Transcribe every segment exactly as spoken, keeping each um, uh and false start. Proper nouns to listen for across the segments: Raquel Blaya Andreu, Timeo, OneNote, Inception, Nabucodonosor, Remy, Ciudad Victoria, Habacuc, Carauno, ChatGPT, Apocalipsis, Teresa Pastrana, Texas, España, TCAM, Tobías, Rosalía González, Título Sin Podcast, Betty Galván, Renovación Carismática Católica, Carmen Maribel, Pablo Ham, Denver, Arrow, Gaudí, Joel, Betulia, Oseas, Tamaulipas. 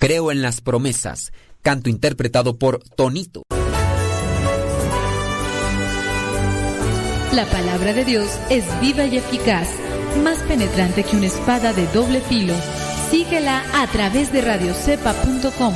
Creo en las promesas, canto interpretado por Tonito. La palabra de Dios es viva y eficaz, más penetrante que una espada de doble filo. Síguela a través de radio cepa punto com.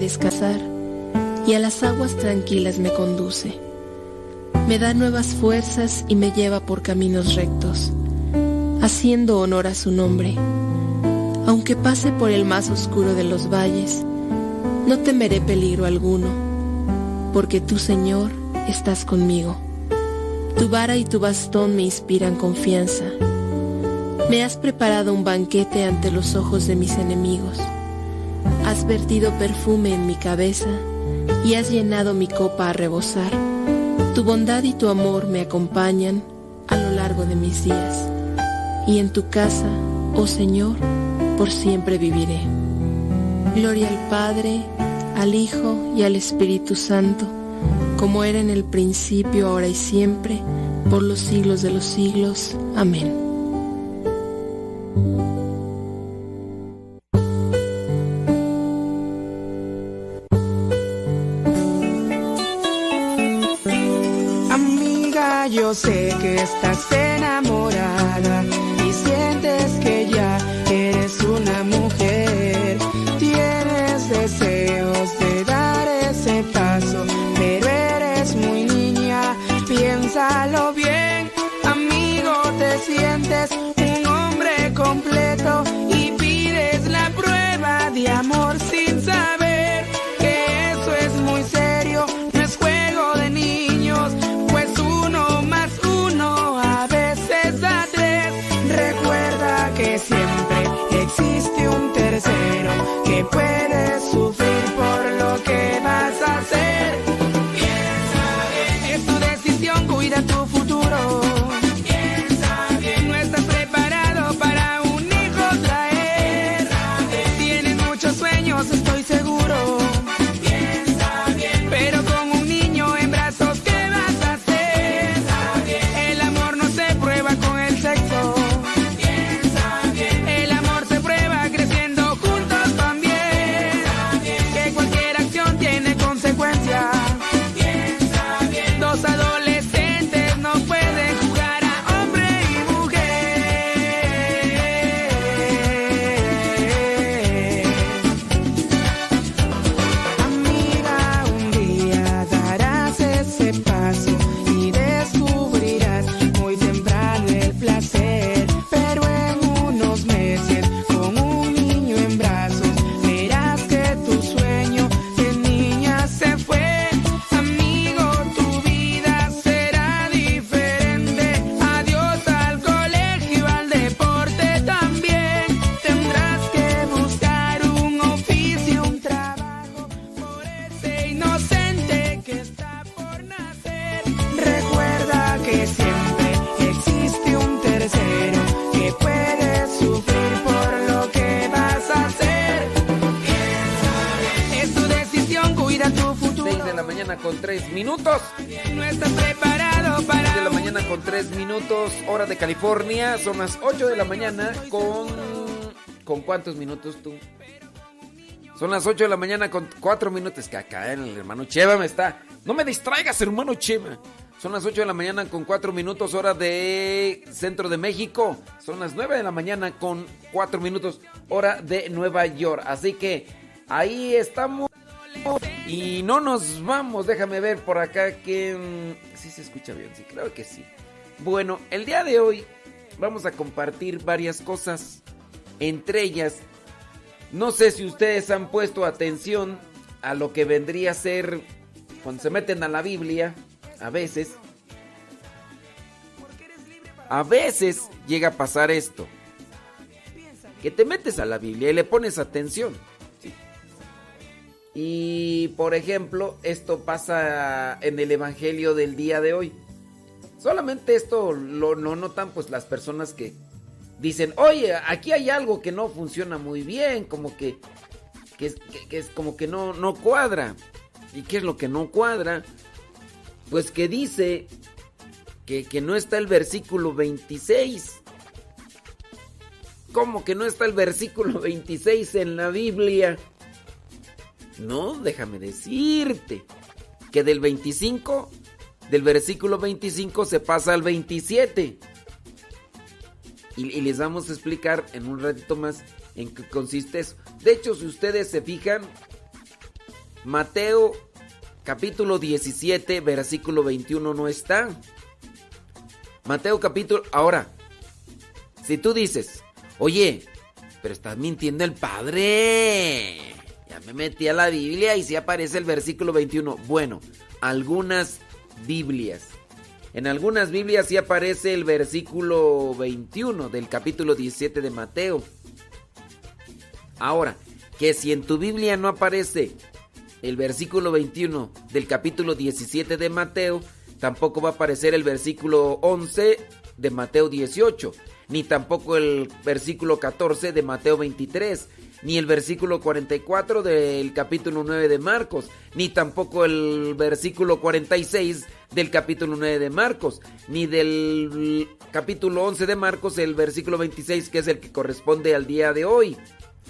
descansar y a las aguas tranquilas me conduce. Me da nuevas fuerzas y me lleva por caminos rectos, haciendo honor a su nombre. Aunque pase por el más oscuro de los valles, no temeré peligro alguno, porque tú, Señor, estás conmigo. Tu vara y tu bastón me inspiran confianza. Me has preparado un banquete ante los ojos de mis enemigos. Has vertido perfume en mi cabeza y has llenado mi copa a rebosar. Tu bondad y tu amor me acompañan a lo largo de mis días. Y en tu casa, oh Señor, por siempre viviré. Gloria al Padre, al Hijo y al Espíritu Santo, como era en el principio, ahora y siempre, por los siglos de los siglos. Amén. Amiga, yo sé que estás enamorada y sientes que ya eres una mujer. Tienes deseos de dar ese paso, pero eres muy niña, piénsalo bien, amigo, te sientes un hombre completo y pides la prueba de amor sin saber que eso es muy serio, no es juego de niños, pues uno más uno a veces da tres. Recuerda que siempre existe un tercero que puede sufrir por lo que vas a hacer. Cuida tu futuro. Piensa bien. No estás preparado para un hijo traer. Tienes muchos sueños, estoy seguro. Piensa bien. Pero con un niño en brazos, ¿qué vas a hacer? Piensa bien. El amor no se prueba con el sexo. Piensa bien. El amor se prueba creciendo juntos también. Piensa bien. Que cualquier acción tiene consecuencias. Piensa bien. Dos adolescentes minutos. No estás preparado para de la mañana con tres minutos, hora de California, son las ocho de la mañana con... ¿Con cuántos minutos tú? Son las ocho de la mañana con cuatro minutos, que acá el hermano Cheva me está... No me distraigas, hermano Cheva. Son las ocho de la mañana con cuatro minutos, hora de Centro de México. Son las nueve de la mañana con cuatro minutos, hora de Nueva York. Así que ahí estamos. Y no nos vamos, déjame ver por acá que... Mmm, sí se escucha bien, sí, creo que sí. Bueno, el día de hoy vamos a compartir varias cosas. Entre ellas, no sé si ustedes han puesto atención a lo que vendría a ser cuando se meten a la Biblia. A veces, a veces llega a pasar esto, que te metes a la Biblia y le pones atención. Y, por ejemplo, esto pasa en el evangelio del día de hoy. Solamente esto lo, lo notan pues las personas que dicen, oye, aquí hay algo que no funciona muy bien, como que, que, es, que, que es como que no, no cuadra. ¿Y qué es lo que no cuadra? Pues que dice que, que no está el versículo veintiséis. ¿Cómo que no está el versículo veintiséis en la Biblia? No, déjame decirte que del veinticinco, del versículo veinticinco se pasa al veintisiete. Y, y les vamos a explicar en un ratito más en qué consiste eso. De hecho, si ustedes se fijan, Mateo capítulo diecisiete, versículo veintiuno no está. Mateo capítulo... Ahora, si tú dices, oye, pero estás mintiendo el Padre. Ya me metí a la Biblia y sí aparece el versículo veintiuno. Bueno, algunas Biblias. En algunas Biblias sí aparece el versículo veintiuno del capítulo diecisiete de Mateo. Ahora, que si en tu Biblia no aparece el versículo veintiuno del capítulo diecisiete de Mateo, tampoco va a aparecer el versículo once de Mateo dieciocho, ni tampoco el versículo catorce de Mateo veintitrés, ni el versículo cuarenta y cuatro del capítulo nueve de Marcos, ni tampoco el versículo cuarenta y seis del capítulo nueve de Marcos, ni del capítulo once de Marcos el versículo veintiséis, que es el que corresponde al día de hoy,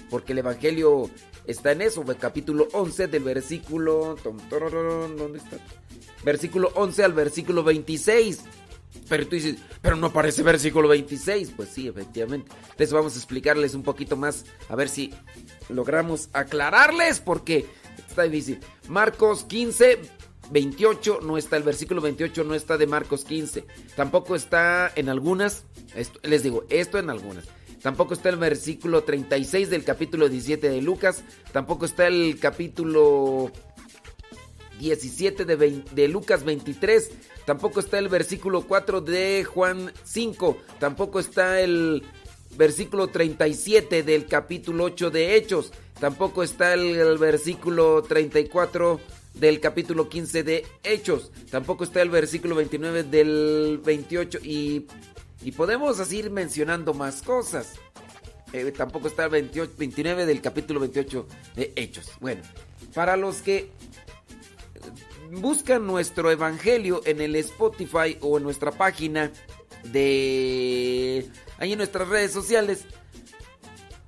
porque el Evangelio está en eso, el capítulo once del versículo... ¿Dónde está? Versículo once al versículo veintiséis. Pero tú dices, pero no aparece versículo veintiséis. Pues sí, efectivamente. Entonces vamos a explicarles un poquito más, a ver si logramos aclararles, porque está difícil. Marcos quince, veintiocho no está, el versículo veintiocho no está de Marcos quince. Tampoco está en algunas, esto, les digo, esto en algunas. Tampoco está el versículo treinta y seis del capítulo diecisiete de Lucas. Tampoco está el capítulo diecisiete de, veinte, de Lucas veintitrés. Tampoco está el versículo cuatro de Juan cinco. Tampoco está el versículo treinta y siete del capítulo ocho de Hechos. Tampoco está el, el versículo treinta y cuatro del capítulo quince de Hechos. Tampoco está el versículo veintinueve del veintiocho y... Y podemos así ir mencionando más cosas. Eh, tampoco está el veintiocho, veintinueve del capítulo veintiocho de Hechos. Bueno, para los que buscan nuestro evangelio en el Spotify o en nuestra página de... ahí en nuestras redes sociales,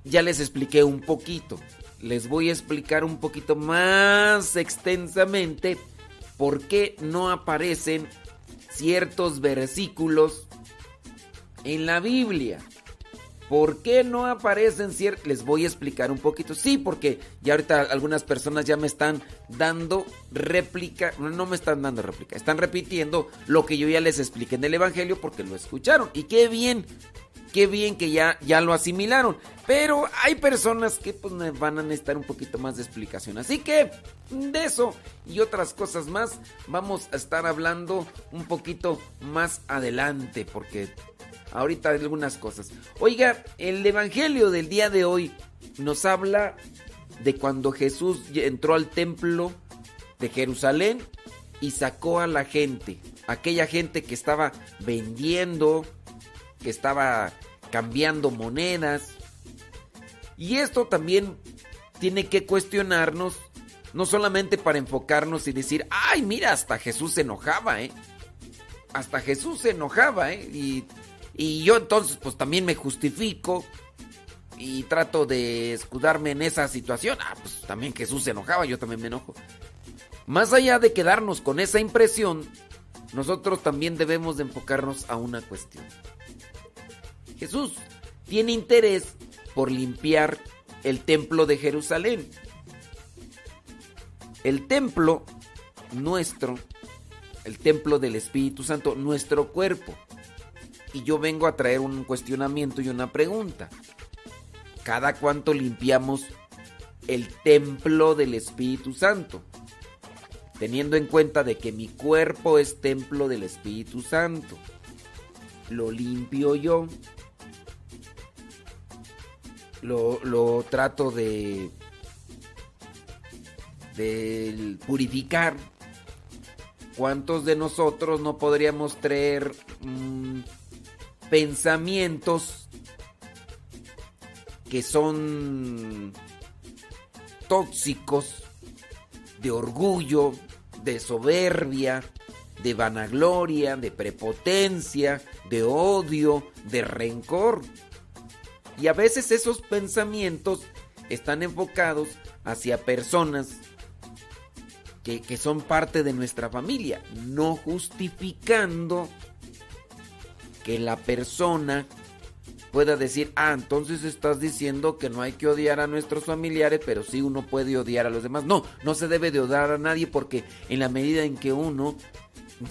ya les expliqué un poquito. Les voy a explicar un poquito más extensamente por qué no aparecen ciertos versículos en la Biblia. ¿Por qué no aparecen ciertos? Les voy a explicar un poquito. Sí, porque ya ahorita algunas personas ya me están dando réplica. No, no me están dando réplica. Están repitiendo lo que yo ya les expliqué en el Evangelio porque lo escucharon. Y qué bien, qué bien que ya, ya lo asimilaron. Pero hay personas que pues me van a necesitar un poquito más de explicación. Así que de eso y otras cosas más vamos a estar hablando un poquito más adelante, porque ahorita hay algunas cosas. Oiga, el evangelio del día de hoy nos habla de cuando Jesús entró al templo de Jerusalén y sacó a la gente. Aquella gente que estaba vendiendo, que estaba cambiando monedas. Y esto también tiene que cuestionarnos, no solamente para enfocarnos y decir, ay, mira, hasta Jesús se enojaba, ¿eh? Hasta Jesús se enojaba, ¿eh? Y... Y yo entonces pues también me justifico y trato de escudarme en esa situación. Ah, pues también Jesús se enojaba, yo también me enojo. Más allá de quedarnos con esa impresión, nosotros también debemos de enfocarnos a una cuestión. Jesús tiene interés por limpiar el templo de Jerusalén. El templo nuestro, el templo del Espíritu Santo, nuestro cuerpo. Y yo vengo a traer un cuestionamiento y una pregunta. ¿Cada cuánto limpiamos el templo del Espíritu Santo? Teniendo en cuenta de que mi cuerpo es templo del Espíritu Santo. Lo limpio yo. Lo, lo trato de, de purificar. ¿Cuántos de nosotros no podríamos traer... Mmm, pensamientos que son tóxicos, de orgullo, de soberbia, de vanagloria, de prepotencia, de odio, de rencor? Y a veces esos pensamientos están enfocados hacia personas que, que son parte de nuestra familia, no justificando que la persona pueda decir, ah, entonces estás diciendo que no hay que odiar a nuestros familiares, pero sí uno puede odiar a los demás. No, no se debe de odiar a nadie, porque en la medida en que uno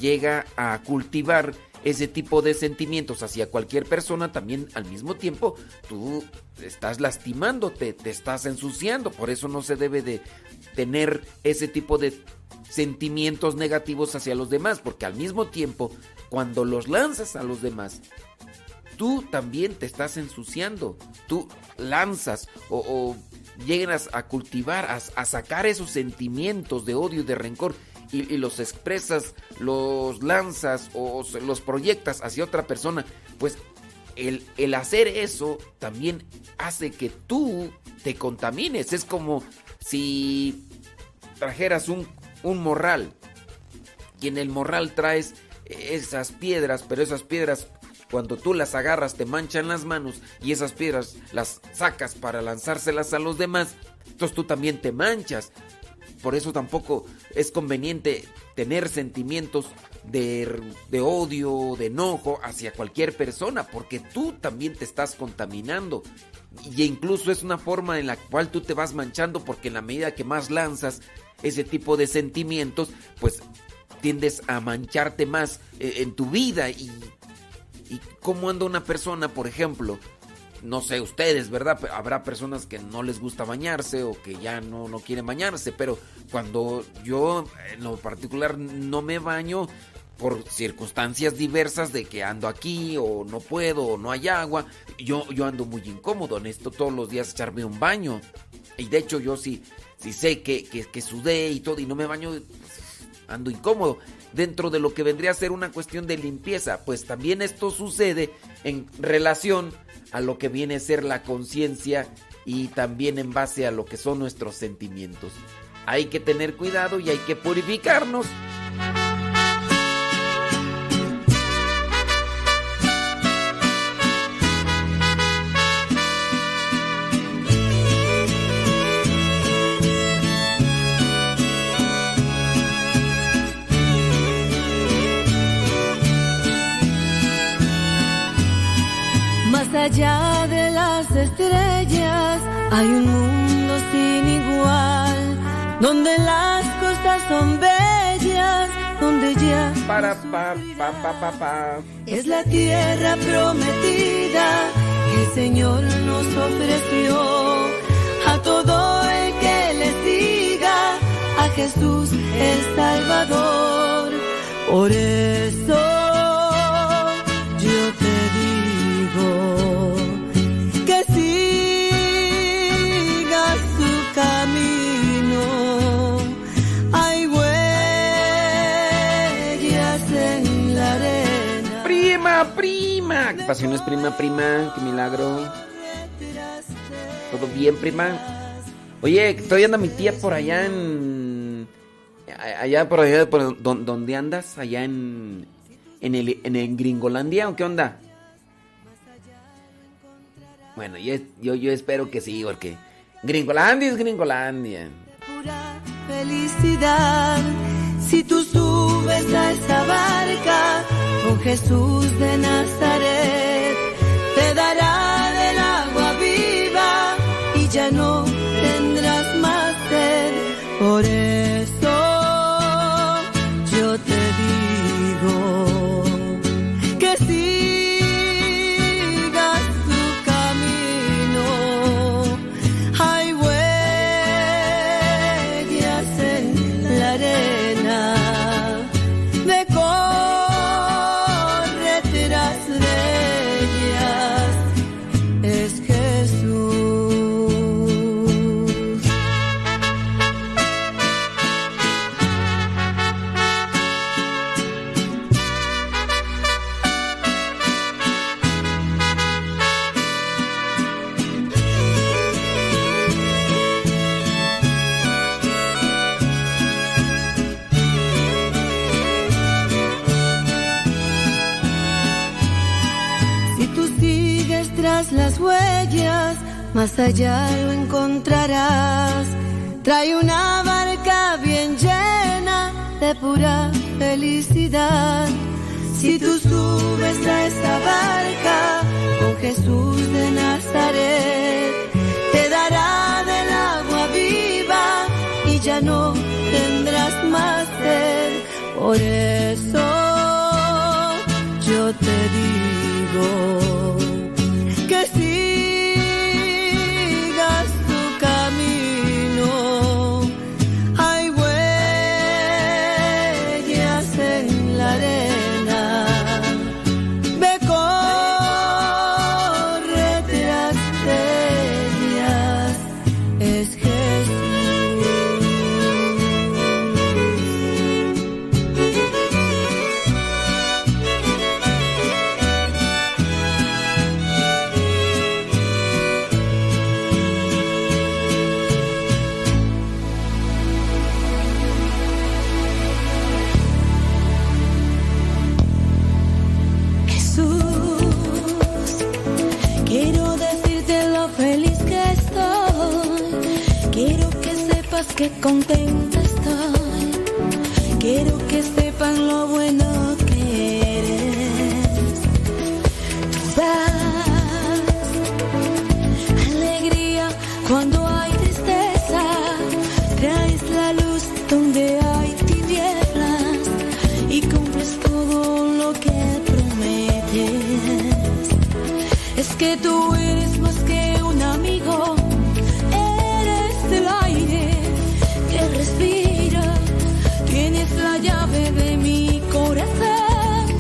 llega a cultivar ese tipo de sentimientos hacia cualquier persona, también al mismo tiempo tú estás lastimándote, te estás ensuciando. Por eso no se debe de tener ese tipo de sentimientos negativos hacia los demás, porque al mismo tiempo, cuando los lanzas a los demás, tú también te estás ensuciando. Tú lanzas o, o llegas a cultivar, a, a sacar esos sentimientos de odio y de rencor, Y, y los expresas, los lanzas o los proyectas hacia otra persona. Pues el, el hacer eso también hace que tú te contamines. Es como si trajeras un, un morral y en el morral traes esas piedras, pero esas piedras, cuando tú las agarras, te manchan las manos, y esas piedras las sacas para lanzárselas a los demás. Entonces tú también te manchas. Por eso tampoco es conveniente tener sentimientos de, de odio, de enojo hacia cualquier persona, porque tú también te estás contaminando. Y incluso es una forma en la cual tú te vas manchando, porque en la medida que más lanzas ese tipo de sentimientos, pues tiendes a mancharte más en tu vida. Y, y cómo anda una persona, por ejemplo... No sé ustedes, ¿verdad? Habrá personas que no les gusta bañarse o que ya no, no quieren bañarse, pero cuando yo en lo particular no me baño por circunstancias diversas de que ando aquí o no puedo o no hay agua, yo, yo ando muy incómodo, necesito todos los días echarme un baño. Y de hecho yo sí, sí sé que, que, que sudé y todo y no me baño, pues, ando incómodo. Dentro de lo que vendría a ser una cuestión de limpieza, pues también esto sucede en relación a lo que viene a ser la conciencia y también en base a lo que son nuestros sentimientos. Hay que tener cuidado y hay que purificarnos. Allá de las estrellas hay un mundo sin igual, donde las costas son bellas, donde ya para pa, pa, pa, pa, pa. Es la tierra prometida que el Señor nos ofreció a todo el que le siga a Jesús el Salvador. Por eso yo te que sigas su camino, hay huellas en la arena. Prima, prima, ¿qué pasiones, prima, prima? Qué milagro. ¿Todo bien, prima? Oye, todavía anda mi tía por allá en... Allá por allá, por donde andas, allá en... En el, en el Gringolandia, ¿o qué onda? Bueno, yo, yo, yo espero que sí, porque Gringolandia es Gringolandia. Pura felicidad, si tú subes a esa barca con Jesús de Nazaret, te dará del agua viva y ya no tendrás más sed. Por eso yo te digo que sí. Las huellas, más allá lo encontrarás. Trae una barca bien llena de pura felicidad. Si tú subes a esa barca oh Jesús de Nazaret, te dará del agua viva y ya no tendrás más sed. Por eso yo te digo que sigas tu camino. Hay huellas en la arena, ve, corre tras ellas, es que contenta estoy. Quiero que sepan lo bueno que eres. Tú das alegría cuando hay tristeza, traes la luz donde hay tinieblas y cumples todo lo que prometes. Es que tú eres más que un amigo, respira, tienes la llave de mi corazón,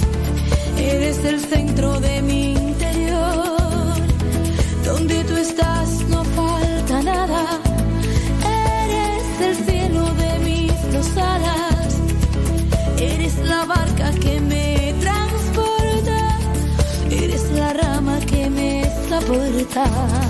eres el centro de mi interior, donde tú estás no falta nada, eres el cielo de mis dos alas, eres la barca que me transporta, eres la rama que me soporta.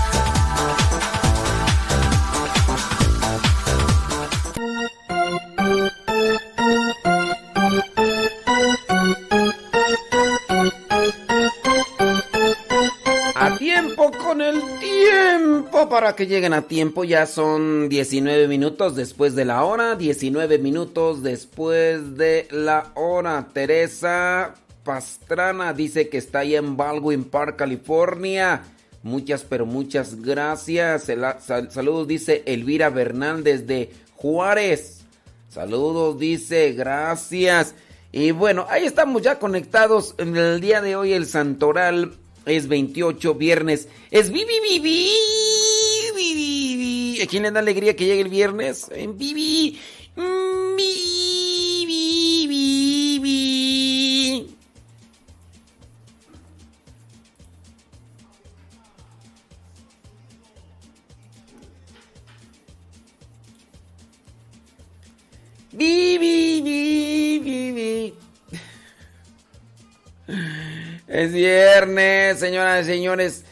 Para que lleguen a tiempo, ya son diecinueve minutos después de la hora, diecinueve minutos después de la hora. Teresa Pastrana dice que está ahí en Baldwin Park, California. Muchas, pero muchas gracias. Saludos, dice Elvira Bernal desde Juárez. Saludos, dice, gracias. Y bueno, ahí estamos ya conectados en el día de hoy. El Santoral es veintiocho, viernes. Es vi, vi, vi, vi. ¿A quién le da alegría que llegue el viernes? En Bibi. Bibi, bibi. Es viernes, señoras y señores.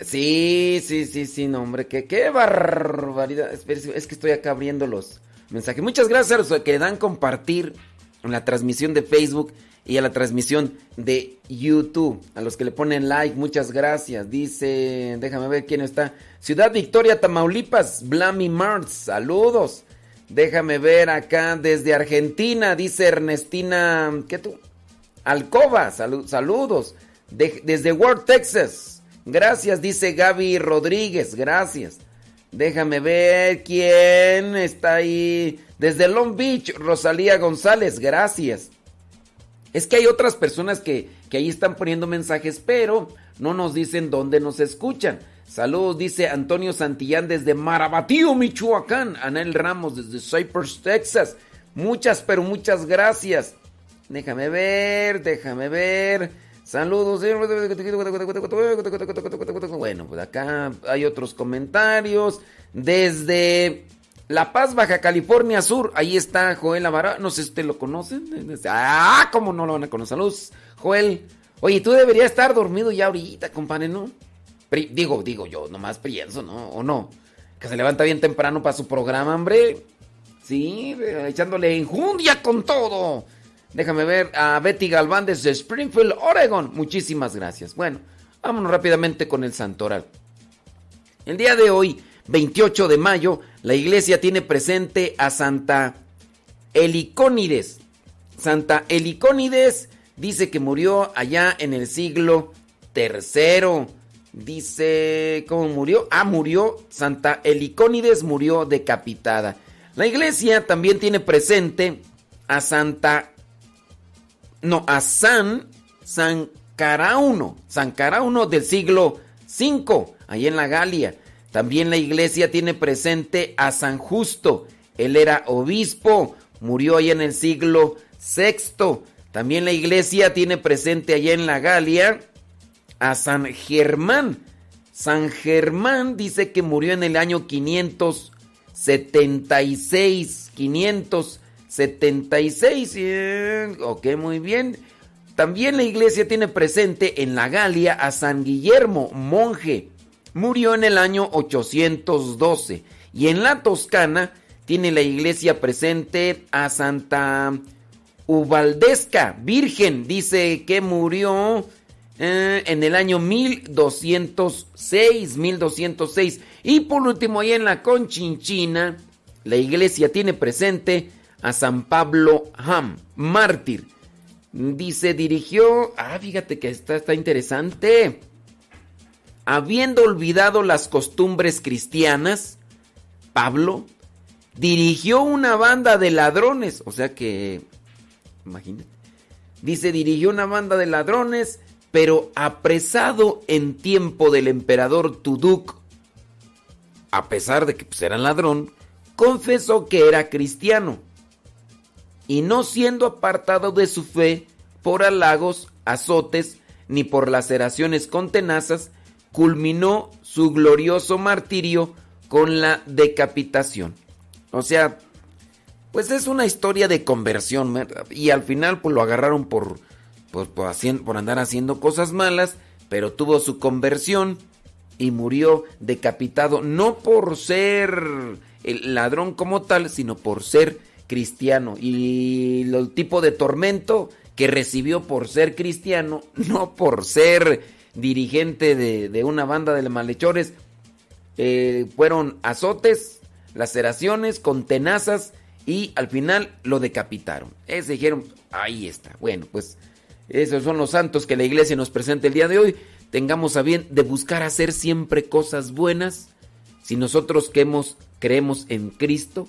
Sí, sí, sí, sí, no, hombre, que qué barbaridad. Es que estoy acá abriendo los mensajes. Muchas gracias a los que le dan compartir en la transmisión de Facebook y a la transmisión de YouTube. A los que le ponen like, muchas gracias. Dice, déjame ver quién está. Ciudad Victoria, Tamaulipas, Blami Martz, saludos. Déjame ver acá desde Argentina, dice Ernestina, ¿qué tú? Alcoba, salu- saludos. De- desde Worth, Texas. Gracias, dice Gaby Rodríguez. Gracias. Déjame ver quién está ahí. Desde Long Beach, Rosalía González. Gracias. Es que hay otras personas que, que ahí están poniendo mensajes, pero no nos dicen dónde nos escuchan. Saludos, dice Antonio Santillán desde Marabatío, Michoacán. Anel Ramos desde Cypress, Texas. Muchas, pero muchas gracias. Déjame ver, déjame ver. Saludos. Bueno, pues acá hay otros comentarios. Desde La Paz, Baja California Sur. Ahí está Joel Amara. No sé si usted lo conoce. Ah, cómo no lo van a conocer. Saludos, Joel. Oye, tú deberías estar dormido ya ahorita, compadre, ¿no? Pri- digo, digo yo, nomás pienso, ¿no? ¿O no? Que se levanta bien temprano para su programa, hombre. Sí, echándole enjundia con todo. Déjame ver a Betty Galván desde Springfield, Oregon. Muchísimas gracias. Bueno, vámonos rápidamente con el santoral. El día de hoy, veintiocho de mayo, la iglesia tiene presente a Santa Heliconides. Santa Heliconides dice que murió allá en el siglo tercero. Dice, ¿cómo murió? Ah, murió. Santa Heliconides murió decapitada. La iglesia también tiene presente a Santa... No, a San... San Carauno. San Carauno del siglo quinto, ahí en la Galia. También la iglesia tiene presente a San Justo. Él era obispo. Murió ahí en el siglo sexto. También la iglesia tiene presente allá en la Galia a San Germán. San Germán dice que murió en el año quinientos setenta y seis. quinientos setenta y seis. Eh, ok, muy bien. También la iglesia tiene presente en la Galia a San Guillermo, monje. Murió en el año ochocientos doce. Y en la Toscana tiene la iglesia presente a Santa Ubaldesca, virgen. Dice que murió eh, en el año mil doscientos seis. mil doscientos seis. Y por último, ahí en la Conchinchina, la iglesia tiene presente a San Pablo Ham, mártir. Dice, dirigió... Ah, fíjate que esta está interesante. Habiendo olvidado las costumbres cristianas, Pablo dirigió una banda de ladrones. O sea que... Imagínate. Dice, dirigió una banda de ladrones, pero apresado en tiempo del emperador Tuduc, a pesar de que pues, era ladrón, confesó que era cristiano. Y no siendo apartado de su fe por halagos, azotes, ni por laceraciones con tenazas, culminó su glorioso martirio con la decapitación. O sea, pues es una historia de conversión, ¿verdad? Y al final pues lo agarraron por, por, por, haciendo, por andar haciendo cosas malas, pero tuvo su conversión y murió decapitado, no por ser el ladrón como tal, sino por ser cristiano. Y el tipo de tormento que recibió por ser cristiano, no por ser dirigente de, de una banda de malhechores, eh, fueron azotes, laceraciones con tenazas y al final lo decapitaron. Ese dijeron, ahí está. Bueno, pues esos son los santos que la iglesia nos presenta el día de hoy. Tengamos a bien de buscar hacer siempre cosas buenas. Si nosotros que hemos, creemos en Cristo,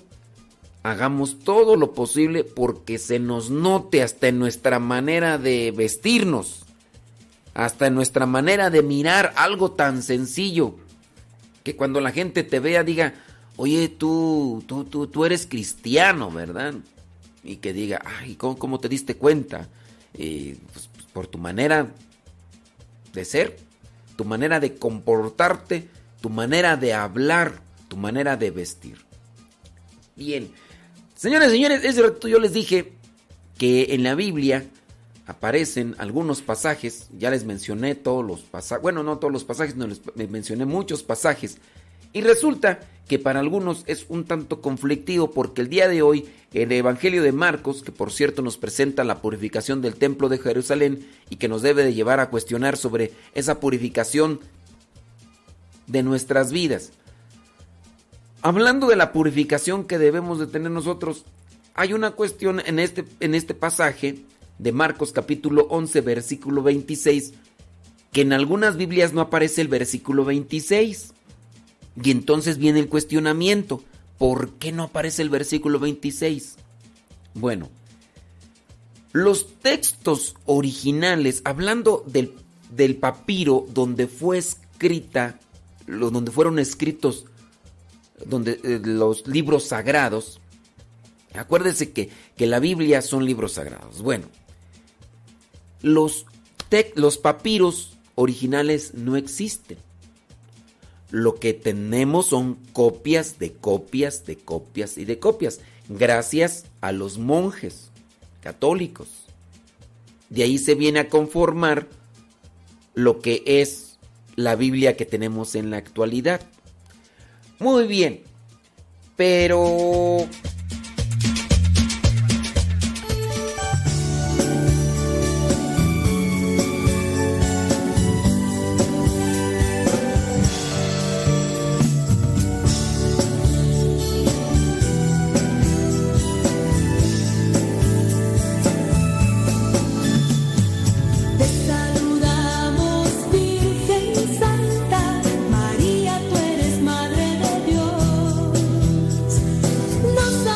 hagamos todo lo posible porque se nos note hasta en nuestra manera de vestirnos, hasta en nuestra manera de mirar, algo tan sencillo. Que cuando la gente te vea diga, oye, tú, tú, tú, tú eres cristiano, ¿verdad? Y que diga, ay, ¿cómo, cómo te diste cuenta? Eh, pues, por tu manera de ser, tu manera de comportarte, tu manera de hablar, tu manera de vestir. Bien. Señores, señores, ese rato yo les dije que en la Biblia aparecen algunos pasajes, ya les mencioné todos los pasajes, bueno, no todos los pasajes, no les mencioné muchos pasajes, y resulta que para algunos es un tanto conflictivo porque el día de hoy el Evangelio de Marcos, que por cierto nos presenta la purificación del templo de Jerusalén y que nos debe de llevar a cuestionar sobre esa purificación de nuestras vidas. Hablando de la purificación que debemos de tener nosotros, hay una cuestión en este, en este pasaje de Marcos capítulo once versículo veintiséis, que en algunas Biblias no aparece el versículo veintiséis. Y entonces viene el cuestionamiento, ¿por qué no aparece el versículo veintiséis? Bueno, los textos originales, hablando del, del papiro donde fue escrita, donde fueron escritos donde, eh, los libros sagrados, acuérdense que, que la Biblia son libros sagrados. Bueno, los, te, los papiros originales no existen. Lo que tenemos son copias de copias de copias y de copias, gracias a los monjes católicos. De ahí se viene a conformar lo que es la Biblia que tenemos en la actualidad. Muy bien, pero... No sé.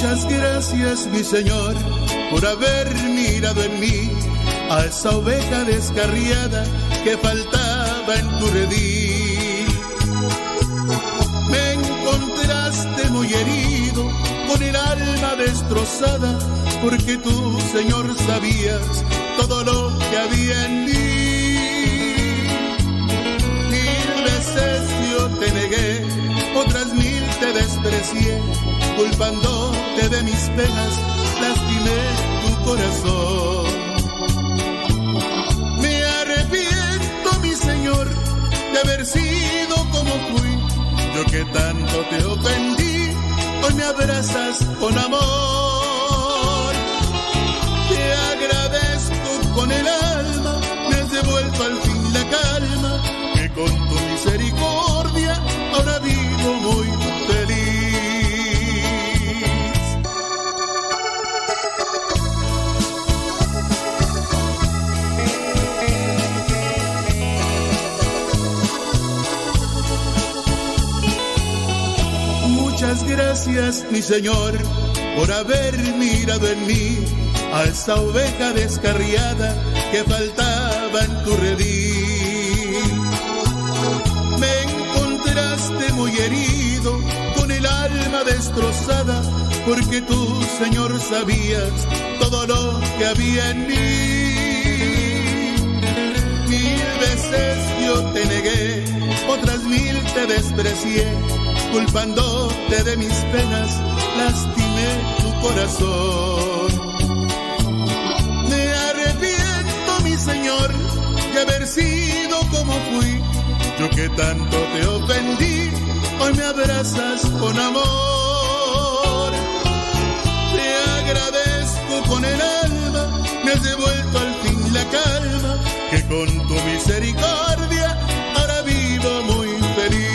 Muchas gracias, mi Señor, por haber mirado en mí a esa oveja descarriada que faltaba en tu redil. Me encontraste muy herido, con el alma destrozada, porque tú, Señor, sabías todo lo que había en mí. Mil veces yo te negué, otras mil te desprecié, culpándote de mis penas, lastimé tu corazón. Me arrepiento, mi Señor, de haber sido como fui. Yo que tanto te ofendí, hoy me abrazas con amor. Te agradezco con el alma, me has devuelto al fin la calma, que con tu misericordia ahora vivo muy feliz. Muchas gracias, mi Señor, por haber mirado en mí a esa oveja descarriada que faltaba en tu redil. Me encontraste muy herido, con el alma destrozada, porque tú, Señor, sabías todo lo que había en mí. Mil veces yo te negué, otras mil te desprecié, culpándote de mis penas, lastimé tu corazón. Me arrepiento, mi Señor, de haber sido como fui. Yo que tanto te ofendí, hoy me abrazas con amor. Te agradezco con el alma, me has devuelto al fin la calma, que con tu misericordia ahora vivo muy feliz.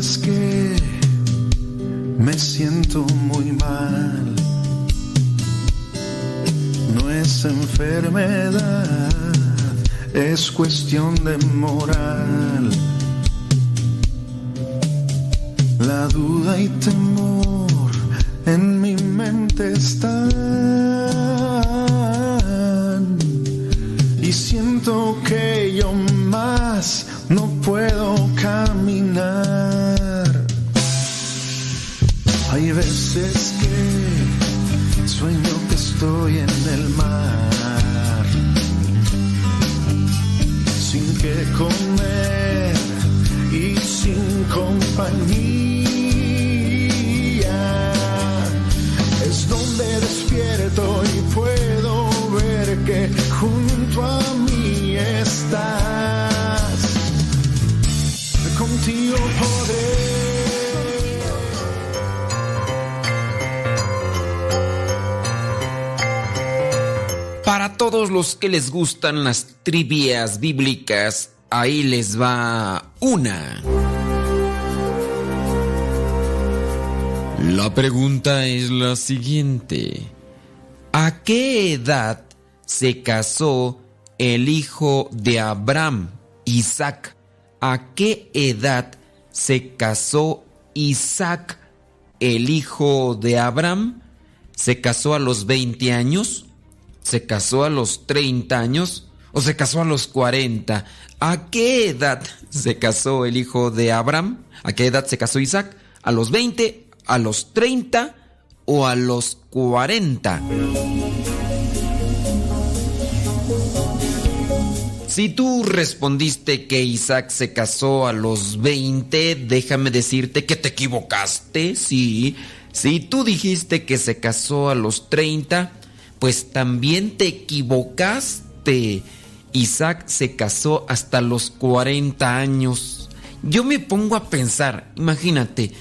Es que me siento muy mal, no es enfermedad, es cuestión de moral. La duda y temor en mi mente están, y siento que yo más no puedo caminar. Hay veces que sueño que estoy en el mar, sin qué comer y sin compañía. Es donde despierto y puedo ver que junto a mí estás. Contigo podré. Para todos los que les gustan las trivias bíblicas, ahí les va una. La pregunta es la siguiente: ¿a qué edad se casó el hijo de Abraham, Isaac? ¿A qué edad se casó Isaac, el hijo de Abraham? ¿Se casó a los veinte años? ¿Se casó a los treinta años? ¿O se casó a los cuarenta? ¿A qué edad se casó el hijo de Abraham? ¿A qué edad se casó Isaac? ¿A los veinte, a los treinta o a los cuarenta? Si tú respondiste que Isaac se casó a los veinte, déjame decirte que te equivocaste, sí. Si tú dijiste que se casó a los treinta, pues también te equivocaste. Isaac se casó hasta los cuarenta años. Yo me pongo a pensar, imagínate,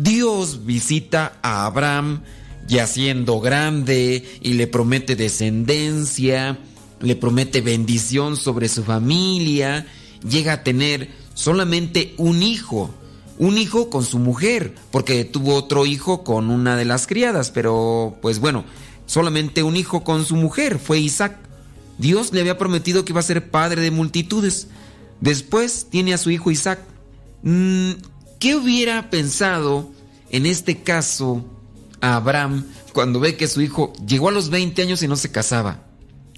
Dios visita a Abraham ya siendo grande y le promete descendencia, le promete bendición sobre su familia. Llega a tener solamente un hijo, un hijo con su mujer, porque tuvo otro hijo con una de las criadas, pero pues bueno, solamente un hijo con su mujer, fue Isaac. Dios le había prometido que iba a ser padre de multitudes. Después tiene a su hijo Isaac. ¿Qué hubiera pensado en este caso a Abraham cuando ve que su hijo llegó a los veinte años y no se casaba?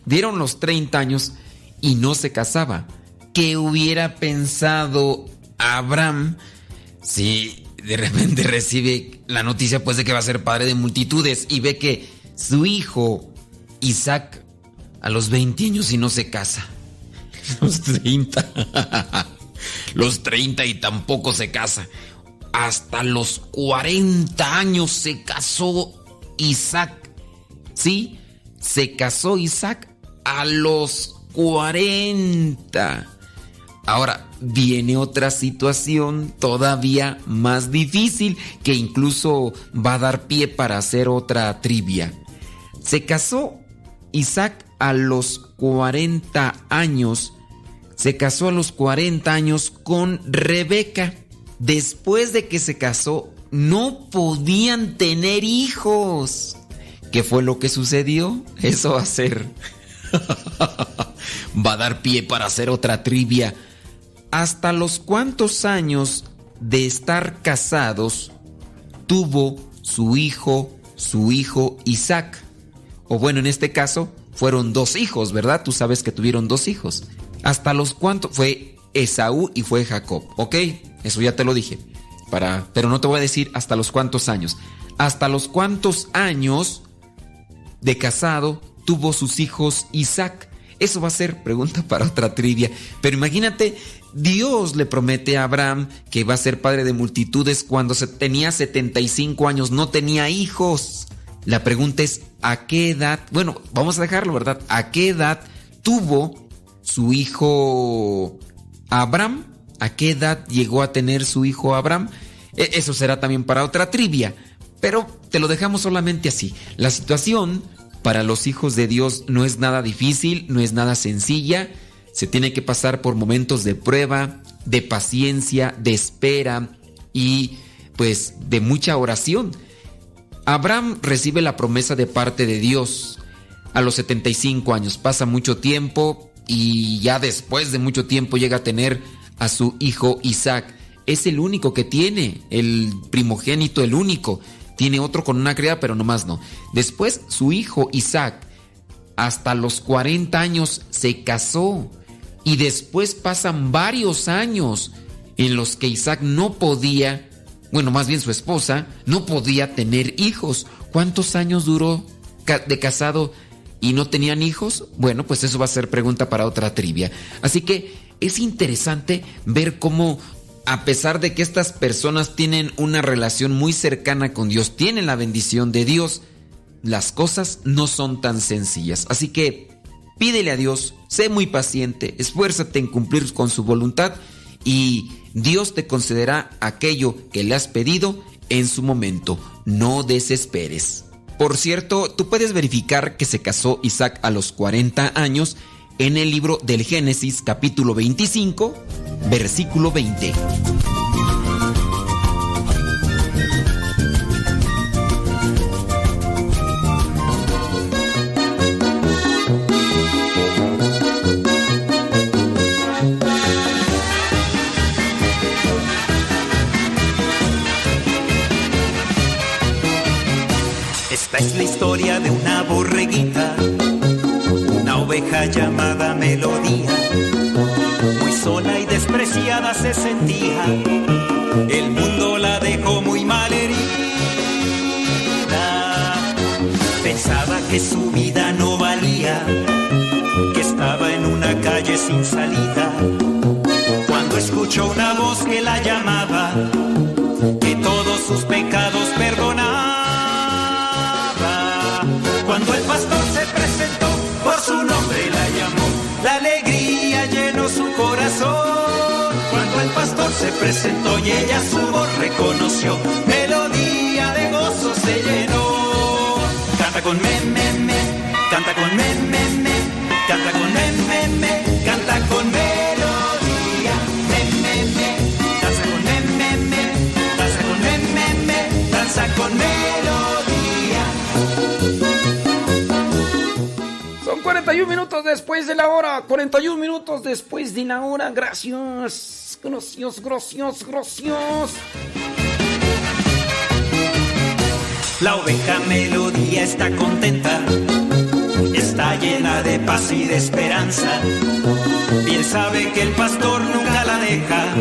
Dieron los treinta años y no se casaba. ¿Qué hubiera pensado Abraham si de repente recibe la noticia pues de que va a ser padre de multitudes y ve que su hijo Isaac a los veinte años y no se casa? Los treinta. Los treinta y tampoco se casa. Hasta los cuarenta años se casó Isaac. Sí, se casó Isaac a los cuarenta. Ahora viene otra situación todavía más difícil que incluso va a dar pie para hacer otra trivia. Se casó Isaac a los cuarenta años. Se casó a los cuarenta años con Rebeca. Después de que se casó, no podían tener hijos. ¿Qué fue lo que sucedió? Eso va a ser... va a dar pie para hacer otra trivia. ¿Hasta los cuántos años de estar casados tuvo su hijo, su hijo Isaac? O bueno, en este caso, fueron dos hijos, ¿verdad? Tú sabes que tuvieron dos hijos. ¿Hasta los cuántos? Fue Esaú y fue Jacob, ¿ok? Eso ya te lo dije. Para, pero no te voy a decir hasta los cuántos años. ¿Hasta los cuántos años de casado tuvo sus hijos Isaac? Eso va a ser pregunta para otra trivia. Pero imagínate, Dios le promete a Abraham que va a ser padre de multitudes cuando se tenía setenta y cinco años, no tenía hijos. La pregunta es, ¿a qué edad? Bueno, vamos a dejarlo, ¿verdad? ¿A qué edad tuvo su hijo Abraham? ¿A qué edad llegó a tener su hijo Abraham? Eso será también para otra trivia. Pero te lo dejamos solamente así. La situación... para los hijos de Dios no es nada difícil, no es nada sencilla. Se tiene que pasar por momentos de prueba, de paciencia, de espera y pues de mucha oración. Abraham recibe la promesa de parte de Dios a los setenta y cinco años. Pasa mucho tiempo y ya después de mucho tiempo llega a tener a su hijo Isaac. Es el único que tiene, el primogénito, el único. Tiene otro con una criada, pero nomás no. Después, su hijo Isaac, hasta los cuarenta años, se casó. Y después pasan varios años en los que Isaac no podía, bueno, más bien su esposa, no podía tener hijos. ¿Cuántos años duró de casado y no tenían hijos? Bueno, pues eso va a ser pregunta para otra trivia. Así que es interesante ver cómo... a pesar de que estas personas tienen una relación muy cercana con Dios, tienen la bendición de Dios, las cosas no son tan sencillas. Así que pídele a Dios, sé muy paciente, esfuérzate en cumplir con su voluntad y Dios te concederá aquello que le has pedido en su momento. No desesperes. Por cierto, tú puedes verificar que se casó Isaac a los cuarenta años en el libro del Génesis, capítulo veinticinco, versículo veinte. Esta es la historia de una borreguita, una oveja llamada Melodía. Sola y despreciada se sentía, el mundo la dejó muy malherida. Pensaba que su vida no valía, que estaba en una calle sin salida. Cuando escuchó una voz que la llamaba, que todos sus pecados perdonaba. Cuando el pastor se presentó, por su nombre la llamó, la alegría llenó su corazón. Cuando el pastor se presentó y ella su voz reconoció, me lo se llenó. Canta con me, me, me, canta con me, me, me, canta con me, me, me, canta con melodía. Me, me, me, danza con me, me, me, danza con me, me, me, danza con melodía. Son cuarenta y uno minutos después de la hora, cuarenta y uno minutos después de la hora, gracias. Gracias, gracias, gracias. La oveja melodía está contenta, está llena de paz y de esperanza. Bien sabe que el pastor nunca la deja.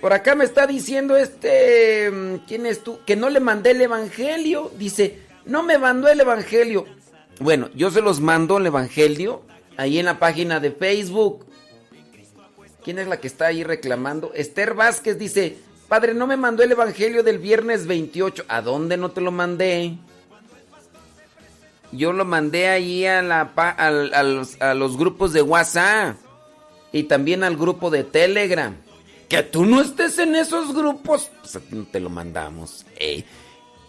Por acá me está diciendo este, ¿quién es tú? Que no le mandé el evangelio. Dice, no me mandó el evangelio. Bueno, yo se los mando el evangelio ahí en la página de Facebook. ¿Quién es la que está ahí reclamando? Esther Vázquez dice, padre, no me mandó el evangelio del viernes veintiocho. ¿A dónde no te lo mandé? Yo lo mandé ahí a, la, a, a, los, a los grupos de WhatsApp y también al grupo de Telegram. Que tú no estés en esos grupos, pues a ti no te lo mandamos. Eh.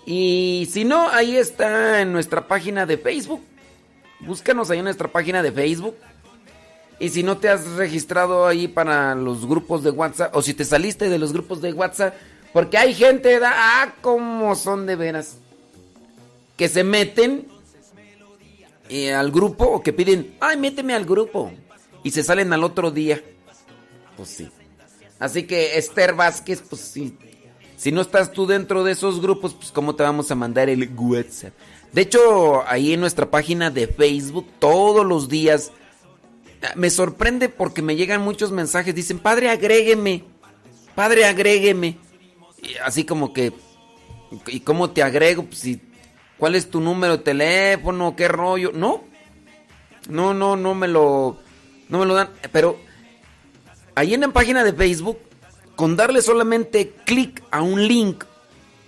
Y si no, ahí está en nuestra página de Facebook. Búscanos ahí en nuestra página de Facebook. Y si no te has registrado ahí para los grupos de WhatsApp, o si te saliste de los grupos de WhatsApp, porque hay gente, da, ah, como son de veras, que se meten eh, al grupo o que piden, ay, méteme al grupo, y se salen al otro día. Pues sí. Así que Esther Vázquez, pues sí. Si no estás tú dentro de esos grupos, pues cómo te vamos a mandar el WhatsApp. De hecho, ahí en nuestra página de Facebook, todos los días, me sorprende porque me llegan muchos mensajes. Dicen, padre, agrégueme. Padre, agrégueme. Y así como que, ¿y cómo te agrego? Pues, ¿y cuál es tu número de teléfono? ¿Qué rollo? No. No, no, no me lo, no me lo dan. Pero ahí en la página de Facebook, con darle solamente clic a un link,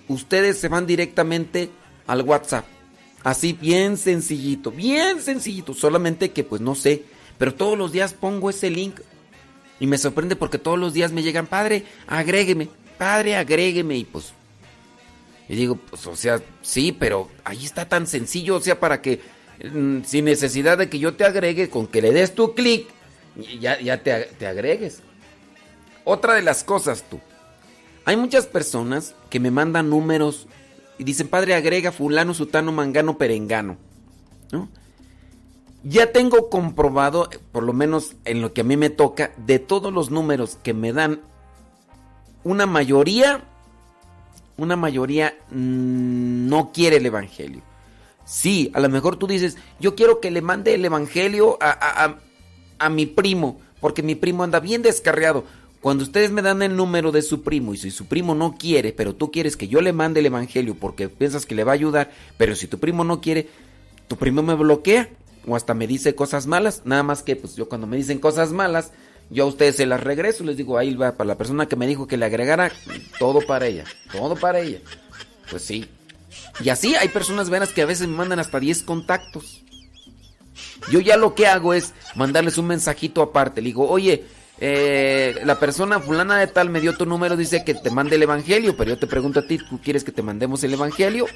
ustedes se van directamente al WhatsApp. Así bien sencillito, bien sencillito. Solamente que pues no sé. Pero todos los días pongo ese link y me sorprende porque todos los días me llegan, padre, agrégueme, padre, agrégueme. Y pues, y digo, pues, o sea, sí, pero ahí está tan sencillo, o sea, para que, mmm, sin necesidad de que yo te agregue, con que le des tu clic, ya, ya te, te agregues. Otra de las cosas, tú, hay muchas personas que me mandan números y dicen, padre, agrega fulano, sutano, mangano, perengano, ¿no? Ya tengo comprobado, por lo menos en lo que a mí me toca, de todos los números que me dan, una mayoría, una mayoría mmm, no quiere el evangelio. Sí, a lo mejor tú dices, yo quiero que le mande el evangelio a, a, a, a mi primo, porque mi primo anda bien descarriado. Cuando ustedes me dan el número de su primo y si su primo no quiere, pero tú quieres que yo le mande el evangelio porque piensas que le va a ayudar, pero si tu primo no quiere, tu primo me bloquea. O hasta me dice cosas malas, nada más que pues yo cuando me dicen cosas malas, yo a ustedes se las regreso, les digo, ahí va para la persona que me dijo que le agregara, todo para ella, todo para ella. Pues sí. Y así hay personas veras que a veces me mandan hasta diez contactos. Yo ya lo que hago es mandarles un mensajito aparte, le digo, oye, eh, la persona fulana de tal me dio tu número, dice que te mande el evangelio, pero yo te pregunto a ti, ¿tú quieres que te mandemos el evangelio?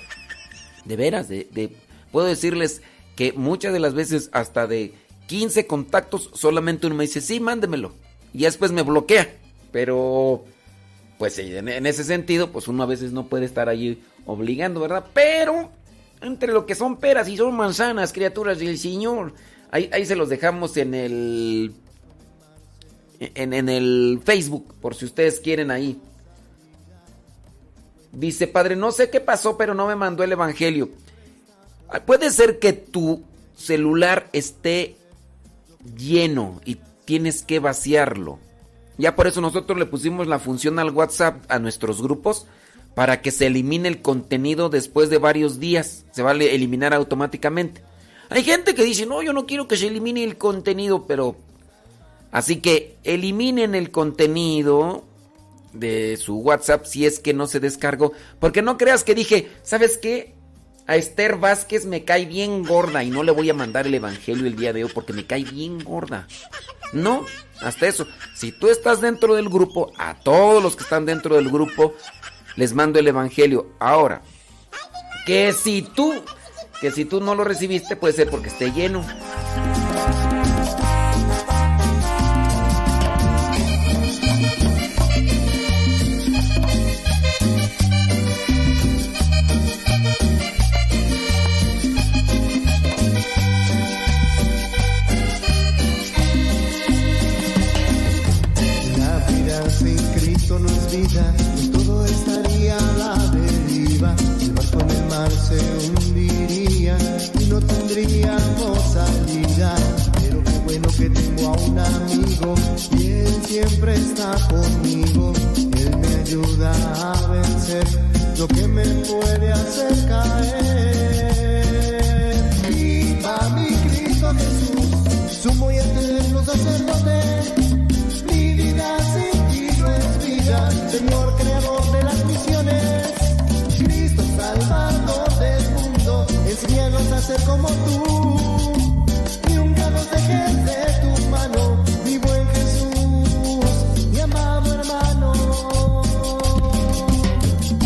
De veras, de, de puedo decirles que muchas de las veces hasta de quince contactos solamente uno me dice, sí, mándemelo. Y después me bloquea. Pero, pues en ese sentido, pues uno a veces no puede estar allí obligando, ¿verdad? Pero, entre lo que son peras y son manzanas, criaturas del Señor. Ahí, ahí se los dejamos en el, en, en el Facebook, por si ustedes quieren ahí. Dice, padre, no sé qué pasó, pero no me mandó el evangelio. Puede ser que tu celular esté lleno y tienes que vaciarlo. Ya por eso nosotros le pusimos la función al WhatsApp a nuestros grupos para que se elimine el contenido después de varios días. Se va a eliminar automáticamente. Hay gente que dice, no, yo no quiero que se elimine el contenido, pero... Así que eliminen el contenido de su WhatsApp si es que no se descargó. Porque no creas que dije, ¿sabes qué? A Esther Vázquez me cae bien gorda y no le voy a mandar el evangelio el día de hoy porque me cae bien gorda. No, hasta eso. Si tú estás dentro del grupo, a todos los que están dentro del grupo les mando el evangelio. Ahora, que si tú, que si tú no lo recibiste, puede ser porque esté lleno. Todo estaría a la deriva, el barco en el mar se hundiría y no tendríamos salida. Pero qué bueno que tengo a un amigo y él siempre está conmigo. Él me ayuda a vencer lo que me puede hacer caer. Viva mi Cristo Jesús, sumo y eterno sacerdote. Señor, creador de las misiones, Cristo salvador del mundo, enséñanos a ser como tú, y nunca nos dejes de tu mano, mi buen Jesús, mi amado hermano.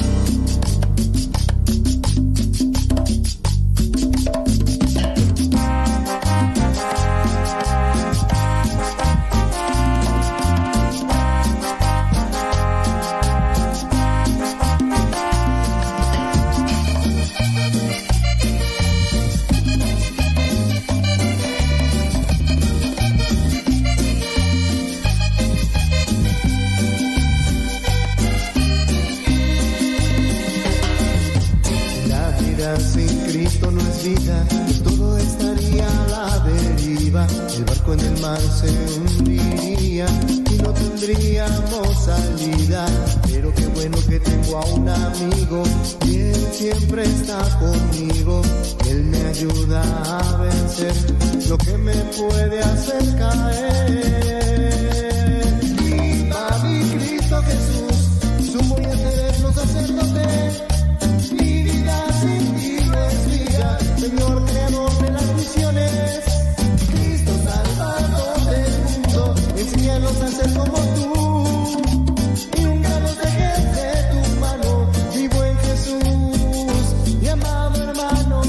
Todo estaría a la deriva, el barco en el mar se hundiría y no tendríamos salida. Pero qué bueno que tengo a un amigo y él siempre está conmigo. Él me ayuda a vencer lo que me puede hacer caer. Viva mi Cristo Jesús, sumo y eterno sacerdote. Señor, creador de las misiones, Cristo salvador del mundo, enséñanos a ser como tú, y nunca nos dejes de tu mano, mi buen Jesús, mi amado hermano.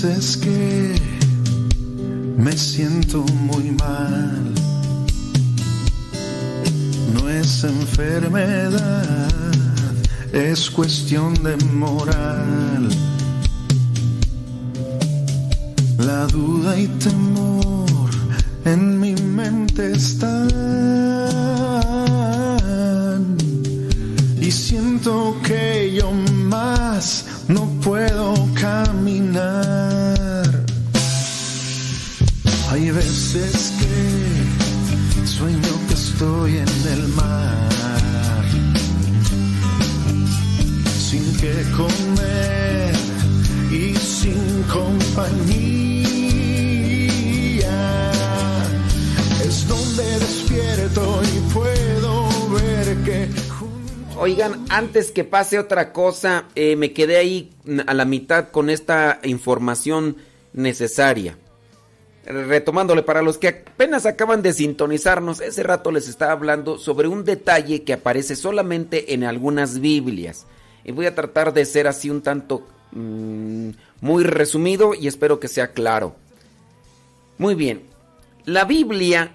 Es que me siento muy mal, no es enfermedad, es cuestión de moral. La duda y temor en mi mente están, y siento que yo más no puedo caminar. Hay veces que sueño que estoy en el mar, sin qué comer y sin compañía. Es donde despierto y puedo ver que... Oigan, antes que pase otra cosa, eh, me quedé ahí a la mitad con esta información necesaria. Retomándole, para los que apenas acaban de sintonizarnos, ese rato les estaba hablando sobre un detalle que aparece solamente en algunas Biblias. Y voy a tratar de ser así un tanto mmm, muy resumido y espero que sea claro. Muy bien, la Biblia,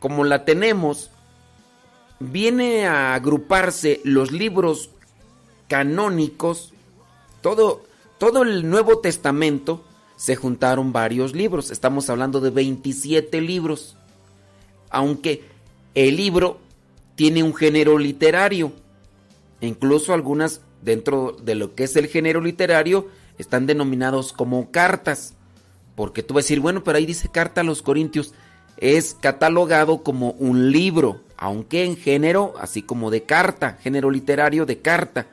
como la tenemos, viene a agruparse los libros canónicos, todo, todo el Nuevo Testamento se juntaron varios libros. Estamos hablando de veintisiete libros. Aunque el libro tiene un género literario. Incluso algunas, dentro de lo que es el género literario, están denominados como cartas. Porque tú vas a decir, bueno, pero ahí dice carta a los Corintios. Es catalogado como un libro, aunque en género, así como de carta, género literario de carta.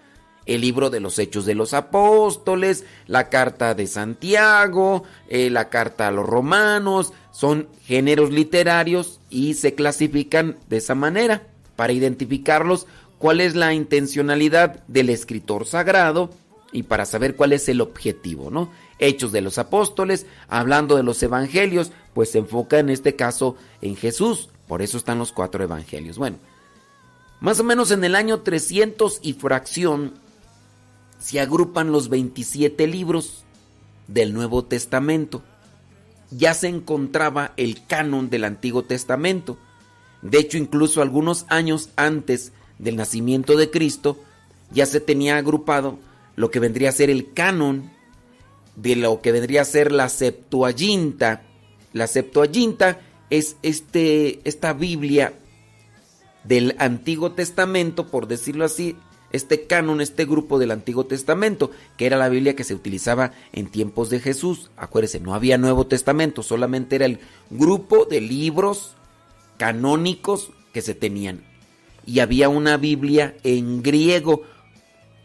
El libro de los Hechos de los Apóstoles, la carta de Santiago, eh, la carta a los Romanos, son géneros literarios y se clasifican de esa manera para identificarlos, cuál es la intencionalidad del escritor sagrado y para saber cuál es el objetivo, ¿no? Hechos de los Apóstoles, hablando de los evangelios, pues se enfoca en este caso en Jesús, por eso están los cuatro evangelios. Bueno, más o menos en el año trescientos y fracción se agrupan los veintisiete libros del Nuevo Testamento. Ya se encontraba el canon del Antiguo Testamento. De hecho, incluso algunos años antes del nacimiento de Cristo, ya se tenía agrupado lo que vendría a ser el canon de lo que vendría a ser la Septuaginta. La Septuaginta es este, esta Biblia del Antiguo Testamento, por decirlo así, este canon, este grupo del Antiguo Testamento, que era la Biblia que se utilizaba en tiempos de Jesús. Acuérdense, no había Nuevo Testamento, solamente era el grupo de libros canónicos que se tenían. Y había una Biblia en griego,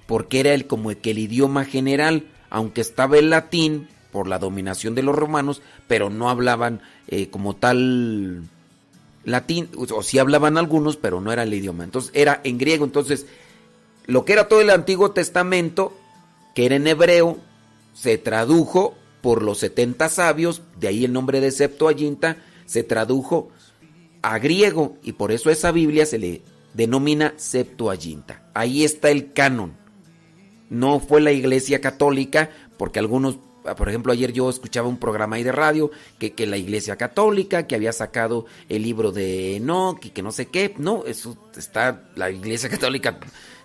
porque era el, como que el idioma general, aunque estaba el latín por la dominación de los romanos, pero no hablaban eh, como tal latín, o sí hablaban algunos, pero no era el idioma. Entonces era en griego, entonces lo que era todo el Antiguo Testamento, que era en hebreo, se tradujo por los setenta sabios, de ahí el nombre de Septuaginta, se tradujo a griego y por eso a esa Biblia se le denomina Septuaginta. Ahí está el canon. No fue la Iglesia Católica, porque algunos, por ejemplo, ayer yo escuchaba un programa ahí de radio que, que la Iglesia Católica, que había sacado el libro de Enoch y que no sé qué. No, eso está, la Iglesia Católica,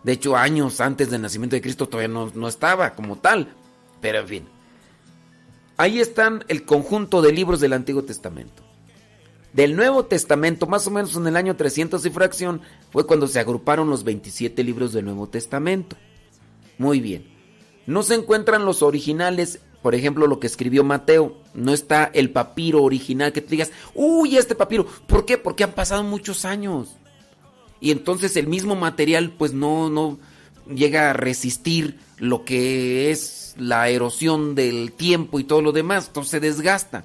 de hecho, años antes del nacimiento de Cristo todavía no, no estaba como tal. Pero en fin, ahí están el conjunto de libros del Antiguo Testamento. Del Nuevo Testamento, más o menos en el año trescientos y fracción, fue cuando se agruparon los veintisiete libros del Nuevo Testamento. Muy bien. No se encuentran los originales, por ejemplo, lo que escribió Mateo. No está el papiro original que te digas, uy, este papiro. ¿Por qué? Porque han pasado muchos años. Y entonces el mismo material pues no, no llega a resistir lo que es la erosión del tiempo y todo lo demás. Entonces se desgasta.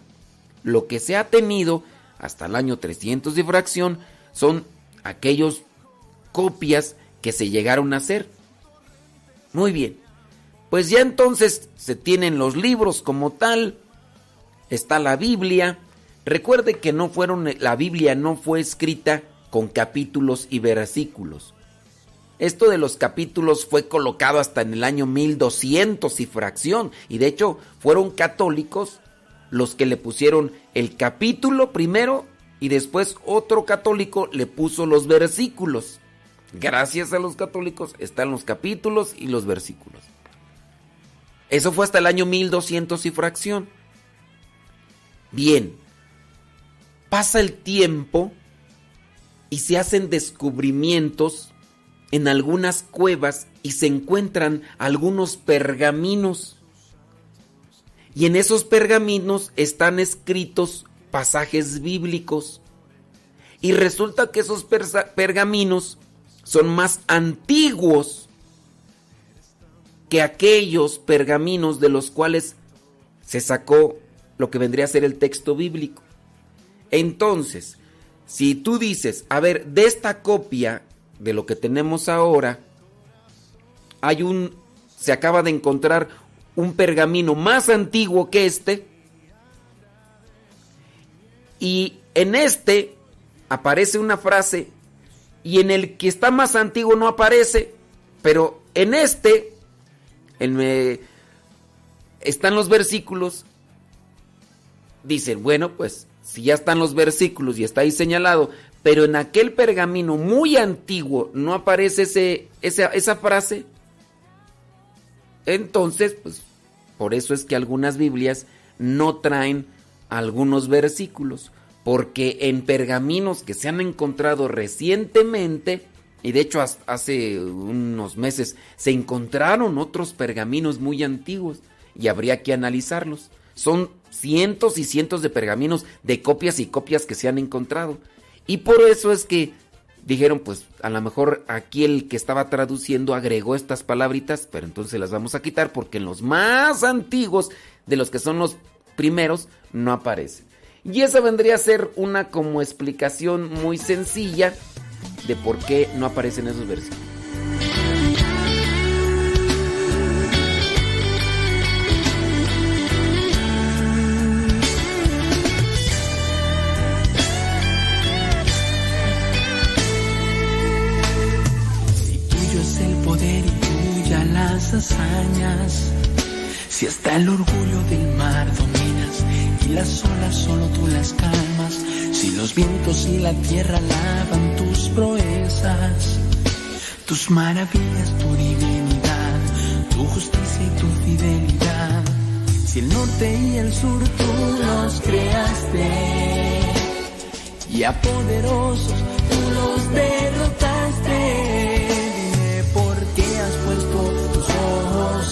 Lo que se ha tenido hasta el año trescientos y fracción son aquellos copias que se llegaron a hacer. Muy bien, pues ya entonces se tienen los libros como tal, está la Biblia. Recuerde que no fueron, la Biblia no fue escrita con capítulos y versículos. Esto de los capítulos fue colocado hasta en el año mil doscientos y fracción, y de hecho fueron católicos los que le pusieron el capítulo primero y después otro católico le puso los versículos. Gracias a los católicos están los capítulos y los versículos. Eso fue hasta el año mil doscientos y fracción. Bien, pasa el tiempo y se hacen descubrimientos en algunas cuevas y se encuentran algunos pergaminos. Y en esos pergaminos están escritos pasajes bíblicos. Y resulta que esos pergaminos son más antiguos que aquellos pergaminos de los cuales se sacó lo que vendría a ser el texto bíblico. Entonces, si tú dices, a ver, de esta copia de lo que tenemos ahora, hay un, se acaba de encontrar un pergamino más antiguo que este, y en este aparece una frase, y en el que está más antiguo no aparece, pero en este en, eh, están los versículos. Dicen, bueno, pues si ya están los versículos y está ahí señalado, pero en aquel pergamino muy antiguo no aparece ese, esa, esa frase, entonces, pues por eso es que algunas Biblias no traen algunos versículos, porque en pergaminos que se han encontrado recientemente, y de hecho hace unos meses se encontraron otros pergaminos muy antiguos y habría que analizarlos. Son cientos y cientos de pergaminos, de copias y copias que se han encontrado. Y por eso es que dijeron, pues a lo mejor aquí el que estaba traduciendo agregó estas palabritas, pero entonces las vamos a quitar porque en los más antiguos, de los que son los primeros, no aparece. Y esa vendría a ser una como explicación muy sencilla de por qué no aparecen esos versículos. Hazañas, si hasta el orgullo del mar dominas y las olas solo tú las calmas, si los vientos y la tierra alaban tus proezas, tus maravillas, tu divinidad, tu justicia y tu fidelidad, si el norte y el sur tú los creaste y a poderosos tú los derrotaste.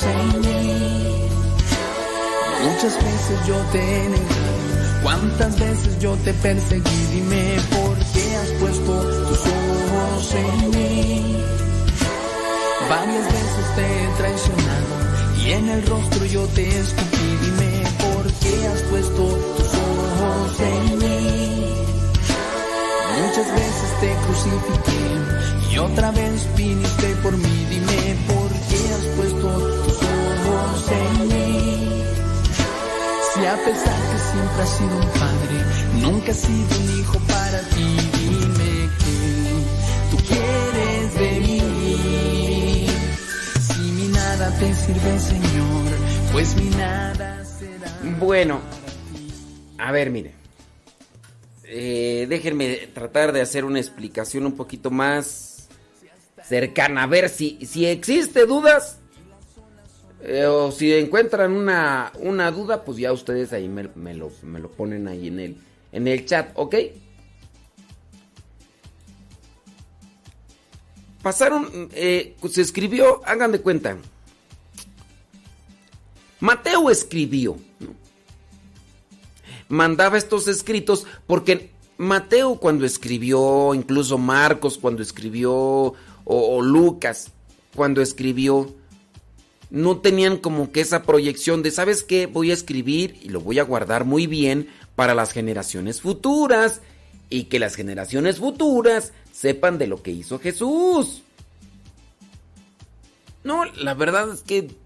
En mí. Muchas veces yo te negué, cuántas veces yo te perseguí, dime por qué has puesto tus ojos en mí. Varias veces te he traicionado y en el rostro yo te escupí, dime por qué has puesto tus ojos en mí. Muchas veces te crucifiqué y otra vez viniste por mí, dime por qué has puesto en mí. Si a pesar que siempre has sido un padre, nunca has sido un hijo para ti, dime que tú quieres de mí. Si mi nada te sirve, Señor, pues mi nada será. Bueno, a ver, mire, eh, déjenme tratar de hacer una explicación un poquito más cercana. A ver, si, si existe dudas, Eh, o si encuentran una, una duda, pues ya ustedes ahí me, me, lo, me lo ponen ahí en el, en el chat, ¿ok? Pasaron, eh, se escribió, hagan de cuenta. Mateo escribió, ¿no? Mandaba estos escritos porque Mateo cuando escribió, incluso Marcos cuando escribió, o, o Lucas cuando escribió, no tenían como que esa proyección de, ¿sabes qué? Voy a escribir y lo voy a guardar muy bien para las generaciones futuras y que las generaciones futuras sepan de lo que hizo Jesús. No, la verdad es que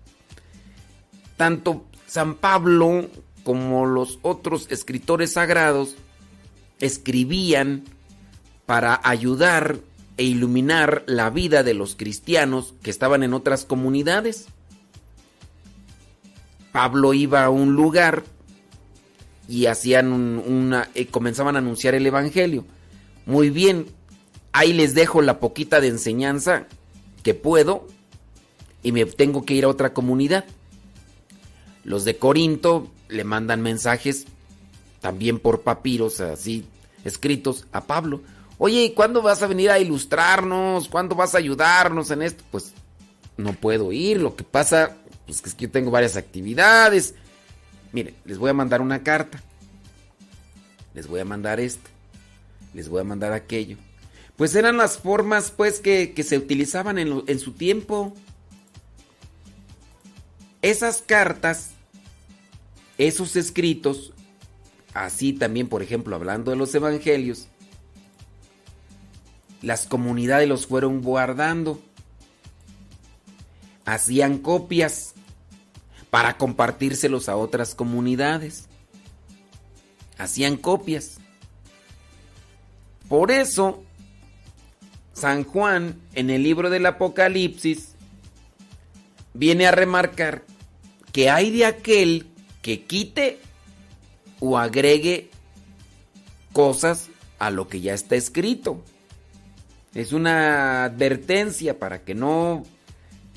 tanto San Pablo como los otros escritores sagrados escribían para ayudar e iluminar la vida de los cristianos que estaban en otras comunidades. Pablo iba a un lugar y hacían un, una, eh, comenzaban a anunciar el evangelio. Muy bien, ahí les dejo la poquita de enseñanza que puedo y me tengo que ir a otra comunidad. Los de Corinto le mandan mensajes también por papiros así escritos a Pablo. Oye, ¿y cuándo vas a venir a ilustrarnos? ¿Cuándo vas a ayudarnos en esto? Pues no puedo ir, lo que pasa... Pues que es que yo tengo varias actividades. Miren, les voy a mandar una carta. Les voy a mandar esta. Les voy a mandar aquello. Pues eran las formas pues que, que se utilizaban en, lo, en su tiempo. Esas cartas, esos escritos, así también, por ejemplo, hablando de los evangelios, las comunidades los fueron guardando. Hacían copias para compartírselos a otras comunidades. Hacían copias. Por eso, San Juan, en el libro del Apocalipsis, viene a remarcar que hay de aquel que quite o agregue cosas a lo que ya está escrito. Es una advertencia para que no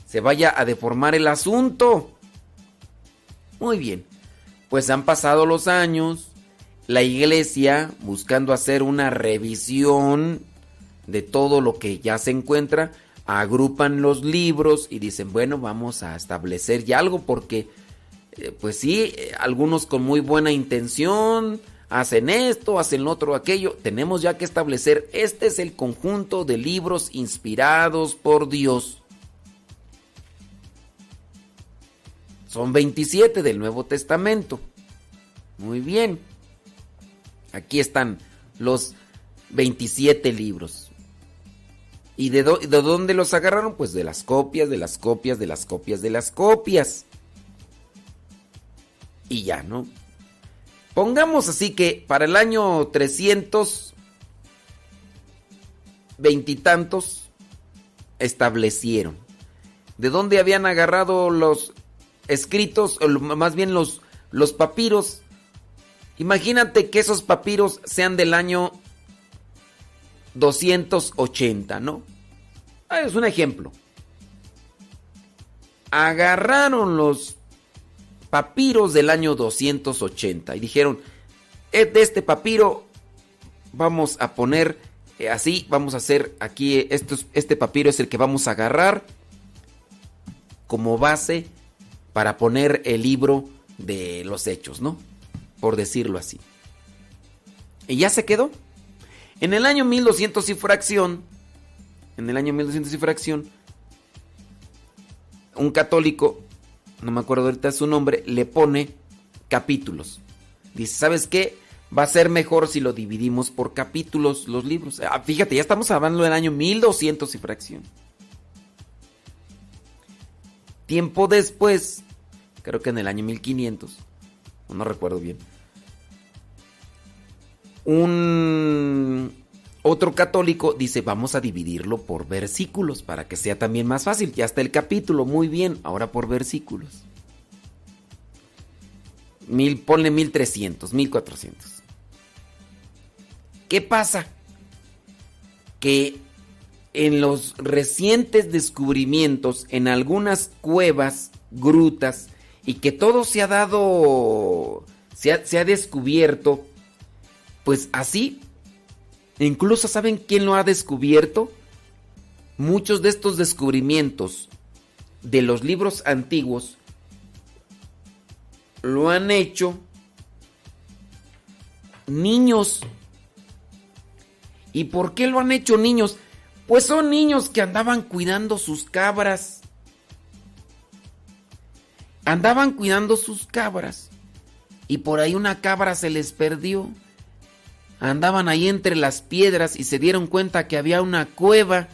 se vaya a deformar el asunto. Muy bien. Pues han pasado los años, la iglesia buscando hacer una revisión de todo lo que ya se encuentra, agrupan los libros y dicen, bueno, vamos a establecer ya algo porque, eh, pues sí, eh, algunos con muy buena intención hacen esto, hacen lo otro, aquello. Tenemos ya que establecer, este es el conjunto de libros inspirados por Dios. Son veintisiete del Nuevo Testamento. Muy bien. Aquí están los veintisiete libros. ¿Y de, do- de dónde los agarraron? Pues de las copias, de las copias, de las copias, de las copias. Y ya, ¿no? Pongamos así que para el año trescientos veintitantos establecieron. ¿De dónde habían agarrado los escritos, o más bien los, los papiros? Imagínate que esos papiros sean del año doscientos ochenta, ¿no? Ah, es un ejemplo. Agarraron los papiros del año doscientos ochenta y dijeron, de este papiro vamos a poner eh, así, vamos a hacer aquí, estos, este papiro es el que vamos a agarrar como base para poner el libro de los Hechos, ¿no? Por decirlo así. Y ya se quedó. En el año mil doscientos y fracción, en el año mil doscientos y fracción, un católico, no me acuerdo ahorita su nombre, le pone capítulos. Dice, ¿sabes qué? Va a ser mejor si lo dividimos por capítulos los libros. Ah, fíjate, ya estamos hablando del año mil doscientos y fracción. Tiempo después, creo que en el año mil quinientos, no recuerdo bien, un otro católico dice, vamos a dividirlo por versículos para que sea también más fácil. Ya está el capítulo, muy bien, ahora por versículos. Mil, ponle mil trescientos, mil cuatrocientos. ¿Qué pasa? Que en los recientes descubrimientos, en algunas cuevas, grutas, y que todo se ha dado, se ha, se ha descubierto, pues así, incluso ¿saben quién lo ha descubierto? Muchos de estos descubrimientos de los libros antiguos lo han hecho niños. ¿Y por qué lo han hecho niños? Pues son niños que andaban cuidando sus cabras. Andaban cuidando sus cabras. Y por ahí una cabra se les perdió. Andaban ahí entre las piedras y se dieron cuenta que había una cueva.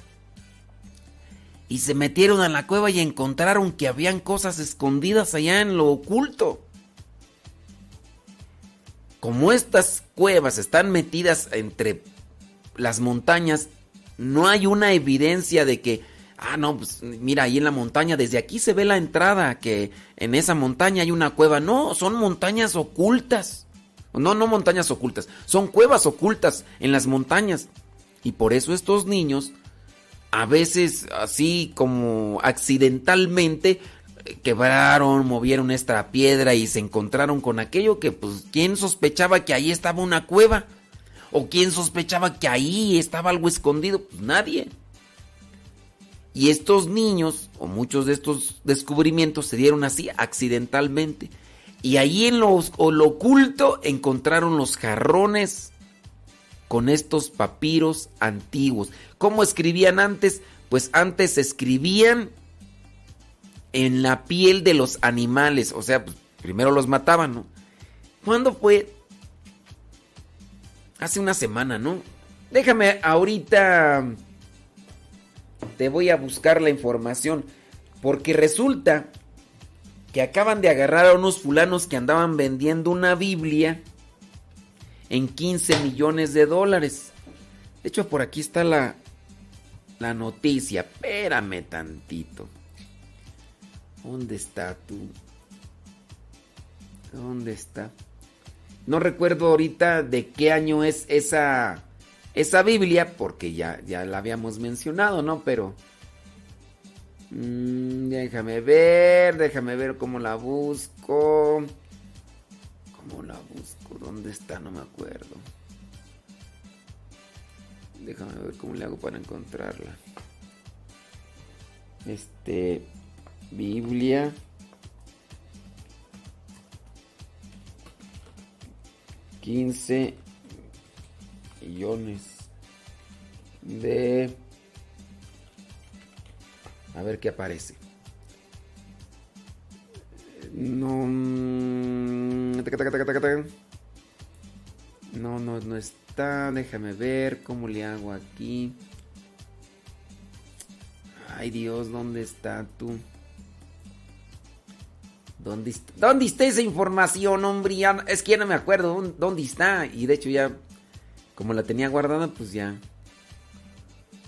Y se metieron a la cueva y encontraron que habían cosas escondidas allá en lo oculto. Como estas cuevas están metidas entre las montañas, no hay una evidencia de que, ah, no, pues mira, ahí en la montaña, desde aquí se ve la entrada, que en esa montaña hay una cueva. No, son montañas ocultas. No, no montañas ocultas, son cuevas ocultas en las montañas. Y por eso estos niños, a veces así como accidentalmente, quebraron, movieron esta piedra y se encontraron con aquello que, pues, ¿quién sospechaba que ahí estaba una cueva? ¿O quién sospechaba que ahí estaba algo escondido? Pues nadie. Y estos niños, o muchos de estos descubrimientos, se dieron así, accidentalmente. Y ahí en lo, o lo oculto encontraron los jarrones con estos papiros antiguos. ¿Cómo escribían antes? Pues antes escribían en la piel de los animales. O sea, pues, primero los mataban, ¿no? ¿Cuándo fue? Hace una semana, ¿no? Déjame ahorita, te voy a buscar la información, porque resulta que acaban de agarrar a unos fulanos que andaban vendiendo una Biblia en quince millones de dólares. De hecho, por aquí está la, la noticia. Espérame tantito. ¿Dónde está tú? ¿Dónde está? No recuerdo ahorita de qué año es esa, esa Biblia, porque ya, ya la habíamos mencionado, ¿no? Pero mmm, déjame ver, déjame ver cómo la busco. ¿Cómo la busco? ¿Dónde está? No me acuerdo. Déjame ver cómo le hago para encontrarla. Este... Biblia... quince millones de... A ver qué aparece. No... No, no, no está. Déjame ver cómo le hago aquí. Ay, Dios, ¿dónde está tú? ¿Dónde está? ¿Dónde está esa información, hombre? Ya, es que ya no me acuerdo dónde, dónde está. Y de hecho ya, como la tenía guardada, pues ya.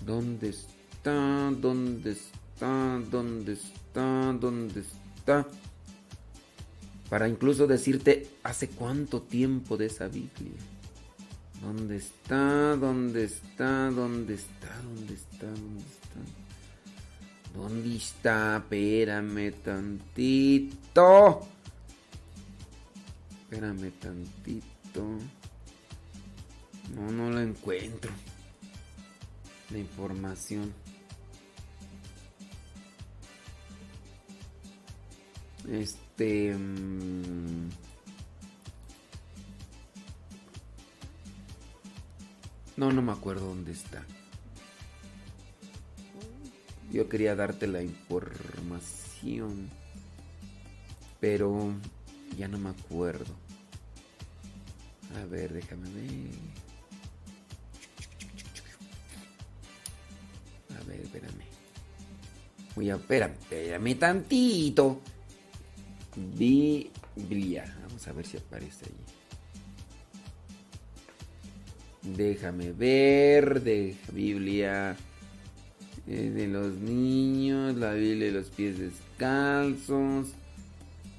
¿Dónde está? ¿Dónde está? ¿Dónde está? ¿Dónde está? Para incluso decirte hace cuánto tiempo de esa Biblia. ¿Dónde está? ¿Dónde está? ¿Dónde está? ¿Dónde está? ¿Dónde está? ¿Dónde está? Espérame tantito. Espérame tantito. No, no la encuentro. La información. Este... Mmm, no, no me acuerdo dónde está. Yo quería darte la información, pero ya no me acuerdo. A ver, déjame ver. A ver, espérame. Voy a... Espérame, espérame tantito. Biblia. Vamos a ver si aparece allí. Déjame ver. De Biblia... de los niños, la Biblia de los pies descalzos,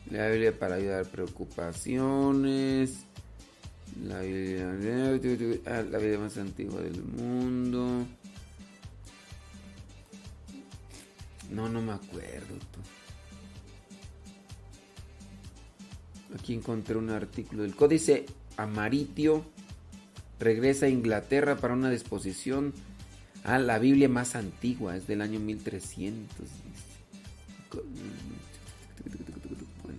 la Biblia para ayudar preocupaciones, la Biblia, la Biblia más antigua del mundo. No, no me acuerdo. Aquí encontré un artículo del Códice Amaritio. Regresa a Inglaterra para una disposición. Ah, la Biblia más antigua, es del año mil trescientos. Bueno,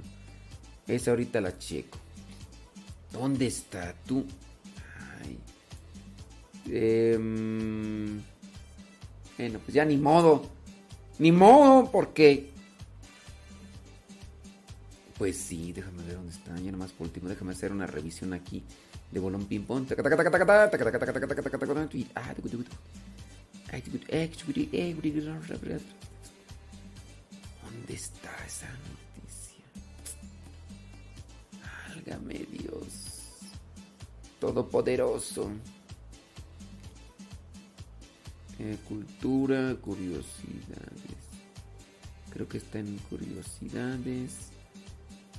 esa ahorita la checo. ¿Dónde está tú? Ay. Eh, bueno, pues ya ni modo. Ni modo, porque... Pues sí, déjame ver dónde está. Ya nomás por último, déjame hacer una revisión aquí de bolón ping-pong. ¿Dónde está esa noticia? Válgame Dios Todopoderoso. Eh, cultura, curiosidades. Creo que está en curiosidades.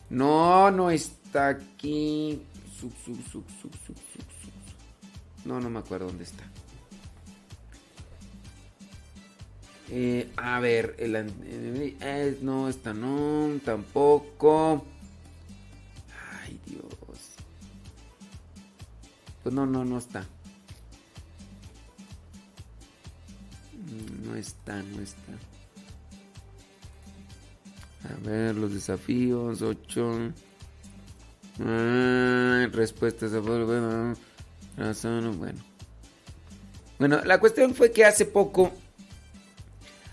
No, no está aquí. Sub, sub, sub, sub, sub, sub, sub. No, no me acuerdo dónde está. Eh, a ver, el, eh, eh, no, esta no, tampoco. Ay, Dios. Pues no, no, no está. No está, no está. A ver, los desafíos, ocho. Ah, respuestas a... Bueno, razón, bueno. Bueno, la cuestión fue que hace poco...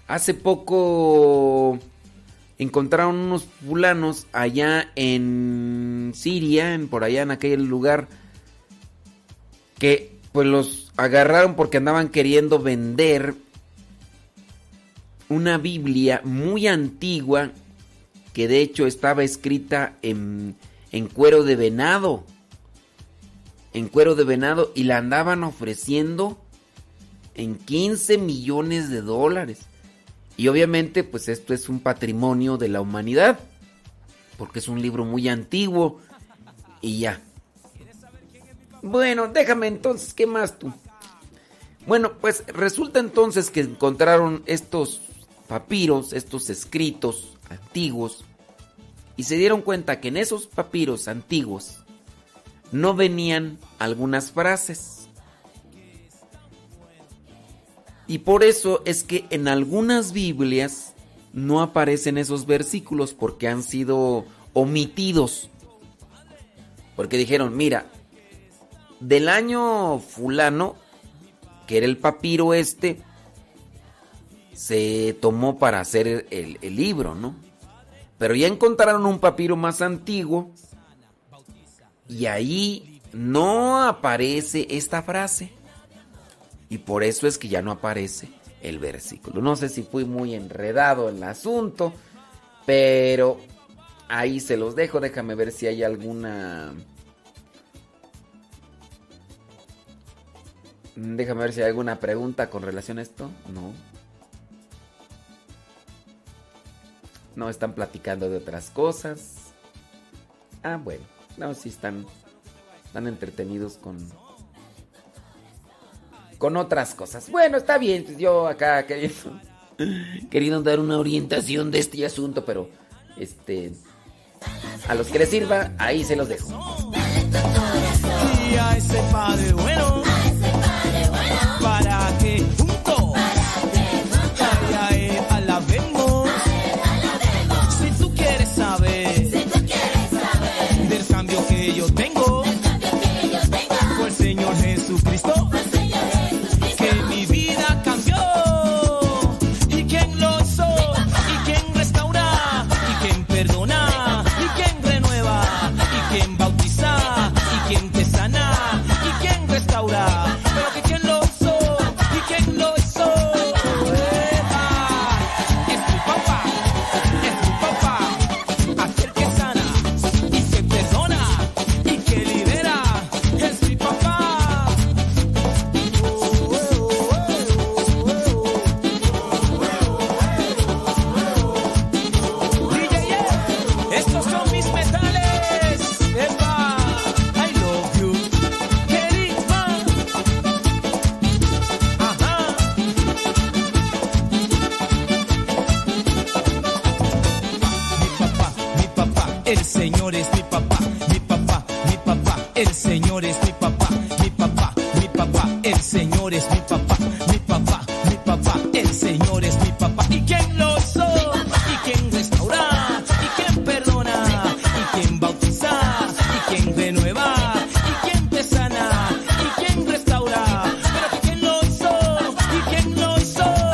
Hace poco encontraron unos fulanos allá en Siria, en, por allá en aquel lugar, que pues los agarraron porque andaban queriendo vender una Biblia muy antigua que de hecho estaba escrita en, en cuero de venado, en cuero de venado, y la andaban ofreciendo en quince millones de dólares. Y obviamente, pues esto es un patrimonio de la humanidad, porque es un libro muy antiguo y ya. Bueno, déjame entonces, ¿qué más tú? Bueno, pues resulta entonces que encontraron estos papiros, estos escritos antiguos, y se dieron cuenta que en esos papiros antiguos no venían algunas frases. Y por eso es que en algunas Biblias no aparecen esos versículos porque han sido omitidos. Porque dijeron, mira, del año fulano, que era el papiro este, se tomó para hacer el, el libro, ¿no? Pero ya encontraron un papiro más antiguo y ahí no aparece esta frase. Y por eso es que ya no aparece el versículo. No sé si fui muy enredado en el asunto, pero ahí se los dejo. Déjame ver si hay alguna... Déjame ver si hay alguna pregunta con relación a esto. No. No, están platicando de otras cosas. Ah, bueno. No, sí están, están entretenidos con... con otras cosas. Bueno, está bien. Yo acá queriendo, queriendo dar una orientación de este asunto, pero... Este... a los que les sirva, ahí se los dejo. Y a ese padre bueno... para que juntos para que juntos alabemos, alabemos. Si tú quieres saber, si tú quieres saber del cambio que yo tengo, del cambio que yo tengo por el Señor Jesucristo, por el Señor Jesucristo, que mi vida cambió, y quien lo hizo, y quien restaura, y quien perdona, y quien renueva, y quien bautiza, y quien te sana, y quien restaura. El Señor es mi papá, mi papá, mi papá. El Señor es mi papá, mi papá, mi papá. El Señor es mi papá, mi papá, mi papá. El Señor es mi papá. ¿Y quién lo hizo? ¿Y quién restaura? ¿Y quién perdona? ¿Y quién bautiza? ¿Y quién renueva? ¿Y quién te sana? ¿Y quién restaura? ¿Pero quién lo hizo? ¿Y quién lo hizo? Aleluya,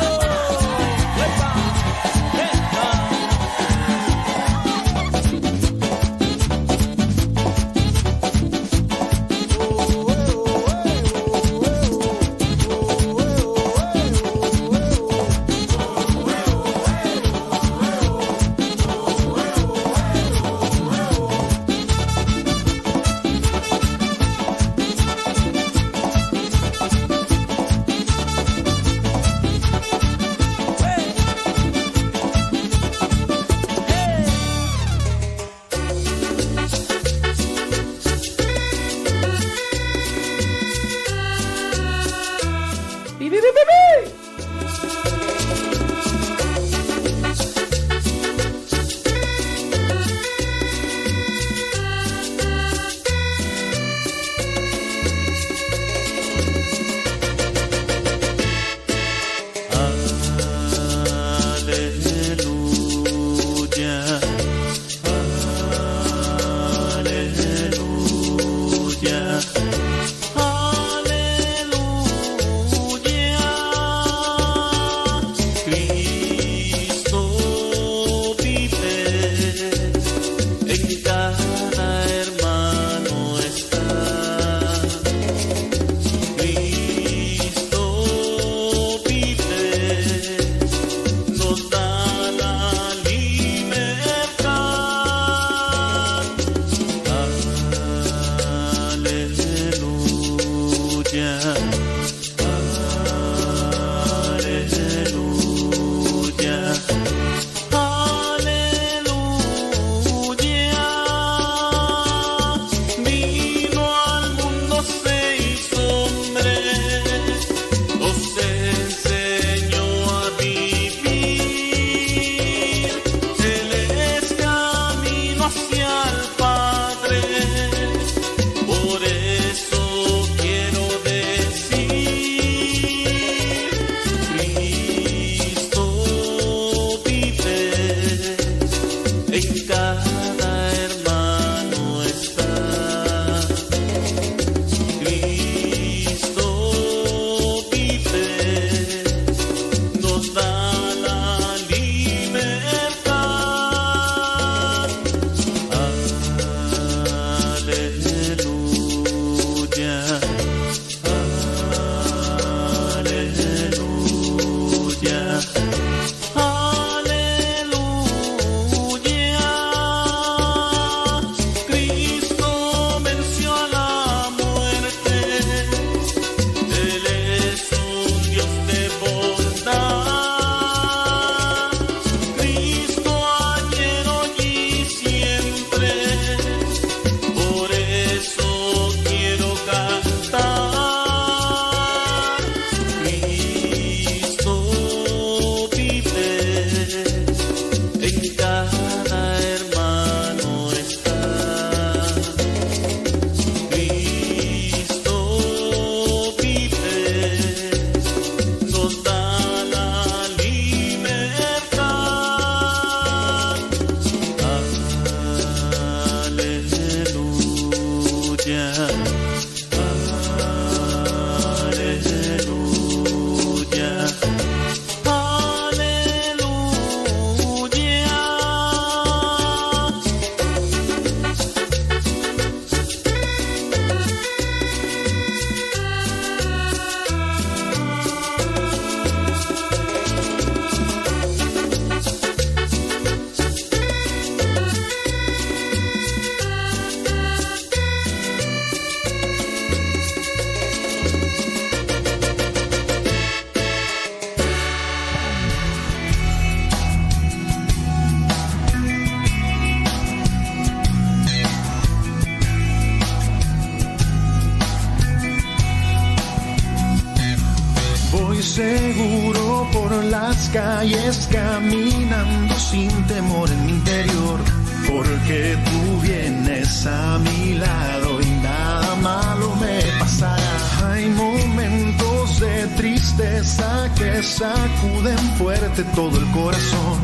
seguro por las calles, caminando sin temor en mi interior, porque tú vienes a mi lado y nada malo me pasará. Hay momentos de tristeza que sacuden fuerte todo el corazón,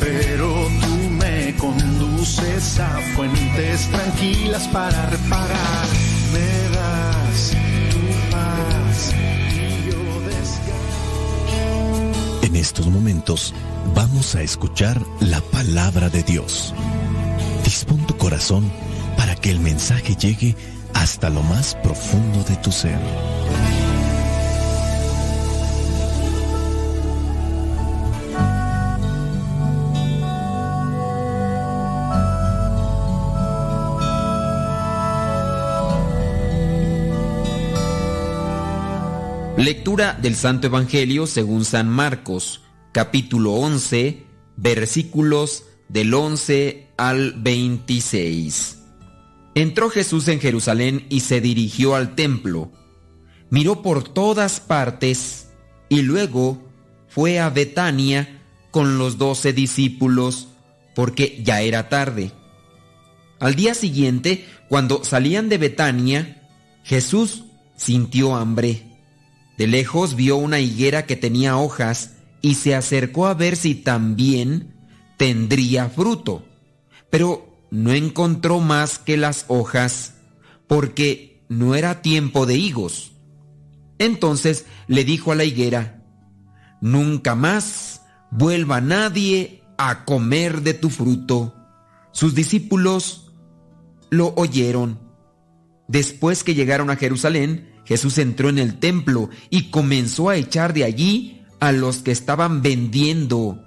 pero tú me conduces a fuentes tranquilas para reparar. Me das tu paz y yo descanso. En estos momentos vamos a escuchar la palabra de Dios. Dispón tu corazón para que el mensaje llegue hasta lo más profundo de tu ser. Lectura del Santo Evangelio según San Marcos, capítulo once, versículos del once al veintiséis. Entró Jesús en Jerusalén y se dirigió al templo. Miró por todas partes y luego fue a Betania con los doce discípulos, porque ya era tarde. Al día siguiente, cuando salían de Betania, Jesús sintió hambre. De lejos vio una higuera que tenía hojas y se acercó a ver si también tendría fruto, pero no encontró más que las hojas, porque no era tiempo de higos. Entonces le dijo a la higuera: «Nunca más vuelva nadie a comer de tu fruto». Sus discípulos lo oyeron. Después que llegaron a Jerusalén, Jesús entró en el templo y comenzó a echar de allí a los que estaban vendiendo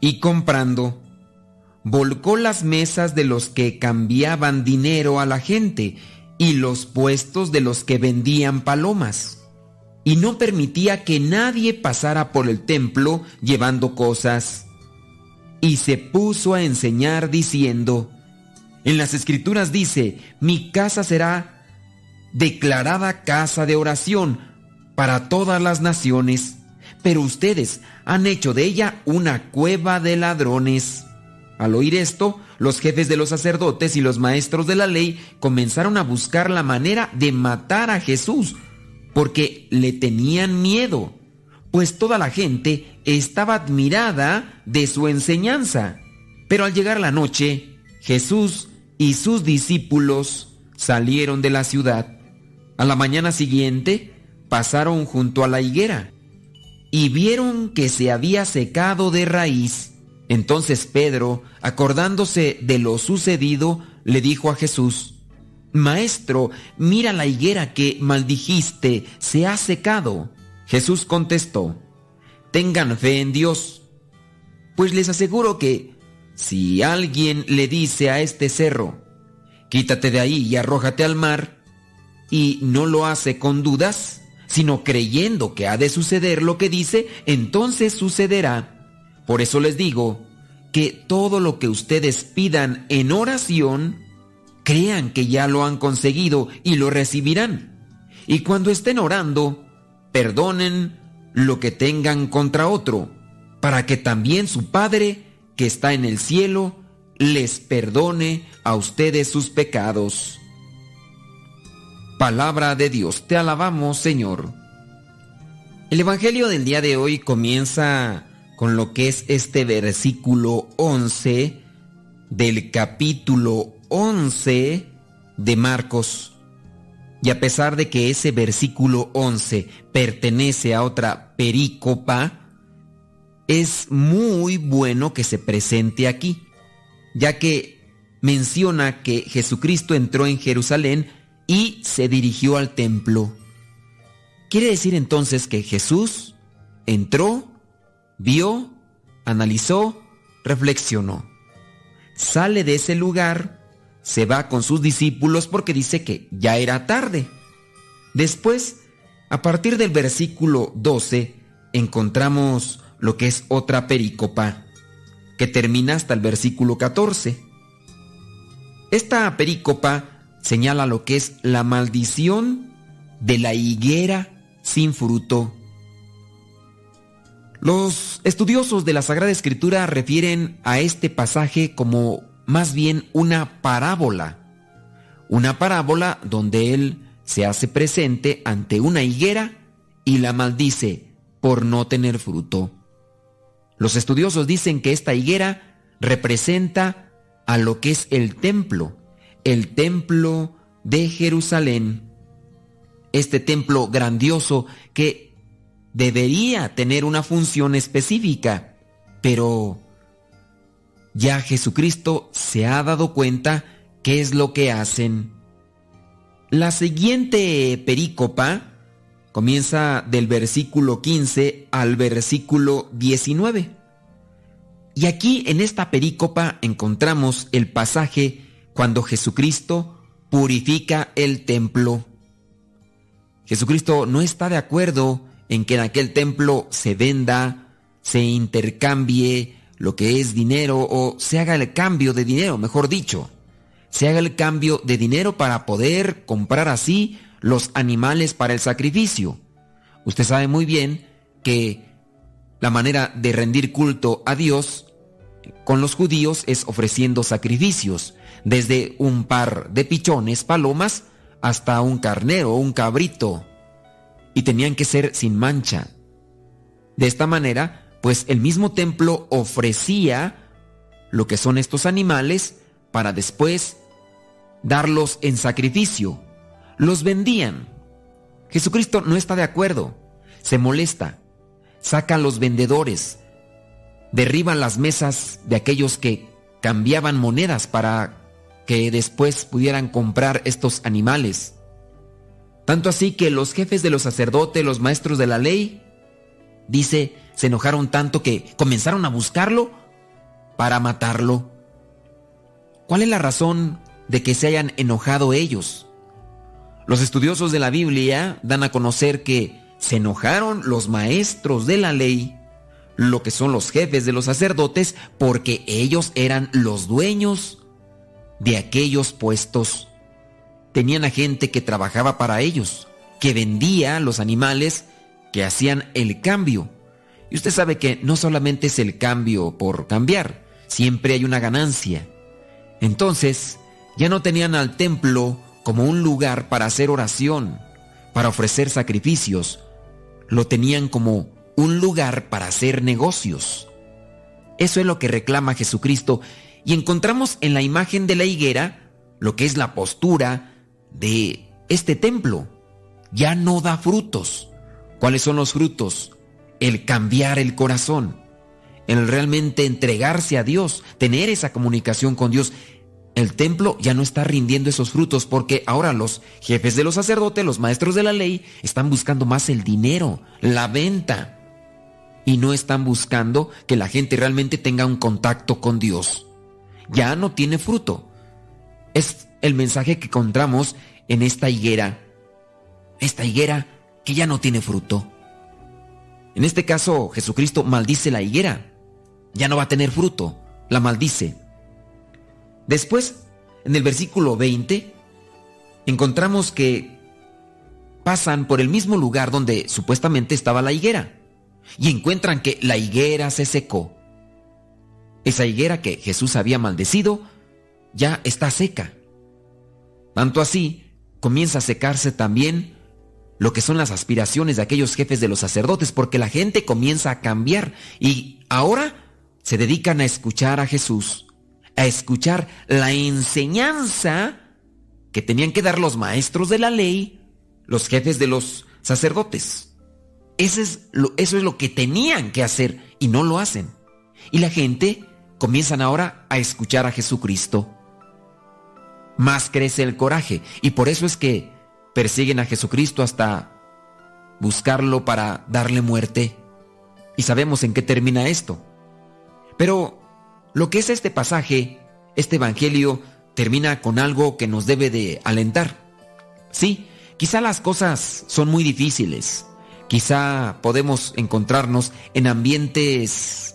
y comprando. Volcó las mesas de los que cambiaban dinero a la gente y los puestos de los que vendían palomas. Y no permitía que nadie pasara por el templo llevando cosas. Y se puso a enseñar diciendo: «En las Escrituras dice, mi casa será declarada casa de oración para todas las naciones, pero ustedes han hecho de ella una cueva de ladrones». Al oír esto, los jefes de los sacerdotes y los maestros de la ley comenzaron a buscar la manera de matar a Jesús, porque le tenían miedo, pues toda la gente estaba admirada de su enseñanza. Pero al llegar la noche, Jesús y sus discípulos salieron de la ciudad. A la mañana siguiente, pasaron junto a la higuera y vieron que se había secado de raíz. Entonces Pedro, acordándose de lo sucedido, le dijo a Jesús: «Maestro, mira la higuera que maldijiste, se ha secado». Jesús contestó: «Tengan fe en Dios, pues les aseguro que si alguien le dice a este cerro, quítate de ahí y arrójate al mar, y no lo hace con dudas, sino creyendo que ha de suceder lo que dice, entonces sucederá. Por eso les digo que todo lo que ustedes pidan en oración, crean que ya lo han conseguido y lo recibirán. Y cuando estén orando, perdonen lo que tengan contra otro, para que también su Padre, que está en el cielo, les perdone a ustedes sus pecados». Palabra de Dios, te alabamos, Señor. El Evangelio del día de hoy comienza con lo que es este versículo once del capítulo once de Marcos. Y a pesar de que ese versículo once pertenece a otra perícopa, es muy bueno que se presente aquí, ya que menciona que Jesucristo entró en Jerusalén y se dirigió al templo. Quiere decir entonces que Jesús entró, vio, analizó, reflexionó. Sale de ese lugar, se va con sus discípulos porque dice que ya era tarde. Después, a partir del versículo doce, encontramos lo que es otra perícopa, que termina hasta el versículo catorce. Esta perícopa señala lo que es la maldición de la higuera sin fruto. Los estudiosos de la Sagrada Escritura refieren a este pasaje como más bien una parábola. Una parábola donde él se hace presente ante una higuera y la maldice por no tener fruto. Los estudiosos dicen que esta higuera representa a lo que es el templo, el templo de Jerusalén. Este templo grandioso que debería tener una función específica, pero ya Jesucristo se ha dado cuenta qué es lo que hacen. La siguiente perícopa comienza del versículo quince al versículo diecinueve. Y aquí en esta perícopa encontramos el pasaje cuando Jesucristo purifica el templo. Jesucristo no está de acuerdo en que en aquel templo se venda, se intercambie lo que es dinero o se haga el cambio de dinero, mejor dicho. Se haga el cambio de dinero para poder comprar así los animales para el sacrificio. Usted sabe muy bien que la manera de rendir culto a Dios con los judíos es ofreciendo sacrificios, desde un par de pichones, palomas, hasta un carnero o un cabrito, y tenían que ser sin mancha. De esta manera, pues el mismo templo ofrecía lo que son estos animales para después darlos en sacrificio. Los vendían. Jesucristo no está de acuerdo, se molesta, saca a los vendedores, derriba las mesas de aquellos que cambiaban monedas para que después pudieran comprar estos animales. Tanto así que los jefes de los sacerdotes, los maestros de la ley, dice, se enojaron tanto que comenzaron a buscarlo para matarlo. ¿Cuál es la razón de que se hayan enojado ellos? Los estudiosos de la Biblia dan a conocer que se enojaron los maestros de la ley, lo que son los jefes de los sacerdotes, porque ellos eran los dueños de aquellos puestos. Tenían a gente que trabajaba para ellos, que vendía los animales, que hacían el cambio. Y usted sabe que no solamente es el cambio por cambiar, siempre hay una ganancia. Entonces, ya no tenían al templo como un lugar para hacer oración, para ofrecer sacrificios, lo tenían como un lugar para hacer negocios. Eso es lo que reclama Jesucristo, y encontramos en la imagen de la higuera lo que es la postura de este templo. Ya no da frutos. ¿Cuáles son los frutos? El cambiar el corazón, el realmente entregarse a Dios, tener esa comunicación con Dios. El templo ya no está rindiendo esos frutos porque ahora los jefes de los sacerdotes, los maestros de la ley, están buscando más el dinero, la venta. Y no están buscando que la gente realmente tenga un contacto con Dios. Ya no tiene fruto. Es el mensaje que encontramos en esta higuera. Esta higuera que ya no tiene fruto. En este caso, Jesucristo maldice la higuera. Ya no va a tener fruto. La maldice. Después, en el versículo veinte, encontramos que pasan por el mismo lugar donde supuestamente estaba la higuera y encuentran que la higuera se secó. Esa higuera que Jesús había maldecido ya está seca. Tanto así, comienza a secarse también lo que son las aspiraciones de aquellos jefes de los sacerdotes, porque la gente comienza a cambiar y ahora se dedican a escuchar a Jesús, a escuchar la enseñanza que tenían que dar los maestros de la ley, los jefes de los sacerdotes. Eso es lo, eso es lo que tenían que hacer y no lo hacen. Y la gente comienzan ahora a escuchar a Jesucristo. Más crece el coraje y por eso es que persiguen a Jesucristo hasta buscarlo para darle muerte. Y sabemos en qué termina esto. Pero lo que es este pasaje, este evangelio, termina con algo que nos debe de alentar. Sí, quizá las cosas son muy difíciles. Quizá podemos encontrarnos en ambientes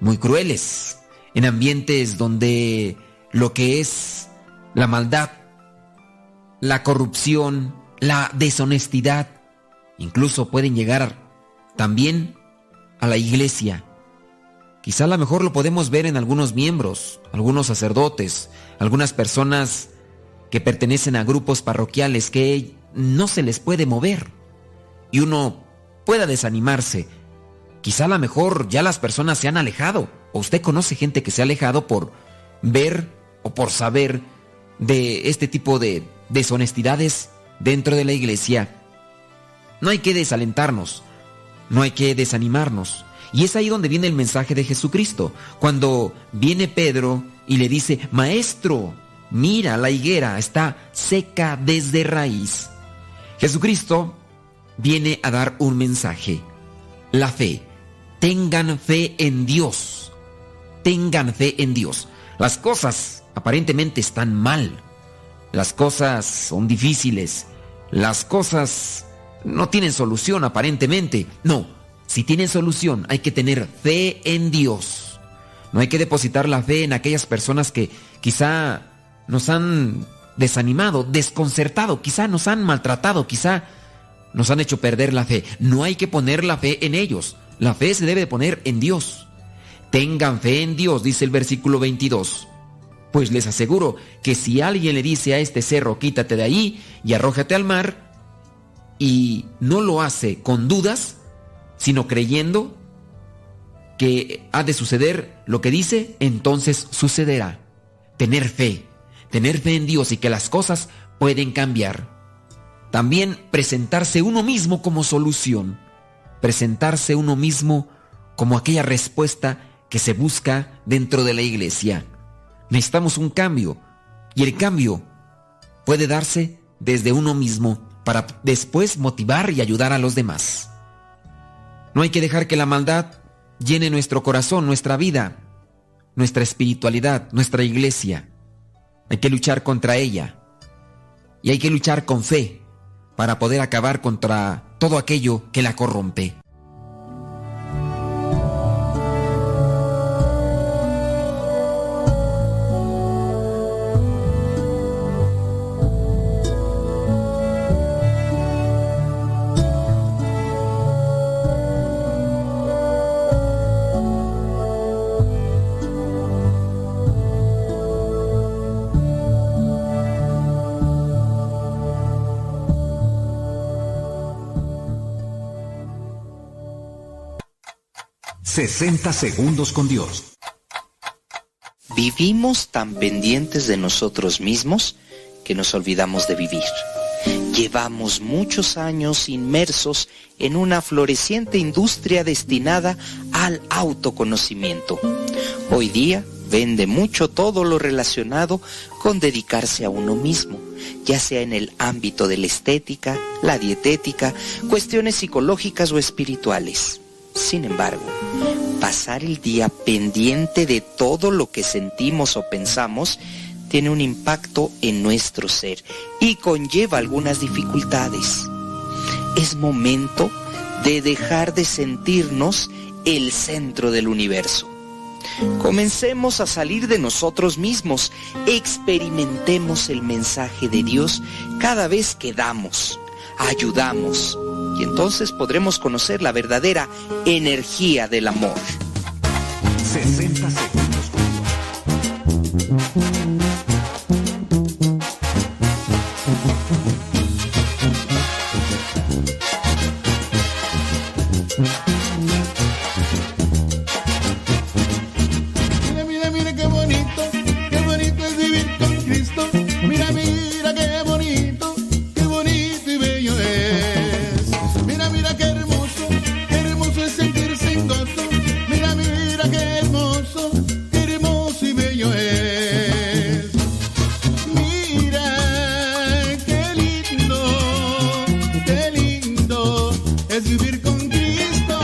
muy crueles, en ambientes donde lo que es la maldad, la corrupción, la deshonestidad, incluso pueden llegar también a la iglesia. Quizá a lo mejor lo podemos ver en algunos miembros, algunos sacerdotes, algunas personas que pertenecen a grupos parroquiales que no se les puede mover y uno pueda desanimarse. Quizá a lo mejor ya las personas se han alejado, o usted conoce gente que se ha alejado por ver o por saber de este tipo de deshonestidades dentro de la iglesia. No hay que desalentarnos, no hay que desanimarnos. Y es ahí donde viene el mensaje de Jesucristo. Cuando viene Pedro y le dice: Maestro, mira, la higuera está seca desde raíz. Jesucristo viene a dar un mensaje: la fe. Tengan fe en Dios. Tengan fe en Dios. Las cosas aparentemente están mal. Las cosas son difíciles. Las cosas no tienen solución aparentemente. No. Si tienen solución, hay que tener fe en Dios. No hay que depositar la fe en aquellas personas que quizá nos han desanimado, desconcertado, quizá nos han maltratado, quizá nos han hecho perder la fe. No hay que poner la fe en ellos. La fe se debe poner en Dios. Tengan fe en Dios, dice el versículo veintidós. Pues les aseguro que si alguien le dice a este cerro, quítate de ahí y arrójate al mar, y no lo hace con dudas, sino creyendo que ha de suceder lo que dice, entonces sucederá. Tener fe, tener fe en Dios y que las cosas pueden cambiar. También presentarse uno mismo como solución, presentarse uno mismo como aquella respuesta que se busca dentro de la iglesia. Necesitamos un cambio, y el cambio puede darse desde uno mismo para después motivar y ayudar a los demás. No hay que dejar que la maldad llene nuestro corazón, nuestra vida, nuestra espiritualidad, nuestra iglesia. Hay que luchar contra ella. Y hay que luchar con fe para poder acabar contra todo aquello que la corrompe. sesenta segundos con Dios. Vivimos tan pendientes de nosotros mismos que nos olvidamos de vivir. Llevamos muchos años inmersos en una floreciente industria destinada al autoconocimiento. Hoy día vende mucho todo lo relacionado con dedicarse a uno mismo, ya sea en el ámbito de la estética, la dietética, cuestiones psicológicas o espirituales. Sin embargo, pasar el día pendiente de todo lo que sentimos o pensamos tiene un impacto en nuestro ser y conlleva algunas dificultades. Es momento de dejar de sentirnos el centro del universo. Comencemos a salir de nosotros mismos, experimentemos el mensaje de Dios cada vez que damos, ayudamos. Y entonces podremos conocer la verdadera energía del amor. sesenta segundos. Mira, mira, mira qué bonito, qué bonito es vivir con Cristo. Mira, mira qué bonito, qué bonito y bello es. Mira qué hermoso, qué hermoso es sentirse en gozo. Mira, mira qué hermoso, qué hermoso y bello es. Mira qué lindo, qué lindo es vivir con Cristo.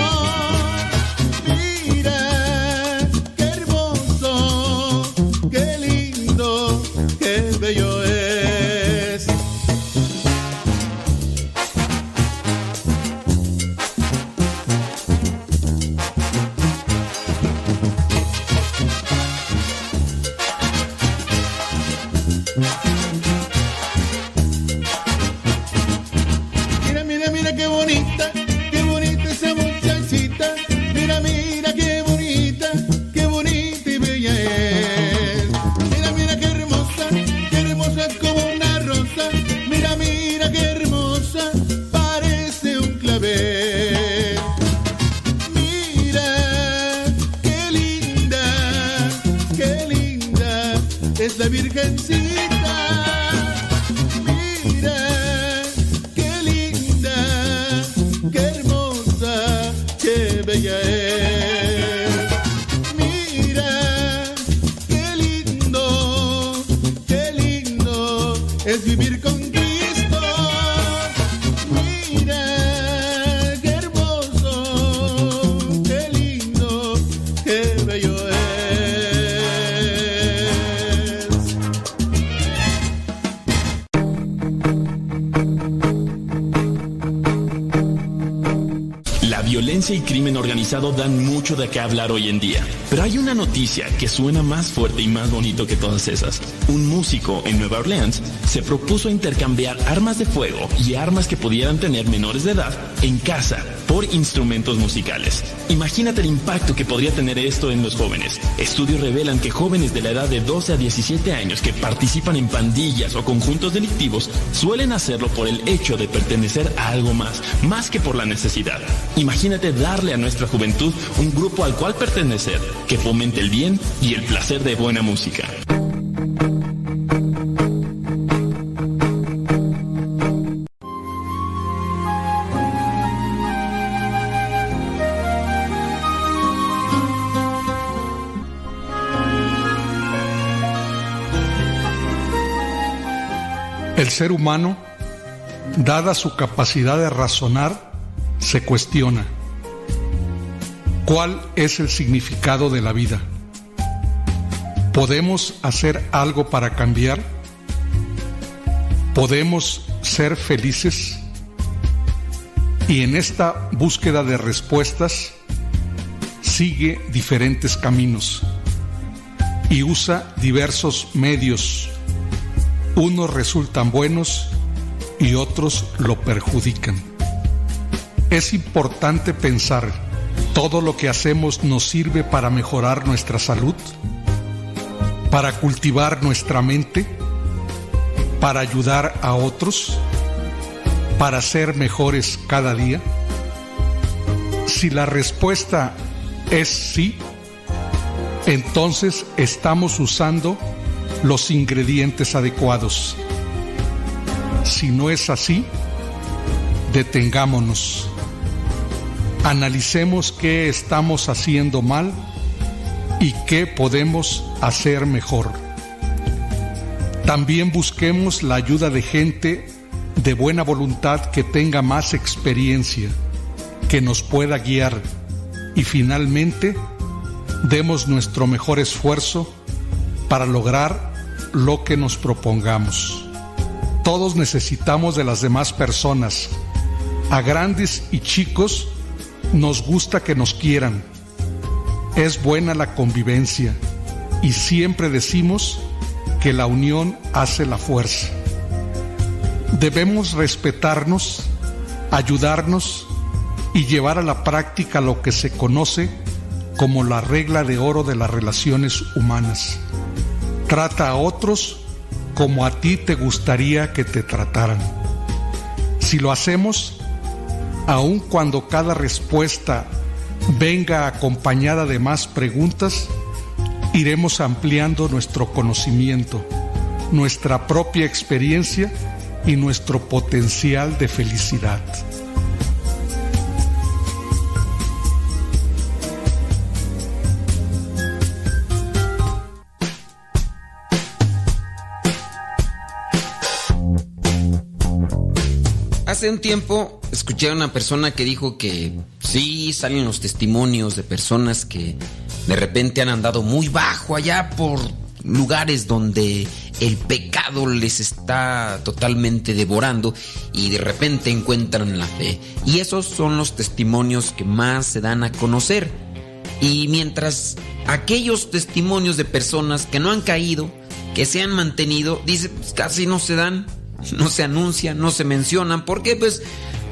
Mira qué hermoso, qué lindo, qué bello es. Mira, mira qué bonita, qué bonita esa muchachita. Mira, dulce virgencita, mira, qué linda, qué hermosa, qué bella es. Mira, qué lindo, qué lindo es vivir con Cristo. Mira, qué hermoso, qué lindo, qué bello es. Violencia y crimen organizado dan mucho de qué hablar hoy en día. Pero hay una noticia que suena más fuerte y más bonito que todas esas. Un músico en Nueva Orleans se propuso intercambiar armas de fuego y armas que pudieran tener menores de edad en casa por instrumentos musicales. Imagínate el impacto que podría tener esto en los jóvenes. Estudios revelan que jóvenes de la edad de doce a diecisiete años que participan en pandillas o conjuntos delictivos suelen hacerlo por el hecho de pertenecer a algo más, más que por la necesidad. Imagínate darle a nuestra juventud un grupo al cual pertenecer, que fomente el bien y el placer de buena música. El ser humano, dada su capacidad de razonar, se cuestiona: ¿cuál es el significado de la vida? ¿Podemos hacer algo para cambiar? ¿Podemos ser felices? Y en esta búsqueda de respuestas, sigue diferentes caminos y usa diversos medios. Unos resultan buenos y otros lo perjudican. Es importante pensar, ¿todo lo que hacemos nos sirve para mejorar nuestra salud? ¿Para cultivar nuestra mente? ¿Para ayudar a otros? ¿Para ser mejores cada día? Si la respuesta es sí, entonces estamos usando los ingredientes adecuados. Si no es así, detengámonos. Analicemos qué estamos haciendo mal y qué podemos hacer mejor. También busquemos la ayuda de gente de buena voluntad que tenga más experiencia, que nos pueda guiar. Y finalmente, demos nuestro mejor esfuerzo para lograr lo que nos propongamos. Todos necesitamos de las demás personas. A grandes y chicos nos gusta que nos quieran. Es buena la convivencia y siempre decimos que la unión hace la fuerza. Debemos respetarnos, ayudarnos y llevar a la práctica lo que se conoce como la regla de oro de las relaciones humanas. Trata a otros como a ti te gustaría que te trataran. Si lo hacemos, aun cuando cada respuesta venga acompañada de más preguntas, iremos ampliando nuestro conocimiento, nuestra propia experiencia y nuestro potencial de felicidad. Hace un tiempo escuché a una persona que dijo que sí salen los testimonios de personas que de repente han andado muy bajo allá por lugares donde el pecado les está totalmente devorando y de repente encuentran la fe. Y esos son los testimonios que más se dan a conocer. Y mientras aquellos testimonios de personas que no han caído, que se han mantenido, dice, pues casi no se dan. No se anuncian, no se mencionan. ¿Por qué? Pues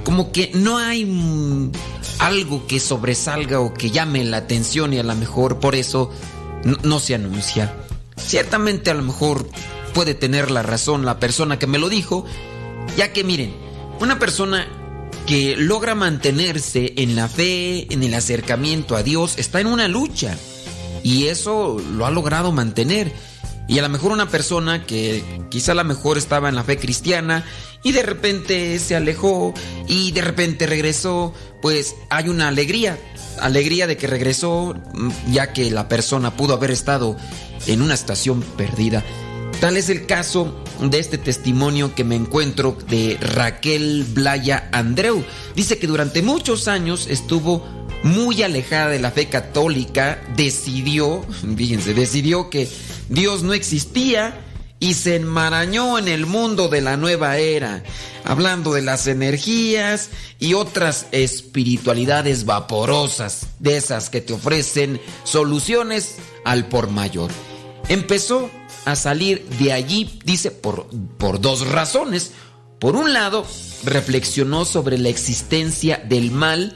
como que no hay mmm, algo que sobresalga o que llame la atención y a lo mejor por eso no, no se anuncia. Ciertamente a lo mejor puede tener la razón la persona que me lo dijo, ya que miren, una persona que logra mantenerse en la fe, en el acercamiento a Dios, está en una lucha y eso lo ha logrado mantener. Y a lo mejor una persona que quizá a lo mejor estaba en la fe cristiana y de repente se alejó y de repente regresó, pues hay una alegría, alegría de que regresó, ya que la persona pudo haber estado en una estación perdida. Tal es el caso de este testimonio que me encuentro de Raquel Blaya Andreu. Dice que durante muchos años estuvo muy alejada de la fe católica, decidió, fíjense, decidió que Dios no existía y se enmarañó en el mundo de la nueva era, hablando de las energías y otras espiritualidades vaporosas, de esas que te ofrecen soluciones al por mayor. Empezó a salir de allí, dice, por, por dos razones. Por un lado, reflexionó sobre la existencia del mal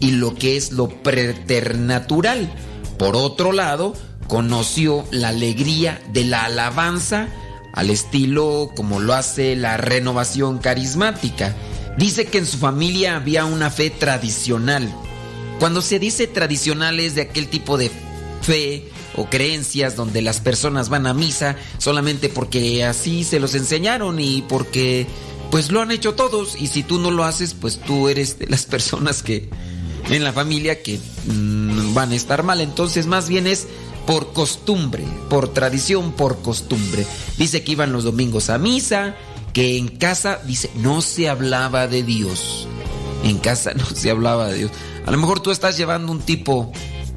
y lo que es lo preternatural. Por otro lado, conoció la alegría de la alabanza al estilo como lo hace la Renovación Carismática. Dice que en su familia había una fe tradicional. Cuando se dice tradicional es de aquel tipo de fe o creencias donde las personas van a misa solamente porque así se los enseñaron y porque pues lo han hecho todos, y si tú no lo haces, pues tú eres de las personas que en la familia que mmm, van a estar mal. Entonces más bien es por costumbre, por tradición, por costumbre. Dice que iban los domingos a misa, que en casa, dice, no se hablaba de Dios. En casa no se hablaba de Dios. A lo mejor tú estás llevando un tipo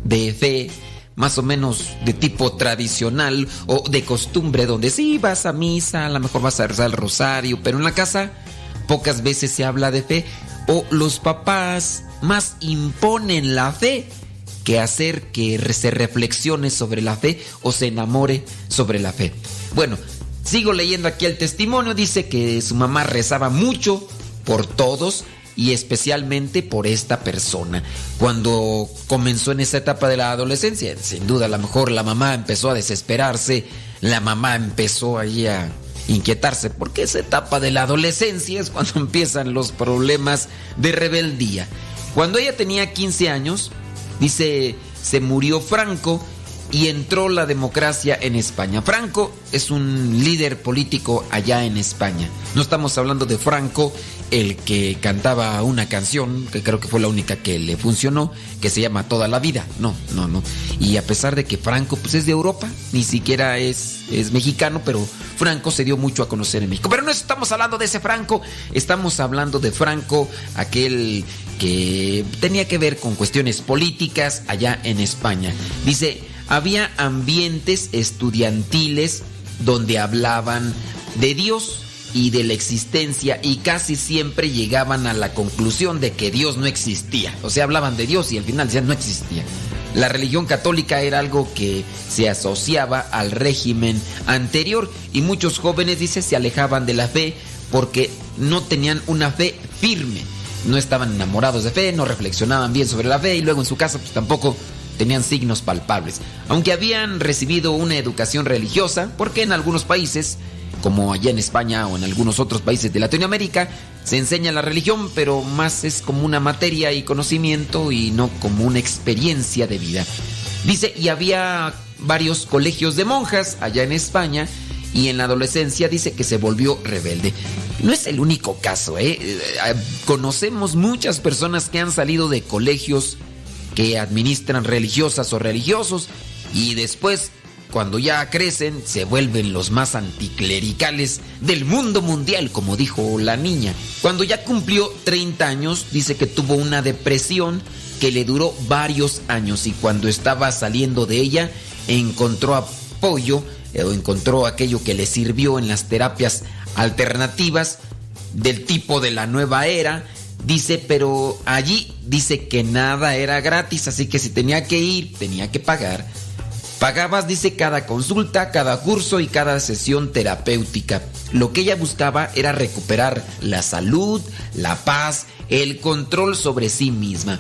de fe más o menos de tipo tradicional o de costumbre, donde sí vas a misa, a lo mejor vas a rezar el rosario, pero en la casa pocas veces se habla de fe, o los papás más imponen la fe que hacer que se reflexione sobre la fe o se enamore sobre la fe. Bueno, sigo leyendo aquí el testimonio. Dice que su mamá rezaba mucho por todos y especialmente por esta persona. Cuando comenzó en esa etapa de la adolescencia, sin duda a lo mejor la mamá empezó a desesperarse, la mamá empezó ahí a inquietarse, porque esa etapa de la adolescencia es cuando empiezan los problemas de rebeldía. Cuando ella tenía quince años, dice, se murió Franco y entró la democracia en España. Franco es un líder político allá en España. No estamos hablando de Franco, el que cantaba una canción, que creo que fue la única que le funcionó, que se llama Toda la Vida. No, no, no. Y a pesar de que Franco pues es de Europa, ni siquiera es, es mexicano, pero Franco se dio mucho a conocer en México. Pero no estamos hablando de ese Franco, estamos hablando de Franco, aquel que tenía que ver con cuestiones políticas allá en España. Dice, había ambientes estudiantiles donde hablaban de Dios y de la existencia y casi siempre llegaban a la conclusión de que Dios no existía. O sea, hablaban de Dios y al final decían no existía. La religión católica era algo que se asociaba al régimen anterior y muchos jóvenes, dice, se alejaban de la fe porque no tenían una fe firme. No estaban enamorados de fe, no reflexionaban bien sobre la fe y luego en su casa pues tampoco tenían signos palpables, aunque habían recibido una educación religiosa, porque en algunos países, como allá en España o en algunos otros países de Latinoamérica, se enseña la religión, pero más es como una materia y conocimiento y no como una experiencia de vida. Dice, y había varios colegios de monjas allá en España, y en la adolescencia dice que se volvió rebelde. No es el único caso, ¿eh? Conocemos muchas personas que han salido de colegios que administran religiosas o religiosos y después, cuando ya crecen, se vuelven los más anticlericales del mundo mundial, como dijo la niña. Cuando ya cumplió treinta años, dice que tuvo una depresión que le duró varios años y cuando estaba saliendo de ella, encontró apoyo, encontró aquello que le sirvió en las terapias alternativas del tipo de la nueva era. Dice, pero allí dice que nada era gratis, así que si tenía que ir, tenía que pagar. Pagabas, dice, cada consulta, cada curso y cada sesión terapéutica. Lo que ella buscaba era recuperar la salud, la paz, el control sobre sí misma.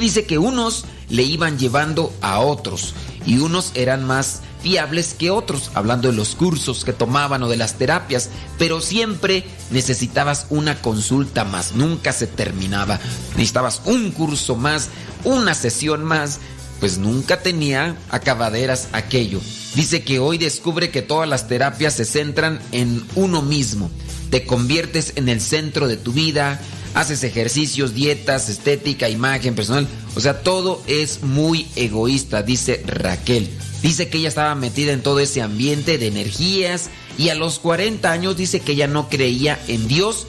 Dice que unos le iban llevando a otros y unos eran más fiables que otros, hablando de los cursos que tomaban o de las terapias, pero siempre necesitabas una consulta más, nunca se terminaba, necesitabas un curso más, una sesión más, pues nunca tenía acabaderas aquello. Dice que hoy descubre que todas las terapias se centran en uno mismo. Te conviertes en el centro de tu vida, haces ejercicios, dietas, estética, imagen personal. O sea, todo es muy egoísta, dice Raquel. Dice que ella estaba metida en todo ese ambiente de energías y a los cuarenta años dice que ella no creía en Dios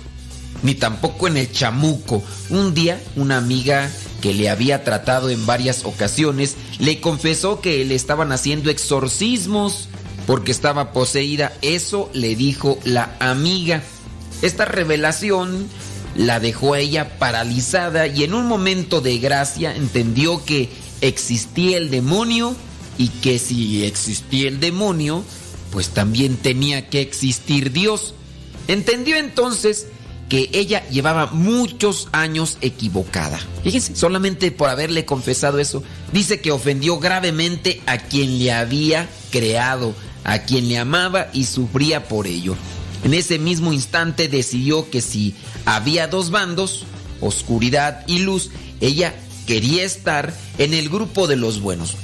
ni tampoco en el chamuco. Un día, una amiga que le había tratado en varias ocasiones le confesó que le estaban haciendo exorcismos porque estaba poseída. Eso le dijo la amiga. Esta revelación la dejó a ella paralizada y en un momento de gracia entendió que existía el demonio y que si existía el demonio, pues también tenía que existir Dios. Entendió entonces que ella llevaba muchos años equivocada. Fíjense, solamente por haberle confesado eso, dice que ofendió gravemente a quien le había creado, a quien le amaba y sufría por ello. En ese mismo instante decidió que si había dos bandos, oscuridad y luz, ella quería estar en el grupo de los buenos.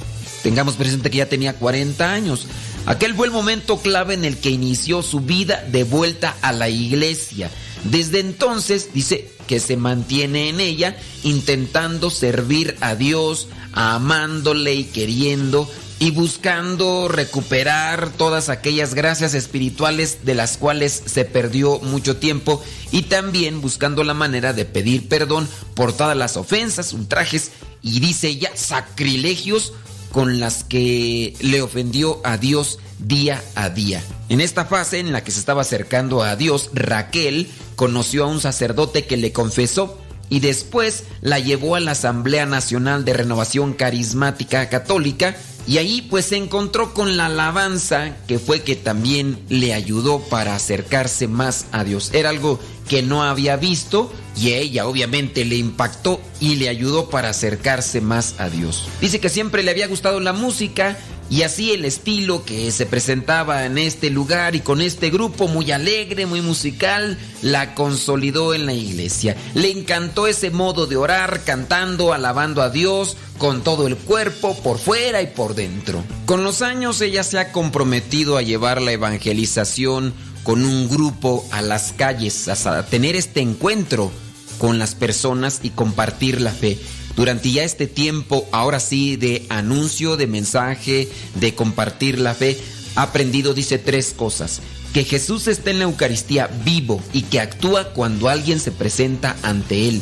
Tengamos presente que ya tenía cuarenta años. Aquel fue el momento clave en el que inició su vida de vuelta a la iglesia. Desde entonces dice que se mantiene en ella intentando servir a Dios, amándole y queriendo y buscando recuperar todas aquellas gracias espirituales de las cuales se perdió mucho tiempo y también buscando la manera de pedir perdón por todas las ofensas, ultrajes y dice ella sacrilegios con las que le ofendió a Dios día a día. En esta fase en la que se estaba acercando a Dios, Raquel conoció a un sacerdote que le confesó y después la llevó a la Asamblea Nacional de Renovación Carismática Católica y ahí pues se encontró con la alabanza que fue que también le ayudó para acercarse más a Dios. Era algo que no había visto y a ella obviamente le impactó y le ayudó para acercarse más a Dios. Dice que siempre le había gustado la música y así el estilo que se presentaba en este lugar y con este grupo muy alegre, muy musical, la consolidó en la iglesia. Le encantó ese modo de orar, cantando, alabando a Dios con todo el cuerpo, por fuera y por dentro. Con los años ella se ha comprometido a llevar la evangelización con un grupo a las calles, a tener este encuentro con las personas y compartir la fe. Durante ya este tiempo, ahora sí, de anuncio, de mensaje, de compartir la fe, ha aprendido, dice, tres cosas. Que Jesús está en la Eucaristía vivo y que actúa cuando alguien se presenta ante Él.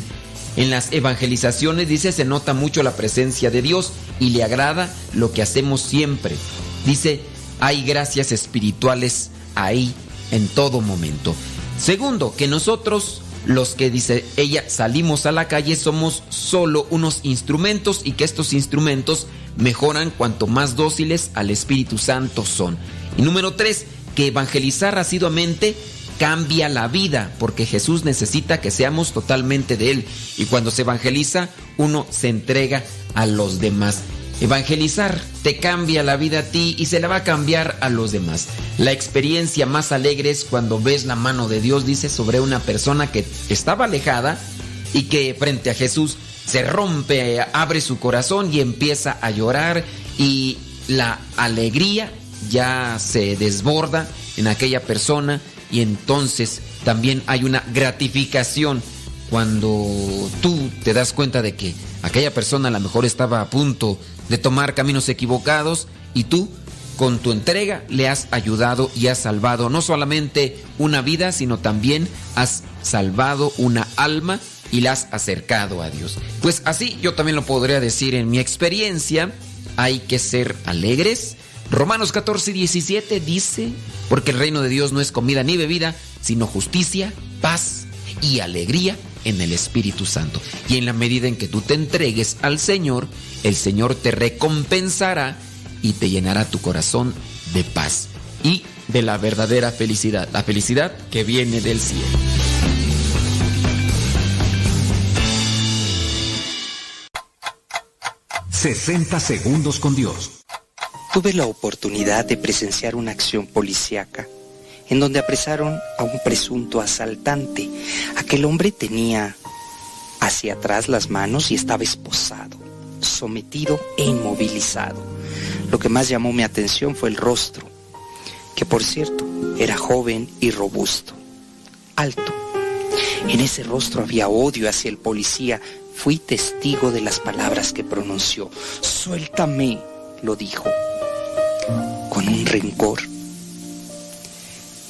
En las evangelizaciones, dice, se nota mucho la presencia de Dios y le agrada lo que hacemos siempre. Dice, hay gracias espirituales ahí en todo momento. Segundo, que nosotros, los que dice ella, salimos a la calle, somos solo unos instrumentos y que estos instrumentos mejoran cuanto más dóciles al Espíritu Santo son. Y número tres, que evangelizar asiduamente cambia la vida, porque Jesús necesita que seamos totalmente de Él. Y cuando se evangeliza, uno se entrega a los demás. Evangelizar te cambia la vida a ti y se la va a cambiar a los demás. La experiencia más alegre es cuando ves la mano de Dios, dice, sobre una persona que estaba alejada y que frente a Jesús se rompe, abre su corazón y empieza a llorar y la alegría ya se desborda en aquella persona y entonces también hay una gratificación. Cuando tú te das cuenta de que aquella persona a lo mejor estaba a punto de tomar caminos equivocados y tú con tu entrega le has ayudado y has salvado no solamente una vida, sino también has salvado una alma y la has acercado a Dios. Pues así yo también lo podría decir en mi experiencia, hay que ser alegres. Romanos catorce diecisiete dice, porque el reino de Dios no es comida ni bebida, sino justicia, paz y alegría en el Espíritu Santo. Y en la medida en que tú te entregues al Señor, el Señor te recompensará y te llenará tu corazón de paz y de la verdadera felicidad, la felicidad que viene del cielo. sesenta segundos con Dios. Tuve la oportunidad de presenciar una acción policíaca en donde apresaron a un presunto asaltante. Aquel hombre tenía hacia atrás las manos y estaba esposado, sometido e inmovilizado. Lo que más llamó mi atención fue el rostro, que por cierto era joven y robusto, alto. En ese rostro había odio hacia el policía. Fui testigo de las palabras que pronunció. Suéltame, lo dijo, con un rencor.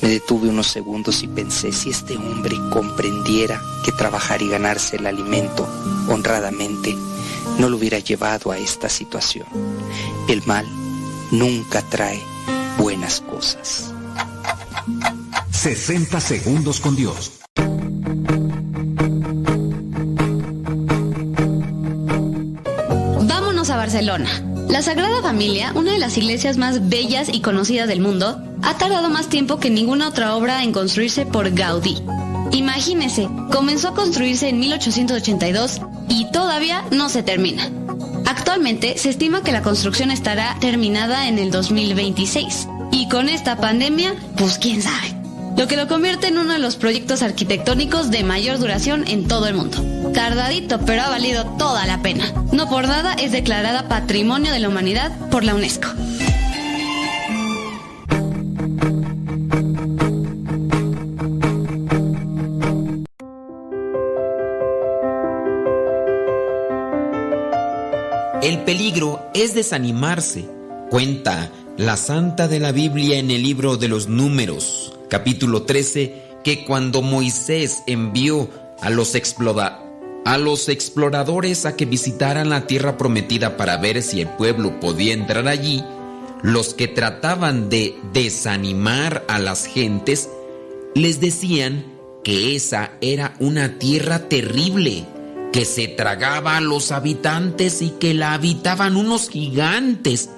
Me detuve unos segundos y pensé, si este hombre comprendiera que trabajar y ganarse el alimento honradamente no lo hubiera llevado a esta situación. El mal nunca trae buenas cosas. sesenta segundos con Dios. Vámonos a Barcelona. La Sagrada Familia, una de las iglesias más bellas y conocidas del mundo, ha tardado más tiempo que ninguna otra obra en construirse por Gaudí. Imagínese, comenzó a construirse en mil ochocientos ochenta y dos y todavía no se termina. Actualmente se estima que la construcción estará terminada en el dos mil veintiséis. Y con esta pandemia, pues quién sabe. Lo que lo convierte en uno de los proyectos arquitectónicos de mayor duración en todo el mundo. Tardadito, pero ha valido toda la pena. No por nada es declarada Patrimonio de la Humanidad por la UNESCO. El peligro es desanimarse, cuenta la Santa de la Biblia en el libro de los Números, capítulo trece, que cuando Moisés envió a los, explora, a los exploradores a que visitaran la tierra prometida para ver si el pueblo podía entrar allí, los que trataban de desanimar a las gentes les decían que esa era una tierra terrible, que se tragaba a los habitantes y que la habitaban unos gigantes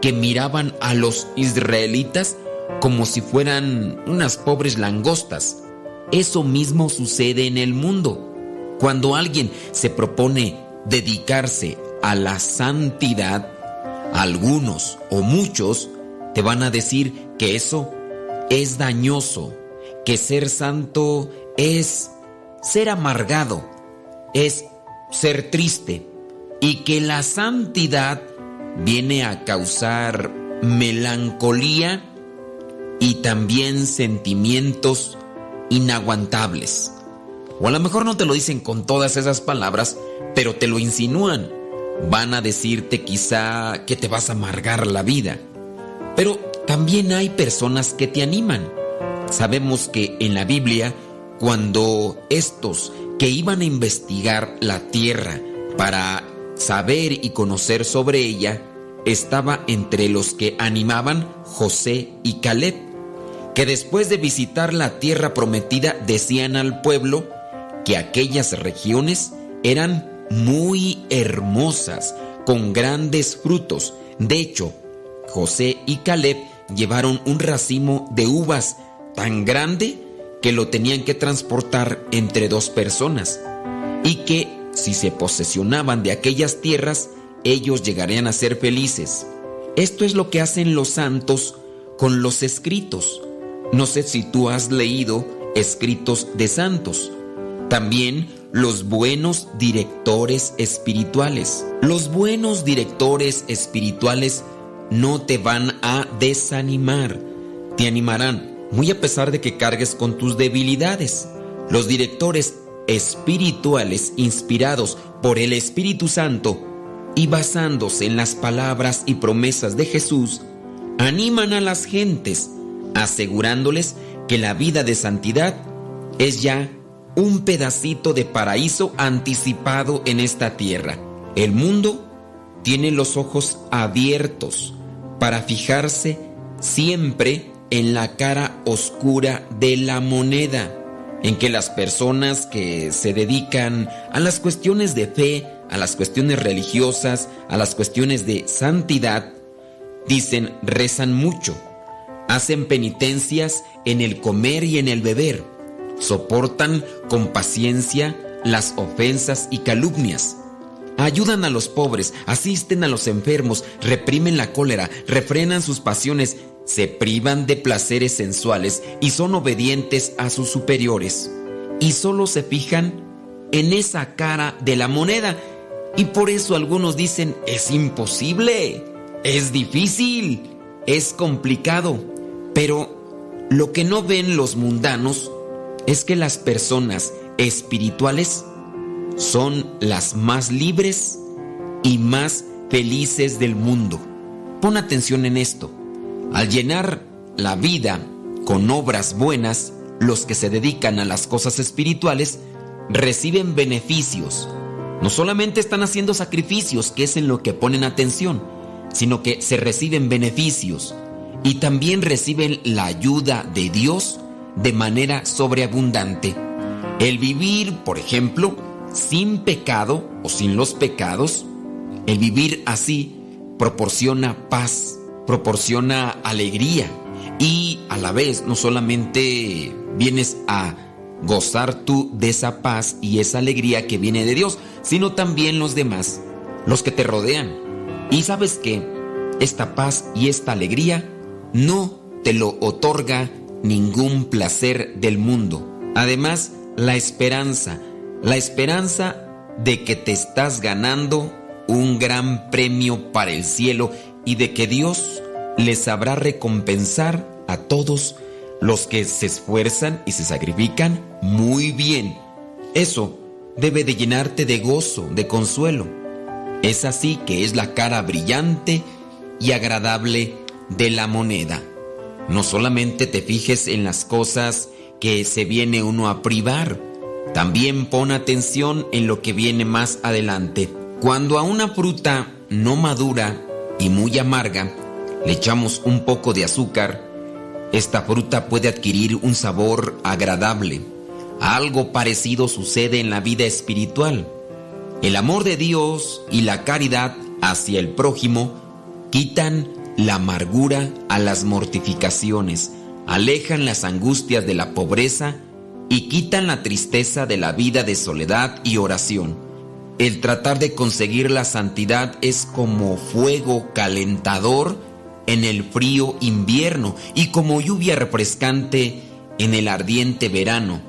que miraban a los israelitas como si fueran unas pobres langostas. Eso mismo sucede en el mundo. Cuando alguien se propone dedicarse a la santidad, algunos o muchos te van a decir que eso es dañoso, que ser santo es ser amargado, es ser triste, y que la santidad viene a causar melancolía y también sentimientos inaguantables. O a lo mejor no te lo dicen con todas esas palabras, pero te lo insinúan. Van a decirte quizá que te vas a amargar la vida. Pero también hay personas que te animan. Sabemos que en la Biblia, cuando estos que iban a investigar la tierra para saber y conocer sobre ella, estaba entre los que animaban Josué y Caleb, que después de visitar la tierra prometida decían al pueblo que aquellas regiones eran muy hermosas, con grandes frutos. De hecho, Josué y Caleb llevaron un racimo de uvas tan grande que lo tenían que transportar entre dos personas, y que si se posesionaban de aquellas tierras, ellos llegarían a ser felices. Esto es lo que hacen los santos con los escritos. No sé si tú has leído escritos de santos. También los buenos directores espirituales. Los buenos directores espirituales no te van a desanimar. Te animarán, muy a pesar de que cargues con tus debilidades. Los directores espirituales inspirados por el Espíritu Santo y basándose en las palabras y promesas de Jesús, animan a las gentes, asegurándoles que la vida de santidad es ya un pedacito de paraíso anticipado en esta tierra. El mundo tiene los ojos abiertos para fijarse siempre en la cara oscura de la moneda, en que las personas que se dedican a las cuestiones de fe, a las cuestiones religiosas, a las cuestiones de santidad, dicen, rezan mucho, hacen penitencias en el comer y en el beber, soportan con paciencia las ofensas y calumnias, ayudan a los pobres, asisten a los enfermos, reprimen la cólera, refrenan sus pasiones, se privan de placeres sensuales y son obedientes a sus superiores. Y solo se fijan en esa cara de la moneda. Y por eso algunos dicen, es imposible. Es difícil, es complicado, pero lo que no ven los mundanos es que las personas espirituales son las más libres y más felices del mundo. Pon atención en esto. Al llenar la vida con obras buenas, los que se dedican a las cosas espirituales reciben beneficios. No solamente están haciendo sacrificios, que es en lo que ponen atención, sino que se reciben beneficios y también reciben la ayuda de Dios de manera sobreabundante. El vivir, por ejemplo, sin pecado o sin los pecados, el vivir así proporciona paz, proporciona alegría y a la vez no solamente vienes a gozar tú de esa paz y esa alegría que viene de Dios, sino también los demás, los que te rodean. Y sabes que esta paz y esta alegría no te lo otorga ningún placer del mundo. Además, la esperanza, la esperanza de que te estás ganando un gran premio para el cielo y de que Dios les sabrá recompensar a todos los que se esfuerzan y se sacrifican muy bien. Eso debe de llenarte de gozo, de consuelo. Es así que es la cara brillante y agradable de la moneda. No solamente te fijes en las cosas que se viene uno a privar, también pon atención en lo que viene más adelante. Cuando a una fruta no madura y muy amarga le echamos un poco de azúcar, esta fruta puede adquirir un sabor agradable. Algo parecido sucede en la vida espiritual. El amor de Dios y la caridad hacia el prójimo quitan la amargura a las mortificaciones, alejan las angustias de la pobreza y quitan la tristeza de la vida de soledad y oración. El tratar de conseguir la santidad es como fuego calentador en el frío invierno y como lluvia refrescante en el ardiente verano,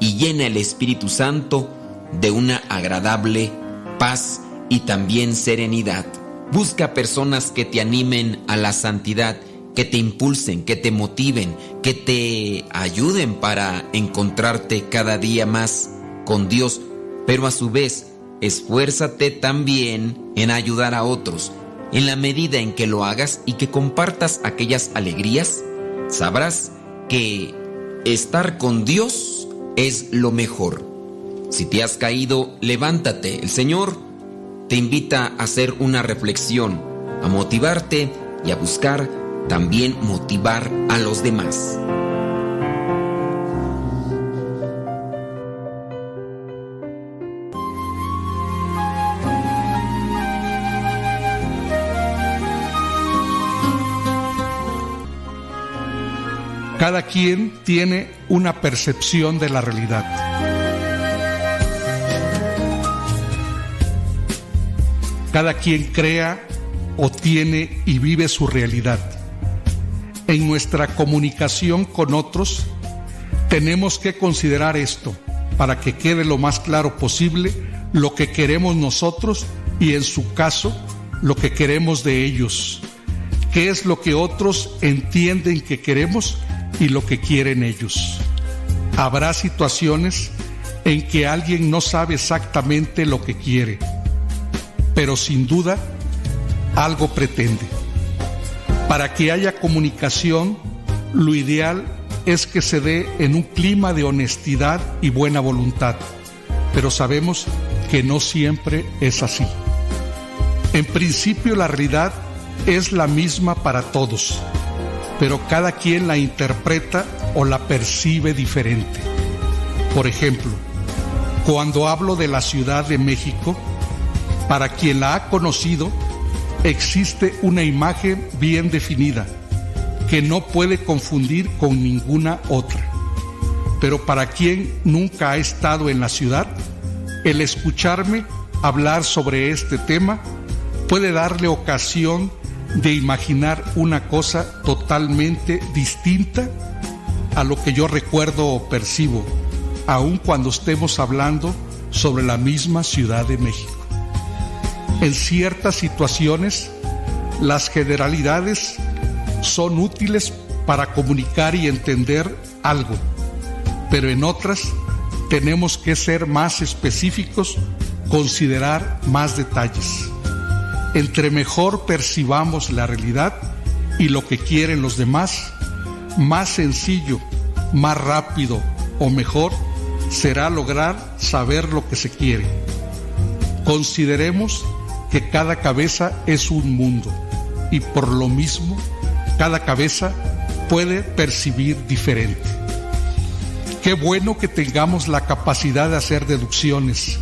y llena el Espíritu Santo de una agradable paz y también serenidad. Busca personas que te animen a la santidad, que te impulsen, que te motiven, que te ayuden para encontrarte cada día más con Dios. Pero a su vez, esfuérzate también en ayudar a otros. En la medida en que lo hagas y que compartas aquellas alegrías, sabrás que estar con Dios es lo mejor. Si te has caído, levántate. El Señor te invita a hacer una reflexión, a motivarte y a buscar también motivar a los demás. Cada quien tiene una percepción de la realidad. Cada quien crea o tiene y vive su realidad. En nuestra comunicación con otros, tenemos que considerar esto para que quede lo más claro posible lo que queremos nosotros y, en su caso, lo que queremos de ellos. ¿Qué es lo que otros entienden que queremos y lo que quieren ellos? Habrá situaciones en que alguien no sabe exactamente lo que quiere, pero sin duda algo pretende. Para que haya comunicación, lo ideal es que se dé en un clima de honestidad y buena voluntad, pero sabemos que no siempre es así. En principio, la realidad es la misma para todos, pero cada quien la interpreta o la percibe diferente. Por ejemplo, cuando hablo de la Ciudad de México, para quien la ha conocido, existe una imagen bien definida que no puede confundir con ninguna otra. Pero para quien nunca ha estado en la ciudad, el escucharme hablar sobre este tema puede darle ocasión de imaginar una cosa totalmente distinta a lo que yo recuerdo o percibo, aun cuando estemos hablando sobre la misma Ciudad de México. En ciertas situaciones, Las generalidades son útiles para comunicar y entender algo, pero en otras tenemos que ser más específicos, considerar más detalles. Entre mejor percibamos la realidad y lo que quieren los demás, más sencillo, más rápido o mejor será lograr saber lo que se quiere. Consideremos que cada cabeza es un mundo y por lo mismo cada cabeza puede percibir diferente. Qué bueno que tengamos la capacidad de hacer deducciones,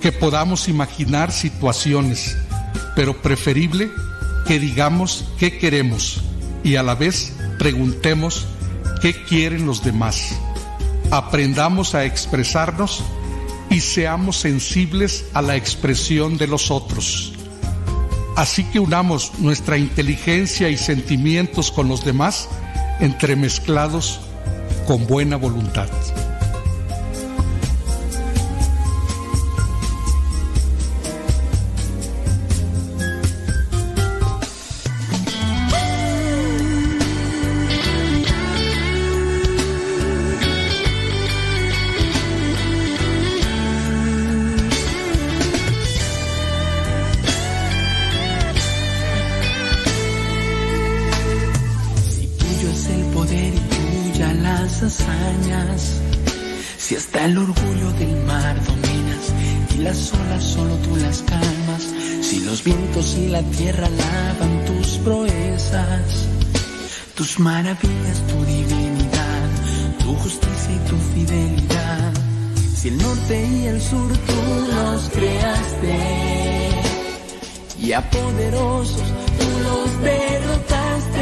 que podamos imaginar situaciones, pero preferible que digamos qué queremos y a la vez preguntemos qué quieren los demás. Aprendamos a expresarnos y seamos sensibles a la expresión de los otros. Así que unamos nuestra inteligencia y sentimientos con los demás, entremezclados con buena voluntad. Tierra lavan tus proezas, tus maravillas, tu divinidad, tu justicia y tu fidelidad. Si el norte y el sur tú los creaste, y a poderosos tú los derrotaste.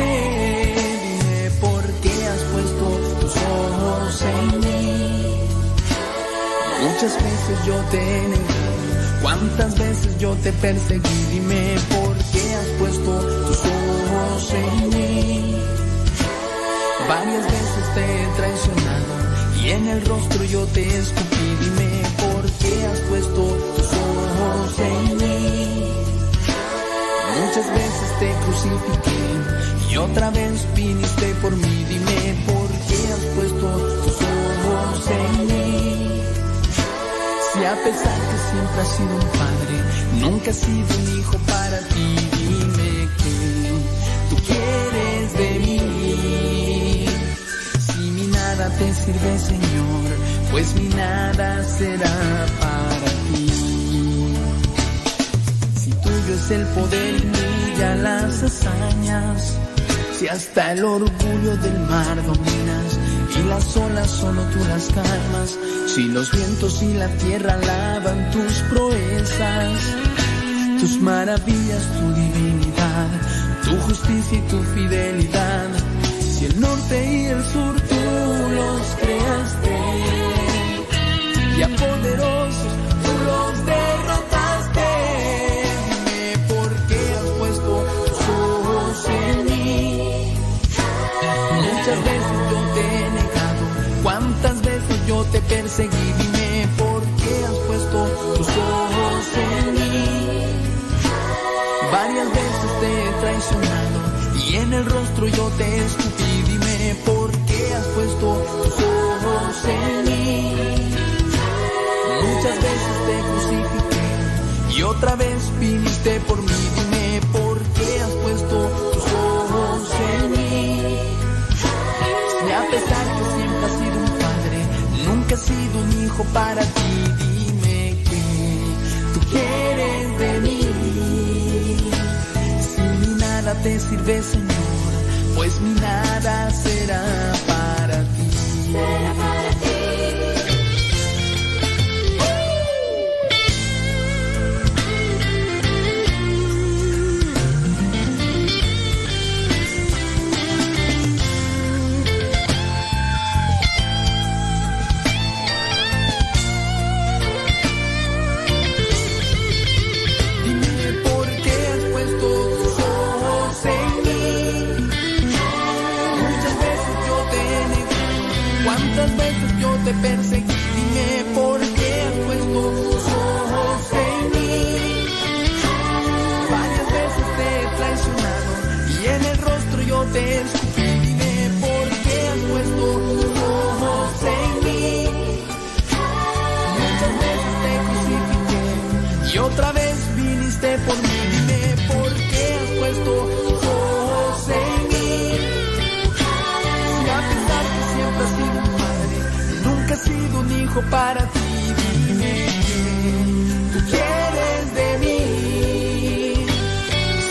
Dime por qué has puesto tus ojos en mí. Muchas veces yo te negué, cuántas veces yo te perseguí. Dime por qué has puesto tus ojos en mí. Varias veces te he traicionado y en el rostro yo te escupí. Dime por qué has puesto tus ojos en mí. Muchas veces te crucifiqué y otra vez viniste por mí. Dime por qué has puesto tus ojos en mí. Y a pesar que siempre has sido un padre, nunca has sido un hijo para ti. Dime qué tú quieres de mí. Si mi nada te sirve, Señor, pues mi nada será para ti. Si tuyo es el poder y mira las hazañas, si hasta el orgullo del mar dominas y las olas solo tú las calmas, si los vientos y la tierra alaban tus proezas, tus maravillas, tu divinidad, tu justicia y tu fidelidad. Si el norte y el sur tú los creaste, y a poderosos tú los derrotaste. Dime por qué has puesto tus ojos en mí. Muchas veces yo te he negado, cuántas veces yo te perseguí. Dime por qué has puesto tus ojos en mí. Varias veces te he traicionado y en el rostro yo te escupí. Dime por qué has puesto tus ojos en mí. Muchas veces te crucifiqué y otra vez viniste por mí. Dime por qué has puesto tus ojos en mí. Y a pesar que siempre has sido un padre, nunca has sido un hijo para ti. Dime qué tú quieres de mí. Si mi nada te sirve, Señor, pues mi nada será para ti. Será para ti. ¿Cuántas veces yo te perseguí? Dime por qué has puesto tus ojos en mí. Varias veces te he traicionado Y otra vez viniste por mí, dime por qué has puesto tus ojos en mí. Y a pesar que siempre has sido un padre, nunca has sido un hijo para ti. Dime qué tú quieres de mí.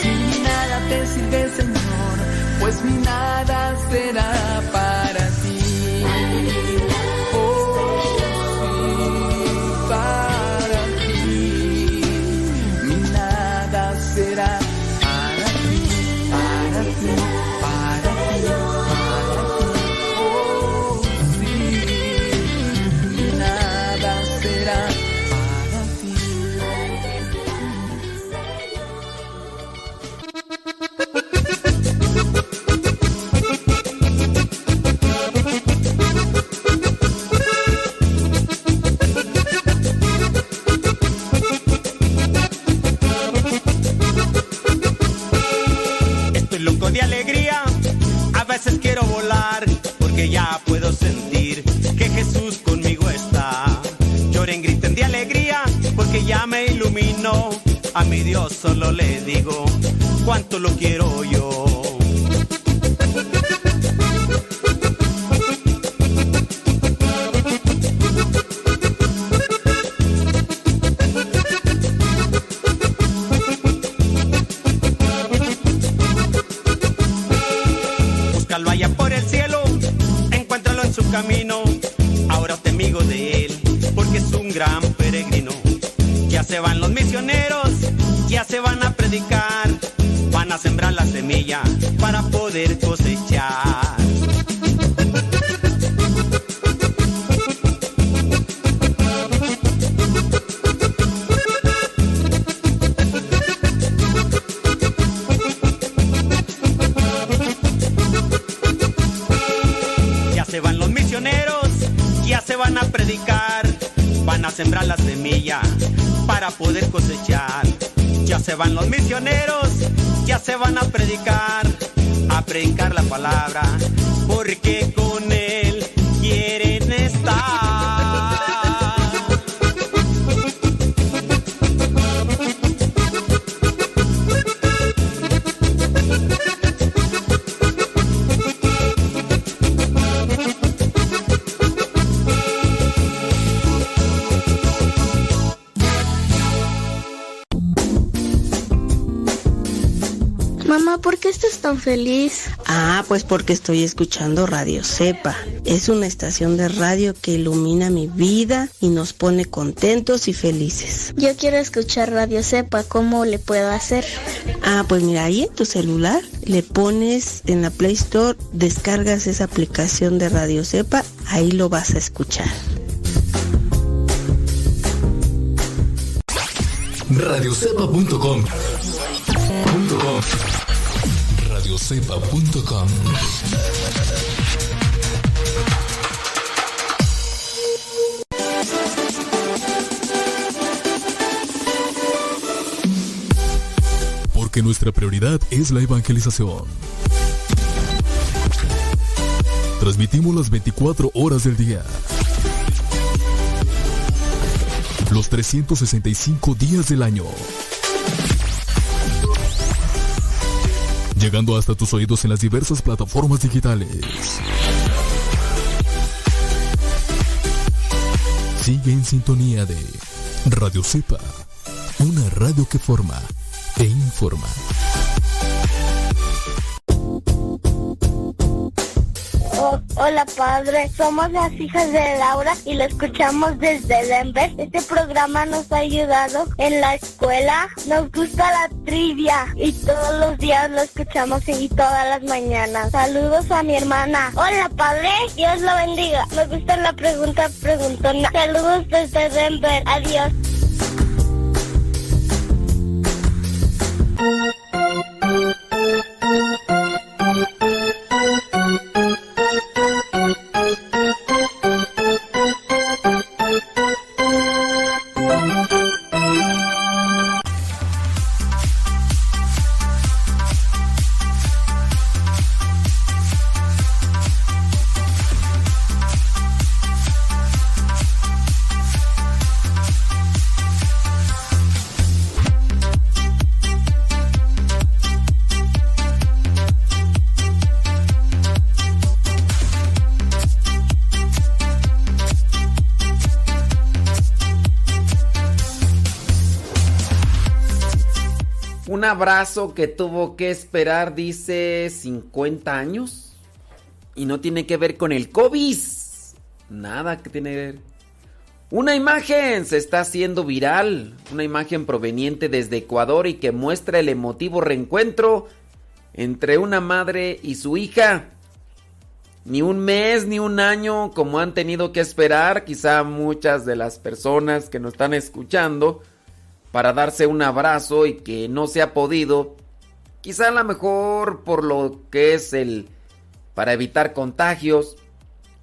Si ni nada te sirve, Señor, pues ni nada será para ti. A mi Dios solo le digo cuánto lo quiero yo. Búscalo allá por el cielo, encuéntralo en su camino. Ahora te amigo de él, porque es un gran peregrino. Ya se van los misioneros, ya se van a predicar, van a sembrar la semilla para poder cosechar. Ya se van los misioneros, ya se van a predicar, van a sembrar la semilla para poder cosechar. Ya se van los misioneros, ya se van a predicar, a predicar la palabra, porque con él quieren estar. ¿Por qué estás tan feliz? Ah, pues porque estoy escuchando Radio Cepa. Es una estación de radio que ilumina mi vida y nos pone contentos y felices. Yo quiero escuchar Radio Cepa, ¿cómo le puedo hacer? Ah, pues mira, ahí en tu celular le pones en la Play Store, descargas esa aplicación de Radio Cepa, ahí lo vas a escuchar. radio cepa punto com radiocepa punto com Porque nuestra prioridad es la evangelización. Transmitimos las veinticuatro horas del día, los trescientos sesenta y cinco días del año, llegando hasta tus oídos en las diversas plataformas digitales. Sigue en sintonía de Radio Cepa, una radio que forma e informa. Hola padre, somos las hijas de Laura y lo escuchamos desde Denver. Este programa nos ha ayudado en la escuela, nos gusta la trivia y todos los días lo escuchamos y todas las mañanas. Saludos a mi hermana. Hola padre, Dios lo bendiga. Me gusta la pregunta preguntona. Saludos desde Denver, adiós. Un abrazo que tuvo que esperar, dice, cincuenta años. Y no tiene que ver con el COVID. Nada que tiene que ver. Una imagen se está haciendo viral. Una imagen proveniente desde Ecuador y que muestra el emotivo reencuentro entre una madre y su hija. Ni un mes, ni un año, como han tenido que esperar, quizá muchas de las personas que nos están escuchando, para darse un abrazo y que no se ha podido, quizá a lo mejor por lo que es el, para evitar contagios,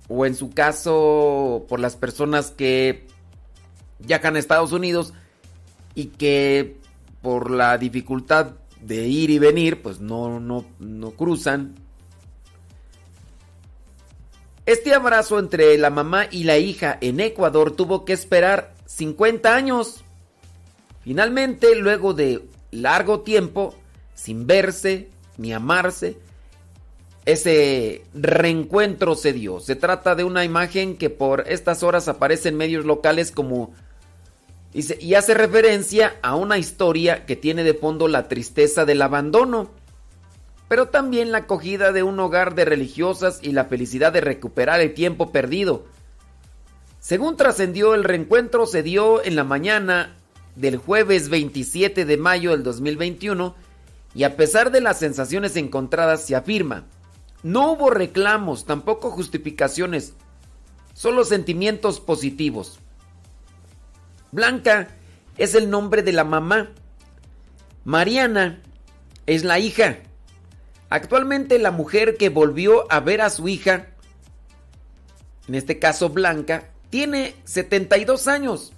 o en su caso por las personas que viajan a Estados Unidos y que por la dificultad de ir y venir, pues no, no, no cruzan. Este abrazo entre la mamá y la hija en Ecuador tuvo que esperar cincuenta años. Finalmente, luego de largo tiempo, sin verse ni amarse, ese reencuentro se dio. Se trata de una imagen que por estas horas aparece en medios locales como... y hace referencia a una historia que tiene de fondo la tristeza del abandono, pero también la acogida de un hogar de religiosas y la felicidad de recuperar el tiempo perdido. Según trascendió, el reencuentro se dio en la mañana del jueves veintisiete de mayo del dos mil veintiuno y a pesar de las sensaciones encontradas se afirma, no hubo reclamos, tampoco justificaciones, solo sentimientos positivos. Blanca es el nombre de la mamá, Mariana es la hija. Actualmente la mujer que volvió a ver a su hija, en este caso Blanca, tiene setenta y dos años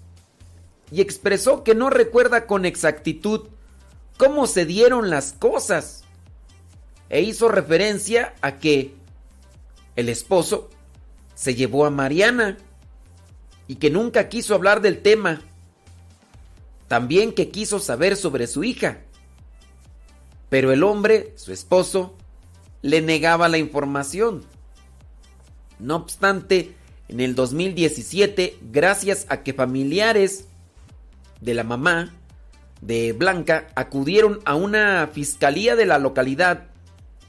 y expresó que no recuerda con exactitud cómo se dieron las cosas e hizo referencia a que el esposo se llevó a Mariana y que nunca quiso hablar del tema, también que quiso saber sobre su hija. Pero el hombre, su esposo, le negaba la información. No obstante, en el dos mil diecisiete, gracias a que familiares de la mamá de Blanca acudieron a una fiscalía de la localidad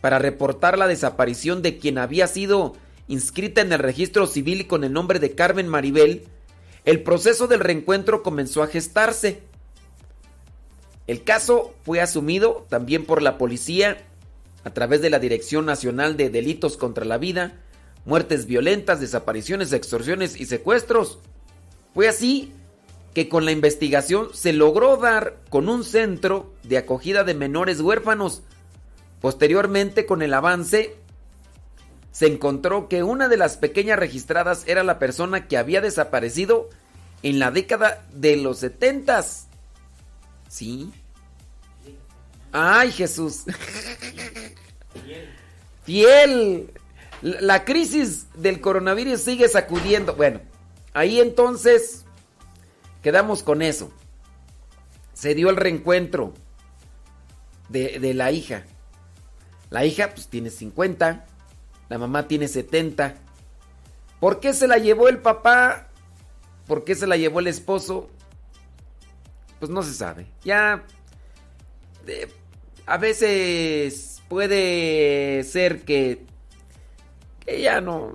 para reportar la desaparición de quien había sido inscrita en el registro civil con el nombre de Carmen Maribel, el proceso del reencuentro comenzó a gestarse. El caso fue asumido también por la policía a través de la Dirección Nacional de Delitos contra la Vida, muertes violentas, desapariciones, extorsiones y secuestros. Fue así que con la investigación se logró dar con un centro de acogida de menores huérfanos. Posteriormente, con el avance, se encontró que una de las pequeñas registradas era la persona que había desaparecido en la década de los setentas. ¿Sí? ¡Ay, Jesús! Fiel. La crisis del coronavirus sigue sacudiendo. Bueno, ahí entonces quedamos con eso. Se dio el reencuentro de, de la hija. La hija pues tiene cincuenta, la mamá tiene setenta. ¿Por qué se la llevó el papá? ¿Por qué se la llevó el esposo? Pues no se sabe. Ya eh, a veces puede ser que, que ya no.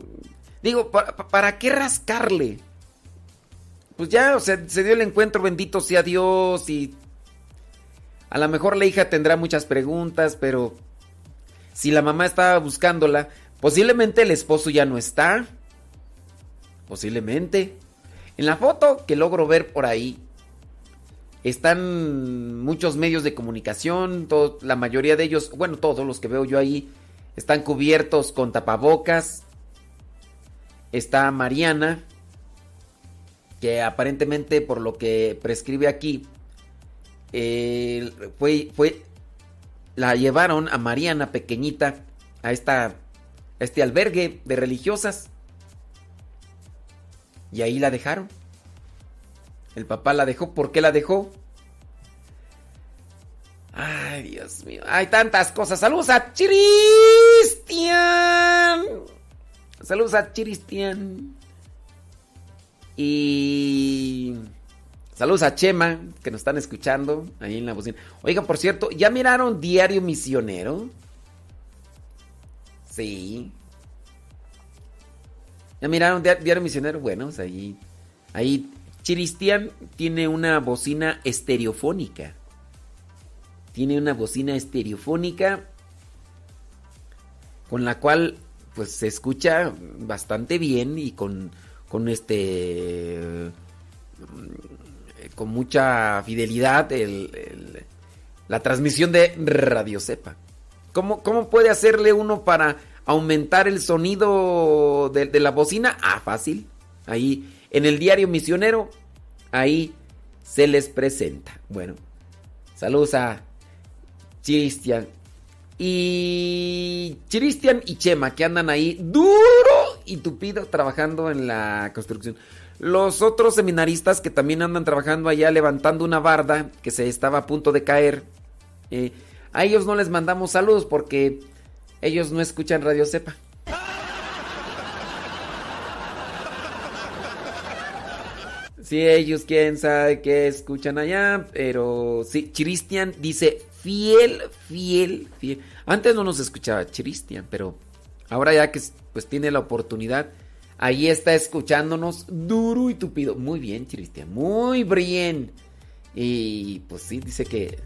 Digo, ¿para, ¿para qué rascarle? Pues ya, o sea, se dio el encuentro, bendito sea Dios. Y a lo mejor la hija tendrá muchas preguntas, pero si la mamá estaba buscándola, posiblemente el esposo ya no está. Posiblemente. En la foto que logro ver por ahí, están muchos medios de comunicación, todo, la mayoría de ellos, bueno, todos los que veo yo ahí, están cubiertos con tapabocas. Está Mariana, que aparentemente, por lo que prescribe aquí, eh, fue, fue, la llevaron a Mariana pequeñita a, esta, a este albergue de religiosas y ahí la dejaron. El papá la dejó. ¿Por qué la dejó? Ay, Dios mío. Hay tantas cosas. Saludos a Cristian. Saludos a Cristian. Y Saludos a Chema, que nos están escuchando ahí en la bocina. Oigan, por cierto, ¿ya miraron Diario Misionero? Sí. ¿Ya miraron Diario Misionero? Bueno, o sea, ahí... ahí Chiristián tiene una bocina estereofónica. Tiene una bocina estereofónica con la cual pues se escucha bastante bien y con, con este... con mucha fidelidad el, el, la transmisión de RadioCEPA. ¿Cómo, ¿Cómo puede hacerle uno para aumentar el sonido de, de la bocina? Ah, fácil. Ahí, en el Diario Misionero, ahí se les presenta. Bueno, saludos a Chiristián. Y Chiristián y Chema, que andan ahí duro y tupido trabajando en la construcción. Los otros seminaristas que también andan trabajando allá levantando una barda que se estaba a punto de caer. Eh, a ellos no les mandamos saludos porque ellos no escuchan Radio Cepa. Sí, ellos quién sabe qué escuchan allá, pero sí, Chiristián dice fiel, fiel, fiel. Antes no nos escuchaba Chiristián, pero ahora ya que pues tiene la oportunidad... ahí está escuchándonos duro y tupido. Muy bien, Chiristián. Muy bien. Y pues sí, dice que...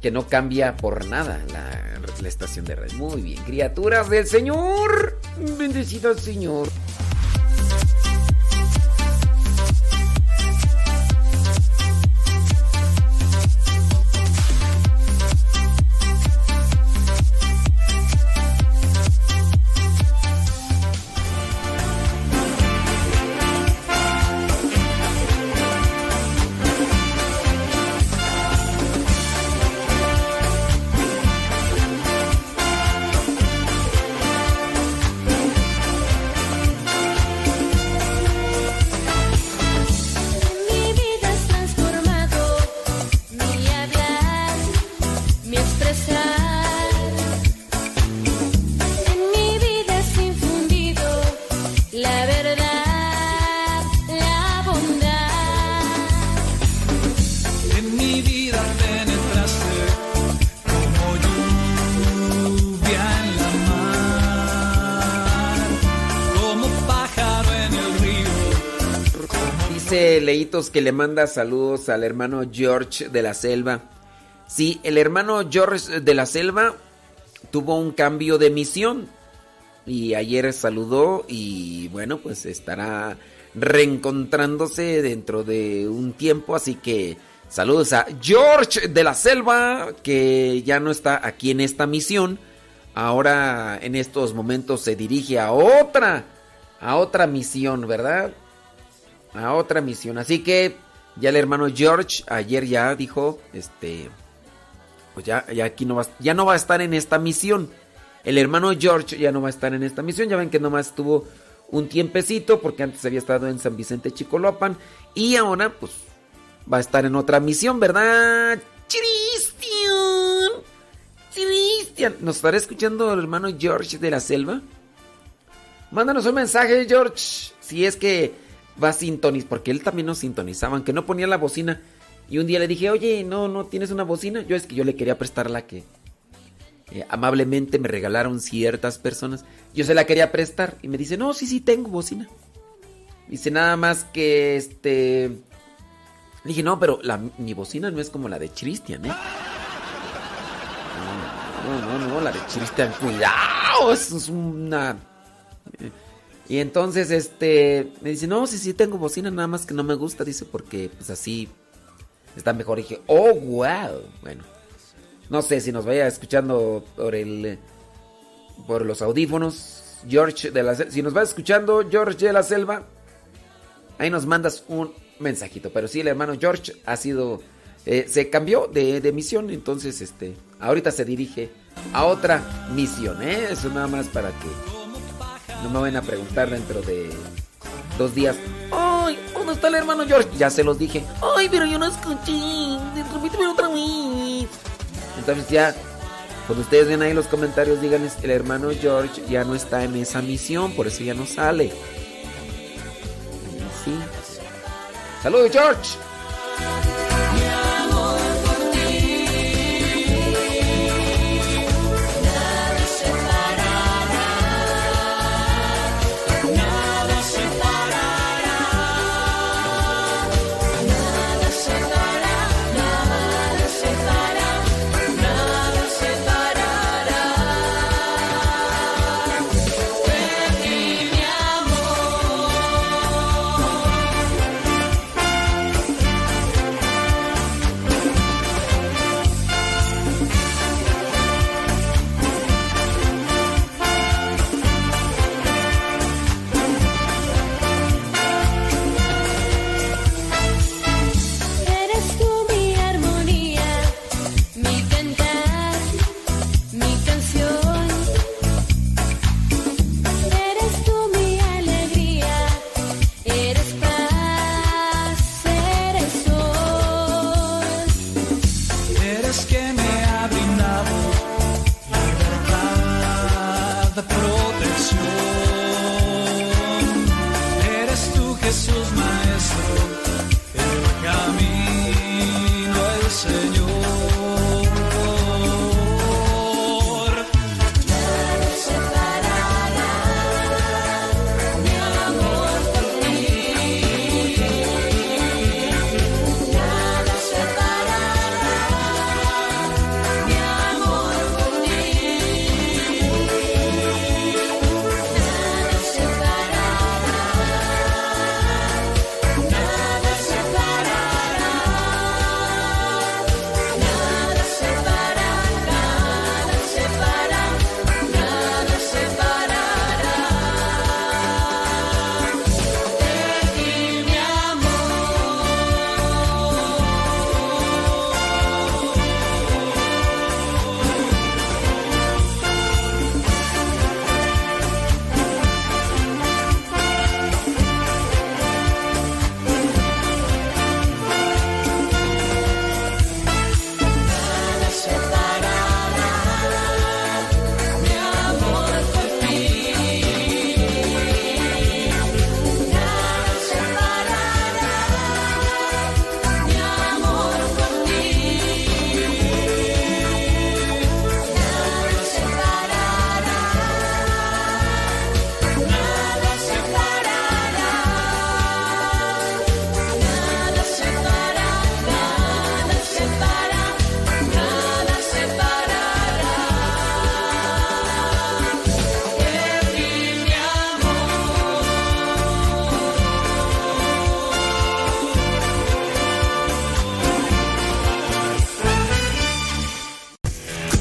que no cambia por nada la, la estación de radio. Muy bien. Criaturas del Señor. Bendecido Señor. Que le manda saludos al hermano George de la Selva. Sí, el hermano George de la Selva tuvo un cambio de misión y ayer saludó y bueno, pues estará reencontrándose dentro de un tiempo, así que saludos a George de la Selva, que ya no está aquí en esta misión, ahora en estos momentos se dirige a otra, a otra misión, ¿verdad? A otra misión, así que ya el hermano George ayer ya dijo, este, pues ya, ya aquí no va, ya no va a estar en esta misión. El hermano George ya no va a estar en esta misión, ya ven que nomás estuvo un tiempecito porque antes había estado en San Vicente Chicoloapan y ahora pues va a estar en otra misión, ¿verdad? Chiristián, Chiristián, ¿nos estará escuchando el hermano George de la Selva? Mándanos un mensaje, George, si es que va a sintonizar, porque él también nos sintonizaba, aunque no ponía la bocina. Y un día le dije, oye, no, no tienes una bocina. Yo es que yo le quería prestar la que eh, amablemente me regalaron ciertas personas. Yo se la quería prestar. Y me dice, no, sí, sí, tengo bocina. Dice, nada más que este... le dije, no, pero la, mi bocina no es como la de Chiristián, ¿eh? No, no, no, no, la de Chiristián, cuidado, es una... Eh, Y entonces, este, me dice, no, sí, sí, tengo bocina, nada más que no me gusta, dice, porque, pues, así está mejor. Y dije, oh, wow, bueno, no sé si nos vaya escuchando por el, por los audífonos, George de la Selva, si nos va escuchando, George de la Selva, ahí nos mandas un mensajito, pero sí, el hermano George ha sido, eh, se cambió de, de misión, entonces, este, ahorita se dirige a otra misión, ¿eh? Eso nada más para que... no me van a preguntar dentro de dos días. ¡Ay! ¿Dónde está el hermano George? Ya se los dije. ¡Ay, pero yo no escuché! ¡Repíteme otra vez! Entonces ya, cuando ustedes ven ahí los comentarios, díganles, el hermano George ya no está en esa misión, por eso ya no sale. Sí. Saludos, George.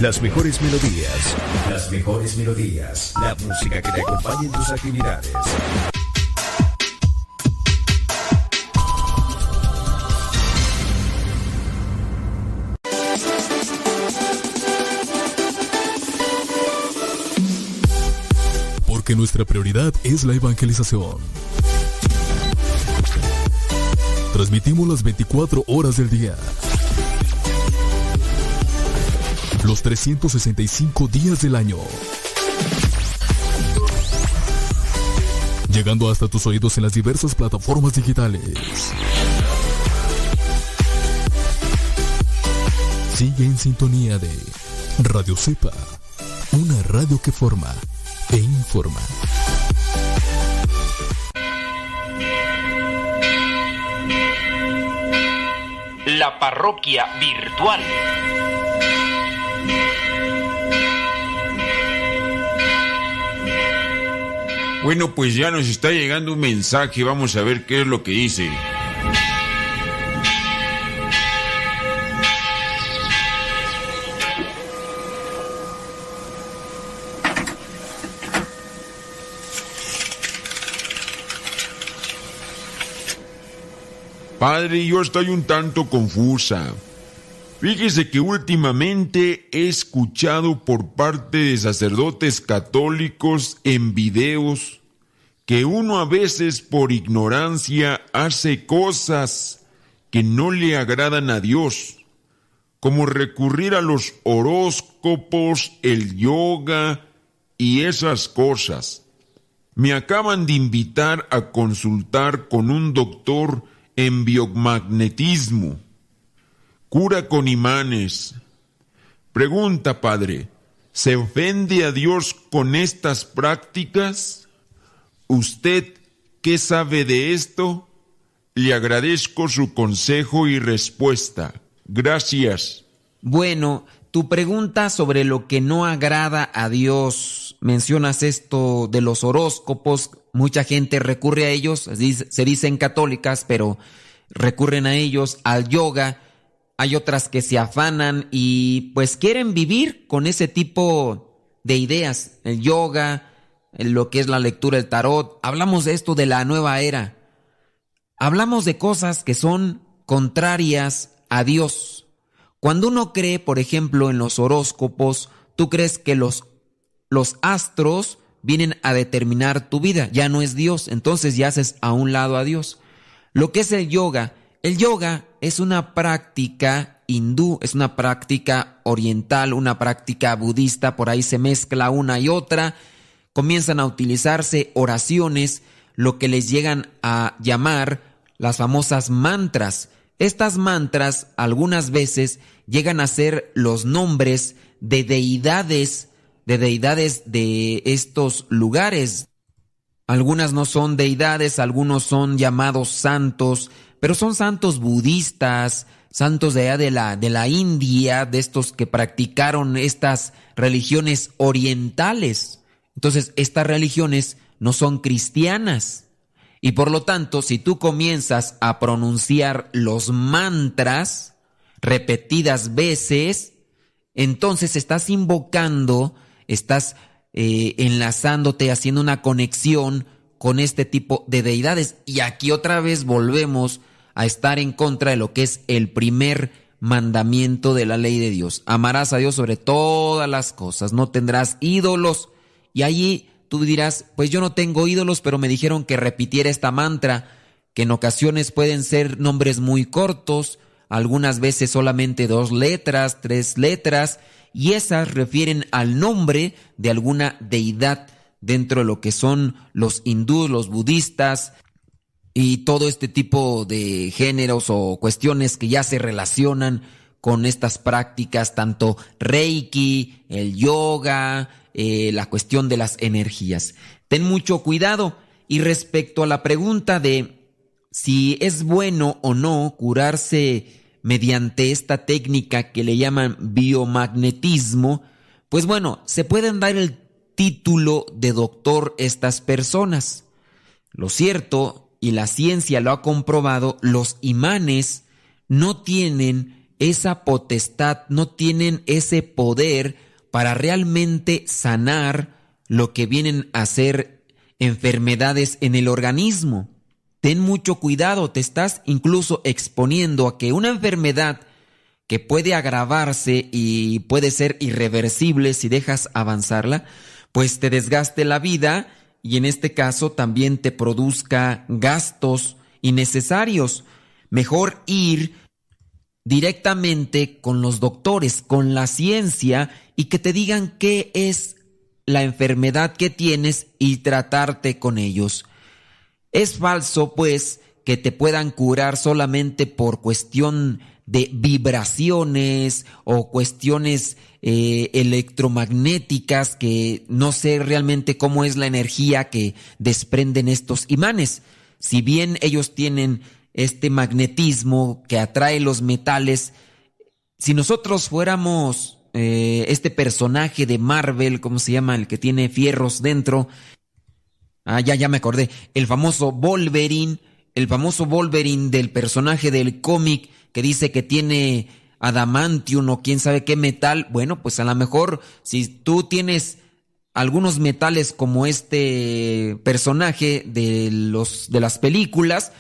Las mejores melodías, las mejores melodías, la música que te acompañe en tus actividades. Porque nuestra prioridad es la evangelización. Transmitimos las veinticuatro horas del día. Los trescientos sesenta y cinco días del año, llegando hasta tus oídos en las diversas plataformas digitales. Sigue en sintonía de Radio Cepa, una radio que forma e informa. La parroquia virtual. Bueno, pues ya nos está llegando un mensaje, vamos a ver qué es lo que dice. Padre, yo estoy un tanto confusa. Fíjese que últimamente he escuchado por parte de sacerdotes católicos en videos que uno a veces por ignorancia hace cosas que no le agradan a Dios, como recurrir a los horóscopos, el yoga y esas cosas. Me acaban de invitar a consultar con un doctor en biomagnetismo, cura con imanes. Pregunta, Padre, ¿se ofende a Dios con estas prácticas? ¿Usted qué sabe de esto? Le agradezco su consejo y respuesta. Gracias. Bueno, tu pregunta sobre lo que no agrada a Dios. Mencionas esto de los horóscopos. Mucha gente recurre a ellos, se dicen católicas, pero recurren a ellos, al yoga. Hay otras que se afanan y pues quieren vivir con ese tipo de ideas. El yoga, lo que es la lectura del tarot. Hablamos de esto de la nueva era. Hablamos de cosas que son contrarias a Dios. Cuando uno cree, por ejemplo, en los horóscopos, tú crees que los, los astros vienen a determinar tu vida. Ya no es Dios, entonces ya haces a un lado a Dios. Lo que es el yoga. El yoga es una práctica hindú, es una práctica oriental, una práctica budista. Por ahí se mezcla una y otra. Comienzan a utilizarse oraciones, lo que les llegan a llamar las famosas mantras. Estas mantras algunas veces llegan a ser los nombres de deidades, de deidades de estos lugares. Algunas no son deidades, algunos son llamados santos, pero son santos budistas, santos de allá de la, de la India, de estos que practicaron estas religiones orientales. Entonces, estas religiones no son cristianas. Y por lo tanto, si tú comienzas a pronunciar los mantras repetidas veces, entonces estás invocando, estás eh, enlazándote, haciendo una conexión con este tipo de deidades. Y aquí otra vez volvemos a estar en contra de lo que es el primer mandamiento de la ley de Dios. Amarás a Dios sobre todas las cosas, no tendrás ídolos. Y allí tú dirás, pues yo no tengo ídolos, pero me dijeron que repitiera esta mantra, que en ocasiones pueden ser nombres muy cortos, algunas veces solamente dos letras, tres letras, y esas refieren al nombre de alguna deidad dentro de lo que son los hindúes, los budistas y todo este tipo de géneros o cuestiones que ya se relacionan con estas prácticas, tanto Reiki, el yoga, eh, la cuestión de las energías. Ten mucho cuidado. Y respecto a la pregunta de si es bueno o no curarse mediante esta técnica que le llaman biomagnetismo, pues bueno, se pueden dar el título de doctor estas personas. Lo cierto, y la ciencia lo ha comprobado, los imanes no tienen esa potestad, no tienen ese poder para realmente sanar lo que vienen a ser enfermedades en el organismo. Ten mucho cuidado, te estás incluso exponiendo a que una enfermedad que puede agravarse y puede ser irreversible si dejas avanzarla, pues te desgaste la vida y en este caso también te produzca gastos innecesarios. Mejor ir directamente con los doctores, con la ciencia, y que te digan qué es la enfermedad que tienes y tratarte con ellos. Es falso, pues, que te puedan curar solamente por cuestión de vibraciones o cuestiones eh, electromagnéticas, que no sé realmente cómo es la energía que desprenden estos imanes. Si bien ellos tienen este magnetismo que atrae los metales, si nosotros fuéramos eh, este personaje de Marvel, ¿cómo se llama? El que tiene fierros dentro. Ah, ya, ya me acordé. El famoso Wolverine, el famoso Wolverine del personaje del cómic que dice que tiene adamantium o quién sabe qué metal. Bueno, pues a lo mejor si tú tienes algunos metales como este personaje de, los, de las películas,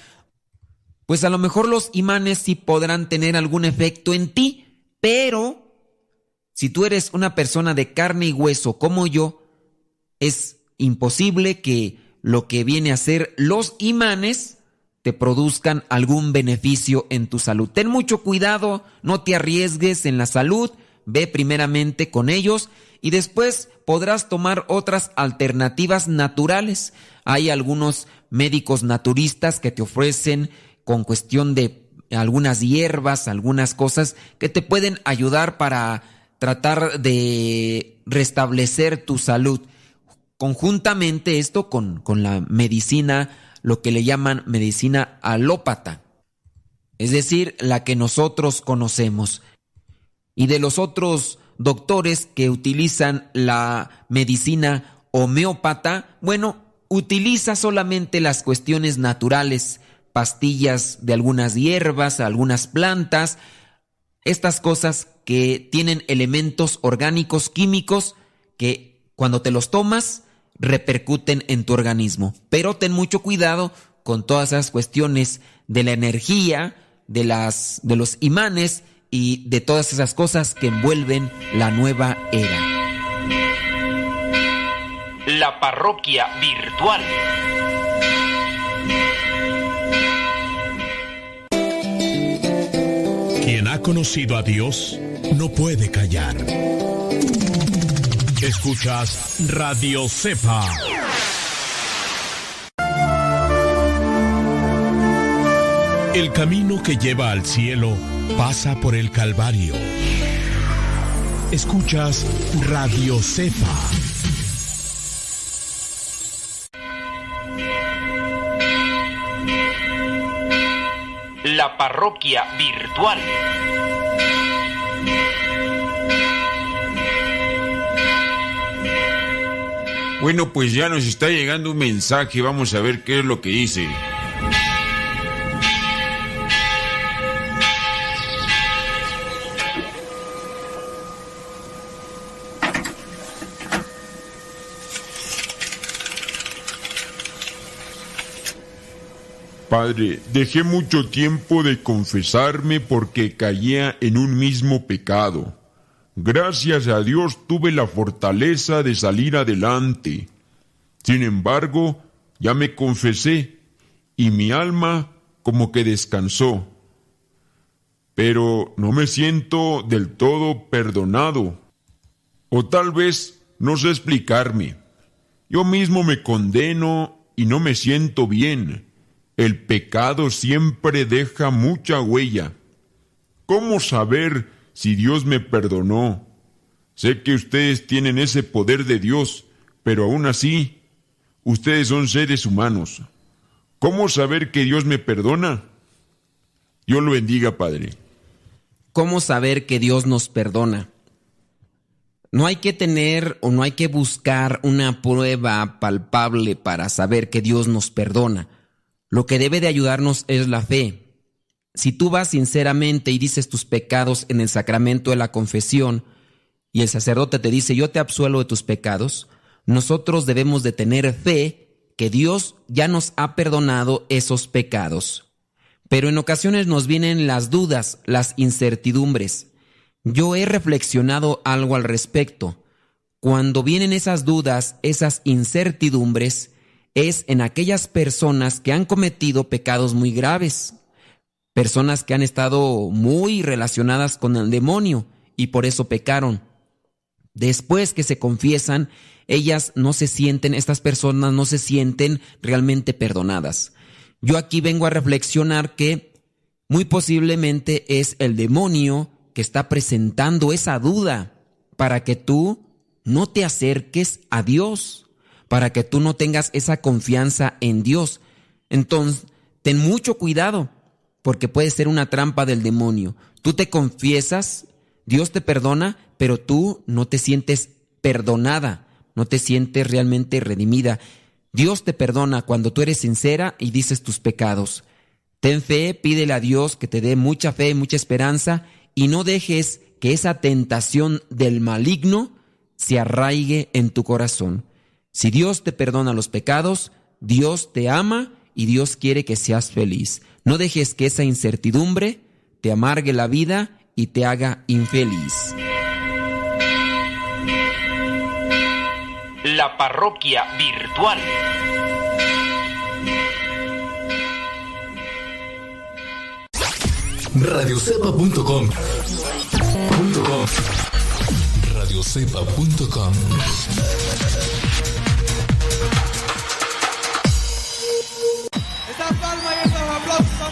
pues a lo mejor los imanes sí podrán tener algún efecto en ti, pero si tú eres una persona de carne y hueso como yo, es imposible que lo que viene a ser los imanes te produzcan algún beneficio en tu salud. Ten mucho cuidado, no te arriesgues en la salud, ve primeramente con ellos y después podrás tomar otras alternativas naturales. Hay algunos médicos naturistas que te ofrecen con cuestión de algunas hierbas, algunas cosas que te pueden ayudar para tratar de restablecer tu salud. Conjuntamente esto con, con la medicina, lo que le llaman medicina alópata, es decir, la que nosotros conocemos. Y de los otros doctores que utilizan la medicina homeópata, bueno, utiliza solamente las cuestiones naturales, pastillas de algunas hierbas, algunas plantas, estas cosas que tienen elementos orgánicos, químicos, que cuando te los tomas repercuten en tu organismo. Pero ten mucho cuidado con todas esas cuestiones de la energía, de las, de los imanes y de todas esas cosas que envuelven la nueva era. La parroquia virtual. Quien ha conocido a Dios no puede callar. Escuchas Radio Cepa. El camino que lleva al cielo pasa por el Calvario. Escuchas Radio Cepa. La parroquia virtual. Bueno, pues ya nos está llegando un mensaje. Vamos a ver qué es lo que dice. Padre, dejé mucho tiempo de confesarme porque caía en un mismo pecado. Gracias a Dios tuve la fortaleza de salir adelante. Sin embargo, ya me confesé y mi alma como que descansó. Pero no me siento del todo perdonado. O tal vez no sé explicarme. Yo mismo me condeno y no me siento bien. El pecado siempre deja mucha huella. ¿Cómo saber si Dios me perdonó? Sé que ustedes tienen ese poder de Dios, pero aún así, ustedes son seres humanos. ¿Cómo saber que Dios me perdona? Dios lo bendiga, Padre. ¿Cómo saber que Dios nos perdona? No hay que tener o no hay que buscar una prueba palpable para saber que Dios nos perdona. Lo que debe de ayudarnos es la fe. Si tú vas sinceramente y dices tus pecados en el sacramento de la confesión y el sacerdote te dice, yo te absuelvo de tus pecados, nosotros debemos de tener fe que Dios ya nos ha perdonado esos pecados. Pero en ocasiones nos vienen las dudas, las incertidumbres. Yo he reflexionado algo al respecto. Cuando vienen esas dudas, esas incertidumbres, es en aquellas personas que han cometido pecados muy graves, personas que han estado muy relacionadas con el demonio y por eso pecaron. Después que se confiesan, ellas no se sienten, estas personas no se sienten realmente perdonadas. Yo aquí vengo a reflexionar que muy posiblemente es el demonio que está presentando esa duda para que tú no te acerques a Dios, para que tú no tengas esa confianza en Dios. Entonces, ten mucho cuidado, porque puede ser una trampa del demonio. Tú te confiesas, Dios te perdona, pero tú no te sientes perdonada, no te sientes realmente redimida. Dios te perdona cuando tú eres sincera y dices tus pecados. Ten fe, pídele a Dios que te dé mucha fe, mucha esperanza, y no dejes que esa tentación del maligno se arraigue en tu corazón. Si Dios te perdona los pecados, Dios te ama y Dios quiere que seas feliz. No dejes que esa incertidumbre te amargue la vida y te haga infeliz. La parroquia virtual. radio cepa punto com radio cepa punto com Esta palma y estos aplausos son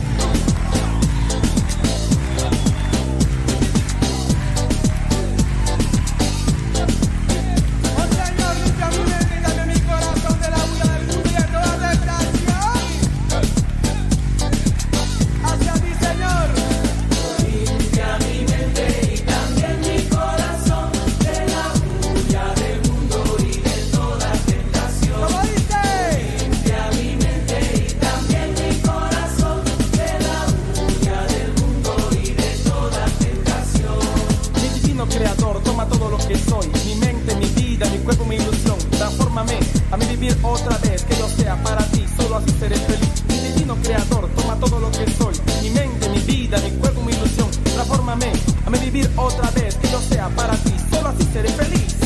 para... todo lo que soy, mi mente, mi vida, mi cuerpo, mi ilusión. Transfórmame a mi vivir otra vez, que yo sea para ti, solo así seré feliz. Mi divino creador, toma todo lo que soy, mi mente, mi vida, mi cuerpo, mi ilusión. Transfórmame a mi vivir otra vez, que yo sea para ti, solo así seré feliz.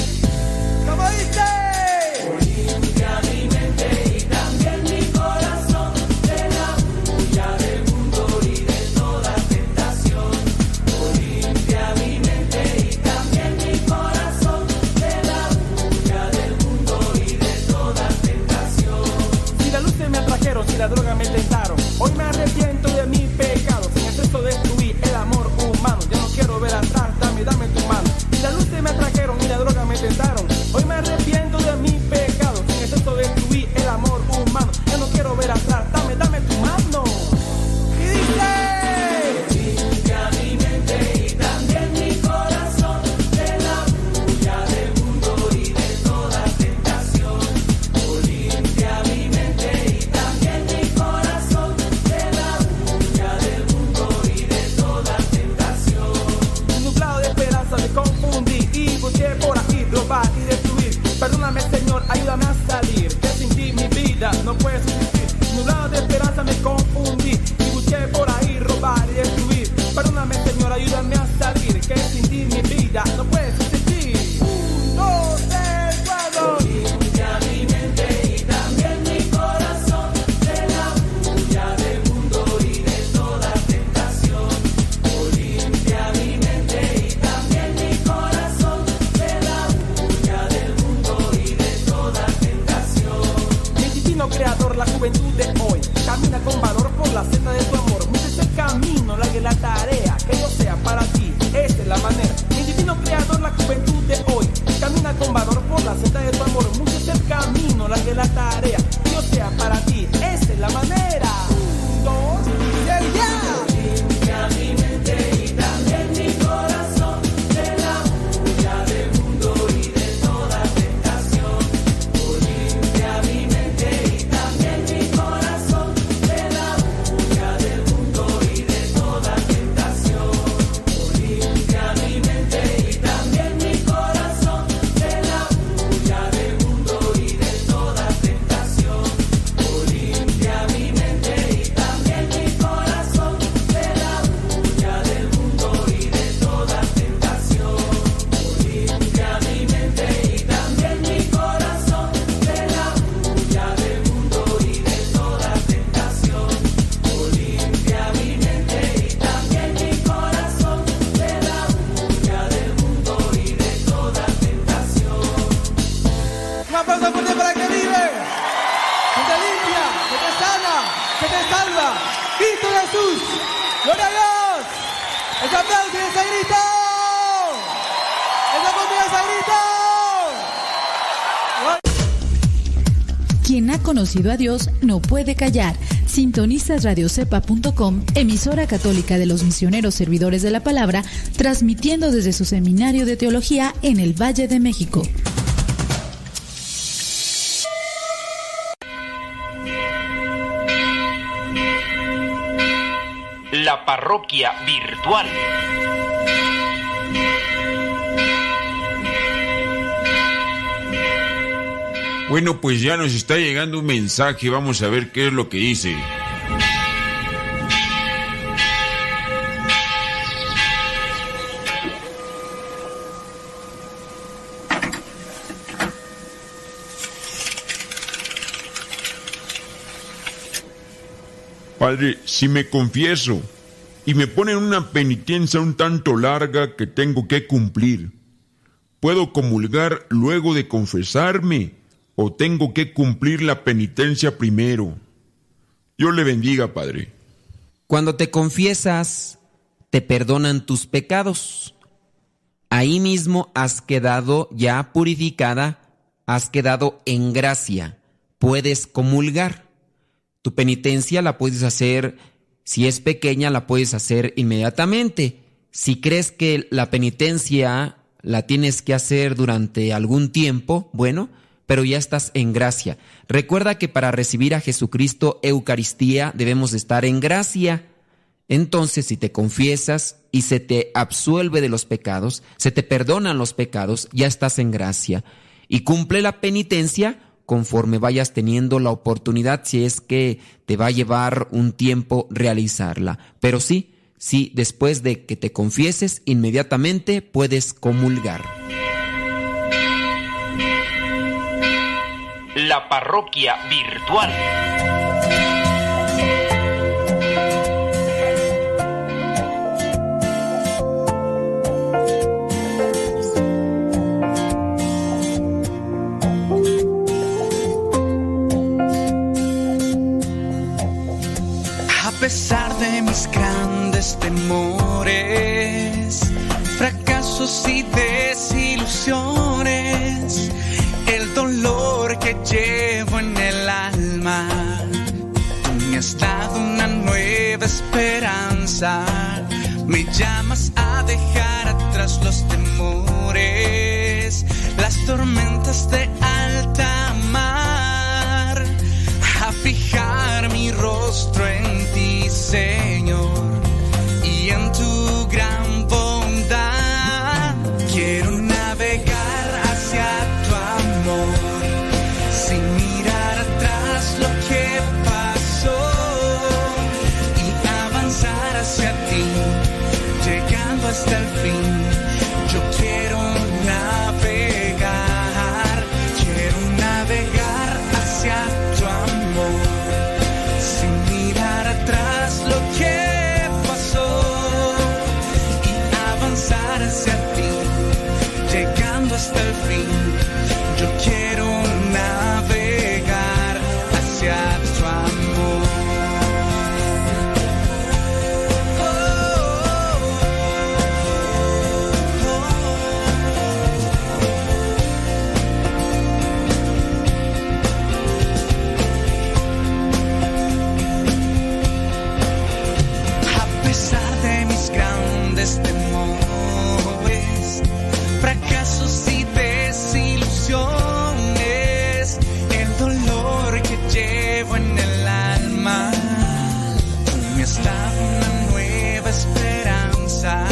¡Como dice! Purifica mi mente y también mi corazón de la bulla del mundo y de toda tentación. Purifica mi mente y también mi corazón de la bulla del mundo y de toda tentación. Si la luz me atrajeron, si la droga me tentaron, hoy me arrepiento de mi pecado. Sin exceso destruí el amor humano, ya no quiero ver atrás, dame, dame tu mano. Si la luz me atrajeron y la droga me tentaron, hoy me arrepiento de mi pecado. Sin exceso destruí el amor humano, ya no quiero ver atrás, dame, dame tu mano. Y dice: purifica mi mente y también mi corazón de la bulla del mundo y de toda tentación. Purifica mi mente y también mi corazón de la bulla del mundo y de toda tentación. Nublado de esperanza me confundí y busqué por aquí robar y destruir. Perdóname, Señor, ayúdame a salir, que sin ti mi vida no puede subsistir. Nublado de esperanza me confundí y busqué por ahí robar y destruir. Perdóname, Señor, ayúdame a salir, que sin ti mi vida no puede subsistir. Un, dos, tres, cuatro. Purifica mi mente y también mi corazón de la bulla del mundo y de toda tentación. Purifica mi mente y también mi corazón de la bulla del mundo y de toda tentación. Mi divino creador, la juventud de hoy, camina con valor por la senda de tu amor. Mírese el camino, largue la tarea, que yo sea para ti, esta es la manera. Mi divino creador, la juventud de hoy, camina con valor por la senda de tu amor. Mírese el camino, largue la tarea, que yo sea para ti, esta es la manera. Un, dos, tres, ya. Purifica mi mente y también mi corazón de la bulla del mundo y de toda tentación. Purifica mi mente y también mi corazón de la bulla del mundo y de toda tentación. Purifica mi mente y también mi corazón de la bulla del mundo y de toda tentación. Purifica mi mente y también mi corazón de la bulla del mundo y de toda tentación. Purifica mi mente y también mi corazón de la bulla del mundo y de toda tentación. Purifica mi mente y también mi corazón de la bulla del mundo y de toda tentación. Un aplauso fuerte para el que vive, que te limpia, que te sana, que te salva. Cristo Jesús, gloria a Dios. Ese aplauso y ese grito. Ese aplauso y ese grito. Quien ha conocido a Dios no puede callar. Sintonizas radio cepa punto com, emisora católica de los misioneros servidores de la palabra, transmitiendo desde su seminario de teología en el Valle de México. La parroquia virtual. Bueno, pues ya nos está llegando un mensaje, vamos a ver qué es lo que dice. Padre, si me confieso y me ponen una penitencia un tanto larga que tengo que cumplir, ¿puedo comulgar luego de confesarme o tengo que cumplir la penitencia primero? Dios le bendiga, Padre. Cuando te confiesas, te perdonan tus pecados. Ahí mismo has quedado ya purificada, has quedado en gracia. Puedes comulgar. Tu penitencia la puedes hacer, si es pequeña, la puedes hacer inmediatamente. Si crees que la penitencia la tienes que hacer durante algún tiempo, bueno, pero ya estás en gracia. Recuerda que para recibir a Jesucristo Eucaristía debemos estar en gracia. Entonces, si te confiesas y se te absuelve de los pecados, se te perdonan los pecados, ya estás en gracia. Y cumple la penitencia conforme vayas teniendo la oportunidad, si es que te va a llevar un tiempo realizarla. Pero sí, sí, después de que te confieses, inmediatamente puedes comulgar. La parroquia virtual. A pesar de mis grandes temores, fracasos y desilusiones, el dolor que llevo en el alma, tú me has dado una nueva esperanza, me llamas a dejar atrás los temores, las tormentas de alta mar, a fijar mi rostro en Señor, y en tu gran bondad quiero navegar hacia tu amor, sin mirar atrás lo que pasó, y avanzar hacia ti, llegando hasta el fin. Yo quiero navegar, quiero navegar hacia tu amor, sin mirar atrás lo que pasó, y avanzar hacia ti, llegando hasta el fin. Yo quiero navegar hacia tu amor. Temores, fracasos y desilusiones, el dolor que llevo en el alma, tú me has dado una nueva esperanza,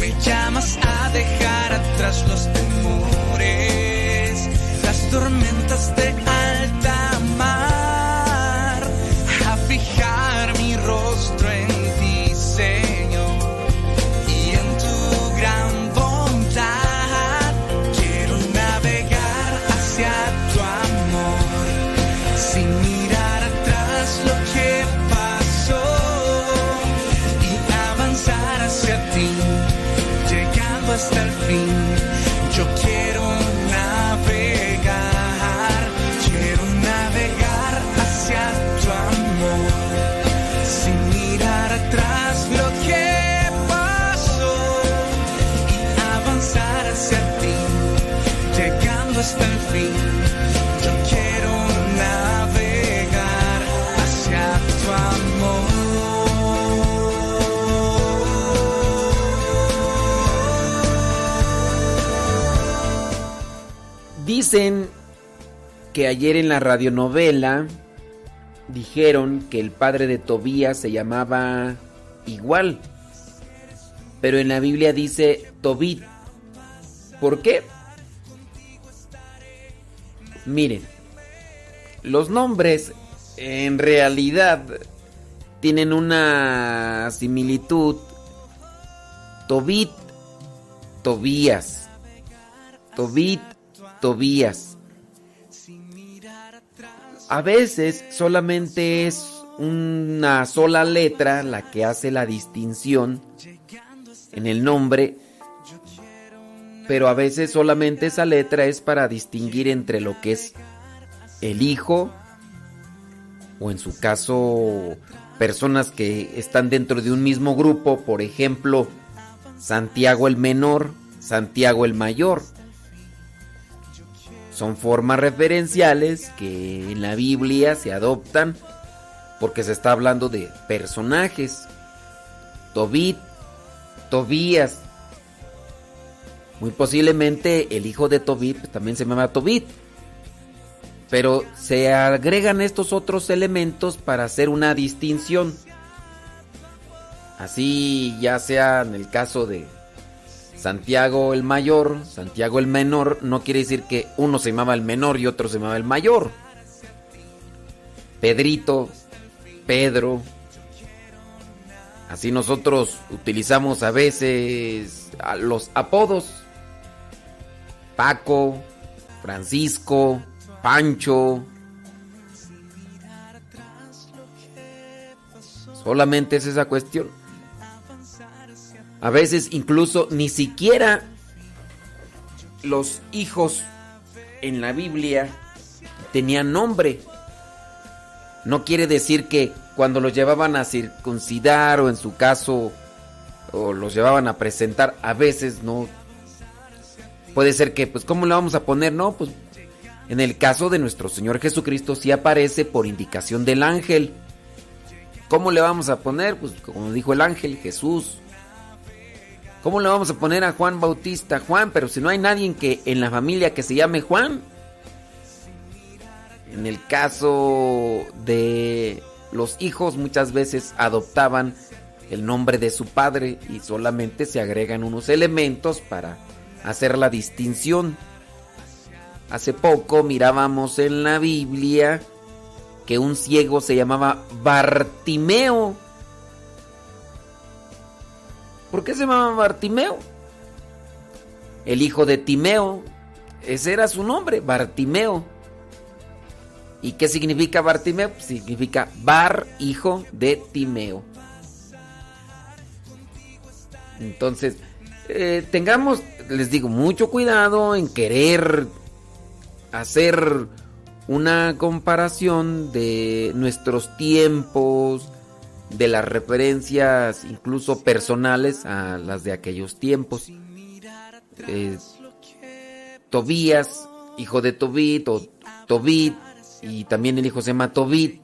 me llamas a dejar atrás los temores, las tormentas de alta mar, a fijar mi rostro en ti, Señor. Hasta el fin, yo quiero navegar, quiero navegar hacia tu amor, sin mirar atrás lo que pasó, y avanzar hacia ti, llegando hasta el fin, yo quiero navegar hacia tu amor. Dicen que ayer en la radionovela dijeron que el padre de Tobías se llamaba igual, pero en la Biblia dice Tobit. ¿Por qué? Miren, los nombres en realidad tienen una similitud. Tobit, Tobías, Tobit, Tobías. A veces solamente es una sola letra la que hace la distinción en el nombre, pero a veces solamente esa letra es para distinguir entre lo que es el hijo o, en su caso, personas que están dentro de un mismo grupo, por ejemplo, Santiago el menor, Santiago el mayor. Son formas referenciales que en la Biblia se adoptan porque se está hablando de personajes. Tobit, Tobías. Muy posiblemente el hijo de Tobit pues, también se llama Tobit. Pero se agregan estos otros elementos para hacer una distinción. Así ya sea en el caso de Santiago el mayor, Santiago el menor, no quiere decir que uno se llamaba el menor y otro se llamaba el mayor. Pedrito, Pedro. Así nosotros utilizamos a veces los apodos. Paco, Francisco, Pancho. Solamente es esa cuestión. A veces incluso ni siquiera los hijos en la Biblia tenían nombre. No quiere decir que cuando los llevaban a circuncidar o en su caso o los llevaban a presentar, a veces no. Puede ser que, pues, ¿cómo le vamos a poner? No, pues, en el caso de nuestro Señor Jesucristo sí aparece por indicación del ángel. ¿Cómo le vamos a poner? Pues, como dijo el ángel, Jesús. ¿Cómo le vamos a poner a Juan Bautista? Juan, pero si no hay nadie en, que, en la familia que se llame Juan. En el caso de los hijos, muchas veces adoptaban el nombre de su padre y solamente se agregan unos elementos para hacer la distinción. Hace poco mirábamos en la Biblia que un ciego se llamaba Bartimeo. ¿Por qué se llamaba Bartimeo? El hijo de Timeo, ese era su nombre, Bartimeo. ¿Y qué significa Bartimeo? Pues significa Bar, hijo de Timeo. Entonces, eh, tengamos, les digo, mucho cuidado en querer hacer una comparación de nuestros tiempos, de las referencias incluso personales a las de aquellos tiempos. Eh, Tobías, hijo de Tobit, o Tobit, y también el hijo se llama Tobit.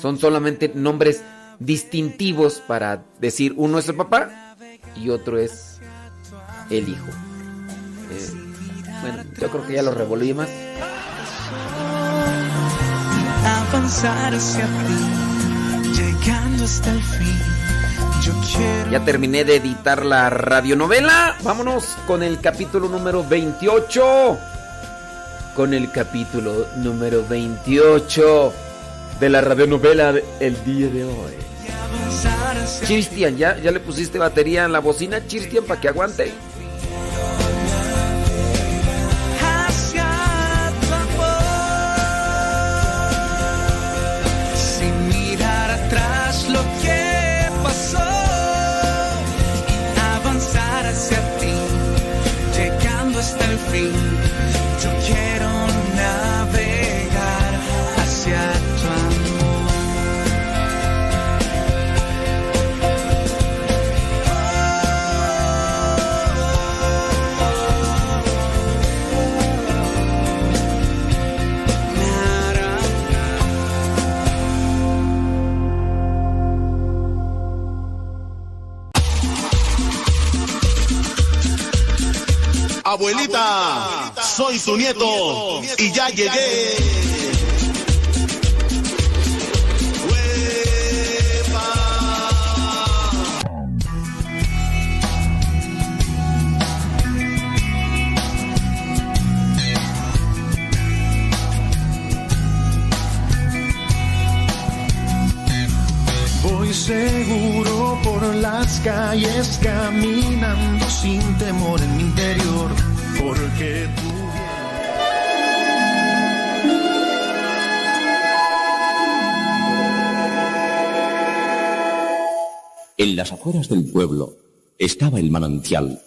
Son solamente nombres distintivos para decir uno es el papá y otro es el hijo. Eh, bueno, yo creo que ya lo revolví más. Avanzar hacia ti, llegando hasta el fin. Yo quiero... Ya terminé de editar la radionovela. Vámonos con el capítulo número veintiocho. Con el capítulo número veintiocho de la radionovela de el día de hoy. Cristian, ¿ya, ¿ya le pusiste batería en la bocina, Cristian, para que aguante? Lo que pasó y avanzar hacia ti, llegando hasta el fin. Yo quiero navegar hacia tu Abuelita, abuelita, soy tu nieto, tu nieto y ya llegué. Voy seguro por las calles, caminando sin temor en mi interior. Porque tú... En las afueras del pueblo estaba el manantial,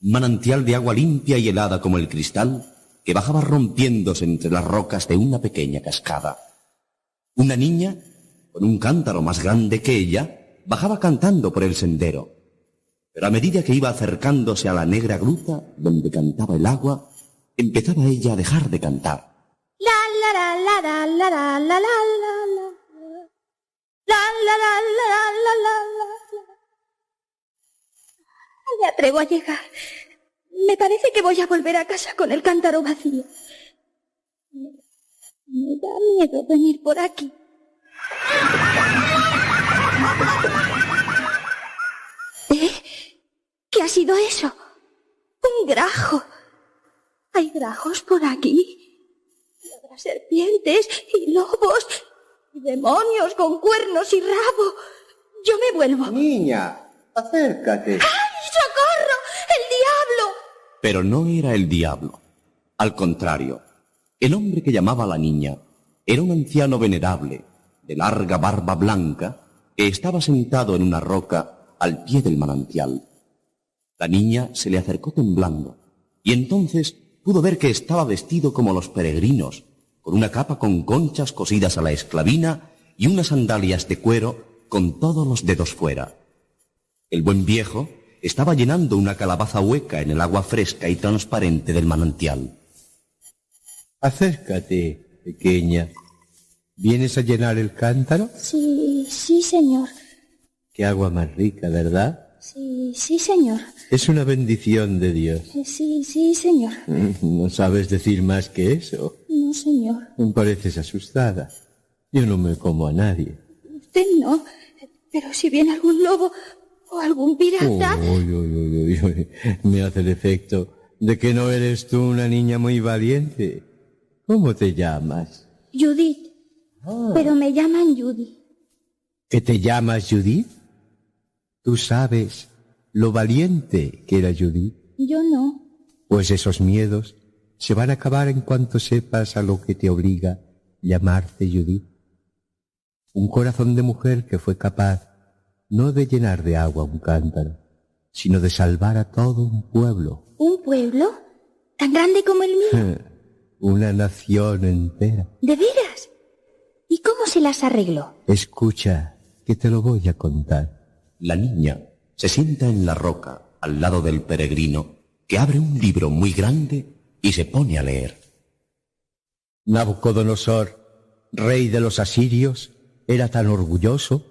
manantial de agua limpia y helada como el cristal que bajaba rompiéndose entre las rocas de una pequeña cascada. Una niña, con un cántaro más grande que ella, bajaba cantando por el sendero. Pero a medida que iba acercándose a la negra gruta donde cantaba el agua, empezaba ella a dejar de cantar. No me atrevo a llegar. Me parece que voy a volver a casa con el cántaro vacío. Me, me da miedo venir por aquí. ¿Eh? ¿Qué ha sido eso? Un grajo. Hay grajos por aquí. Habrá serpientes y lobos y demonios con cuernos y rabo. Yo me vuelvo. Niña, acércate. ¡Ay, socorro! ¡El diablo! Pero no era el diablo. Al contrario, el hombre que llamaba a la niña era un anciano venerable, de larga barba blanca, que estaba sentado en una roca al pie del manantial. La niña se le acercó temblando, y entonces pudo ver que estaba vestido como los peregrinos, con una capa con conchas cosidas a la esclavina y unas sandalias de cuero con todos los dedos fuera. El buen viejo estaba llenando una calabaza hueca en el agua fresca y transparente del manantial. Acércate, pequeña. ¿Vienes a llenar el cántaro? Sí, sí, señor. Qué agua más rica, ¿verdad? Sí, sí, señor. Es una bendición de Dios. Sí, sí, señor. ¿No sabes decir más que eso? No, señor. Pareces asustada. Yo no me como a nadie. Usted no, pero si viene algún lobo o algún pirata... Oh, oh, oh, oh, oh, oh. Me hace el efecto de que no eres tú una niña muy valiente. ¿Cómo te llamas? Judith. Ah. Pero me llaman Judith. ¿Que te llamas Judith? Tú sabes lo valiente que era Judith. Yo no. Pues esos miedos se van a acabar en cuanto sepas a lo que te obliga llamarte Judith. Un corazón de mujer que fue capaz no de llenar de agua un cántaro, sino de salvar a todo un pueblo. ¿Un pueblo? ¿Tan grande como el mío? Una nación entera. ¿De veras? ¿Y cómo se las arregló? Escucha, que te lo voy a contar. La niña se sienta en la roca al lado del peregrino, que abre un libro muy grande y se pone a leer. Nabucodonosor, rey de los asirios, era tan orgulloso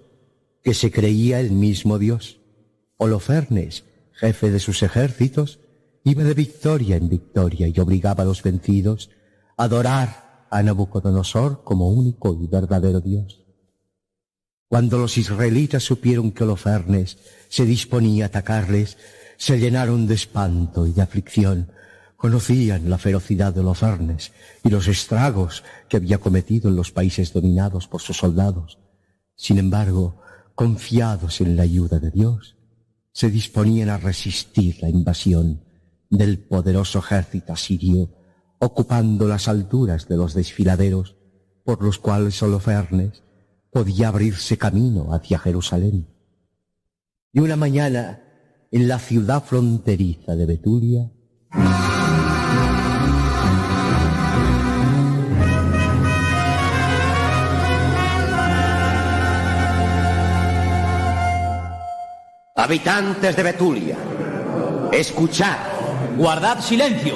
que se creía el mismo Dios. Olofernes, jefe de sus ejércitos, iba de victoria en victoria y obligaba a los vencidos a adorar a Nabucodonosor como único y verdadero Dios. Cuando los israelitas supieron que Olofernes se disponía a atacarles, se llenaron de espanto y de aflicción. Conocían la ferocidad de Olofernes y los estragos que había cometido en los países dominados por sus soldados. Sin embargo, confiados en la ayuda de Dios, se disponían a resistir la invasión del poderoso ejército asirio, ocupando las alturas de los desfiladeros por los cuales Olofernes podía abrirse camino hacia Jerusalén. Y una mañana, en la ciudad fronteriza de Betulia... Habitantes de Betulia, escuchad, guardad silencio.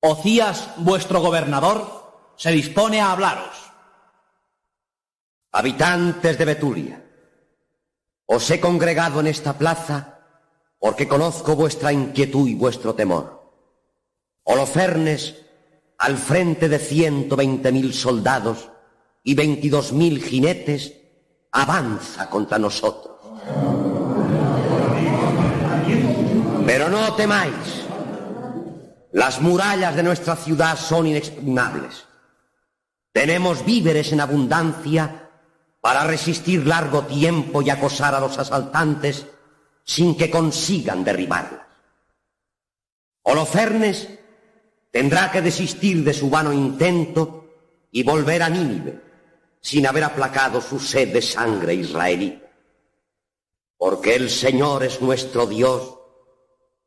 Ocías, vuestro gobernador, se dispone a hablaros. Habitantes de Betulia, os he congregado en esta plaza porque conozco vuestra inquietud y vuestro temor. Olofernes, al frente de ciento veinte mil soldados y veintidós mil jinetes, avanza contra nosotros. Pero no temáis. Las murallas de nuestra ciudad son inexpugnables. Tenemos víveres en abundancia para resistir largo tiempo y acosar a los asaltantes sin que consigan derribarlas. Olofernes tendrá que desistir de su vano intento y volver a Nínive sin haber aplacado su sed de sangre israelita. Porque el Señor es nuestro Dios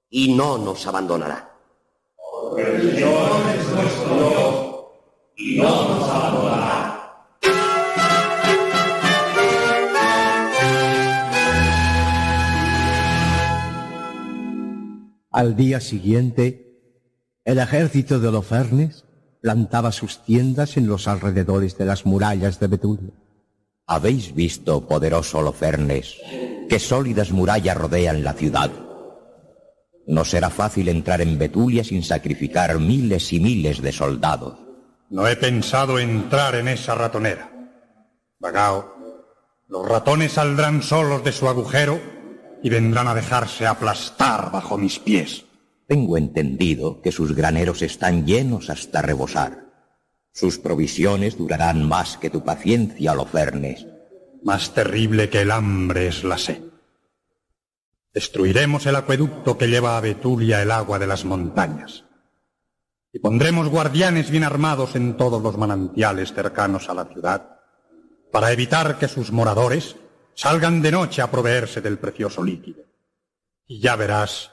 y no nos abandonará. El Señor es nuestro Dios y no nos abandonará. Al día siguiente, el ejército de Olofernes plantaba sus tiendas en los alrededores de las murallas de Betulia. ¿Habéis visto, poderoso Olofernes, que sólidas murallas rodean la ciudad? No será fácil entrar en Betulia sin sacrificar miles y miles de soldados. No he pensado entrar en esa ratonera. Vagao, Los ratones saldrán solos de su agujero y vendrán a dejarse aplastar bajo mis pies. Tengo entendido que sus graneros están llenos hasta rebosar. Sus provisiones durarán más que tu paciencia, Olofernes. Más terrible que el hambre es la sed. Destruiremos el acueducto que lleva a Betulia el agua de las montañas. Y pondremos guardianes bien armados en todos los manantiales cercanos a la ciudad, para evitar que sus moradores salgan de noche a proveerse del precioso líquido. Y ya verás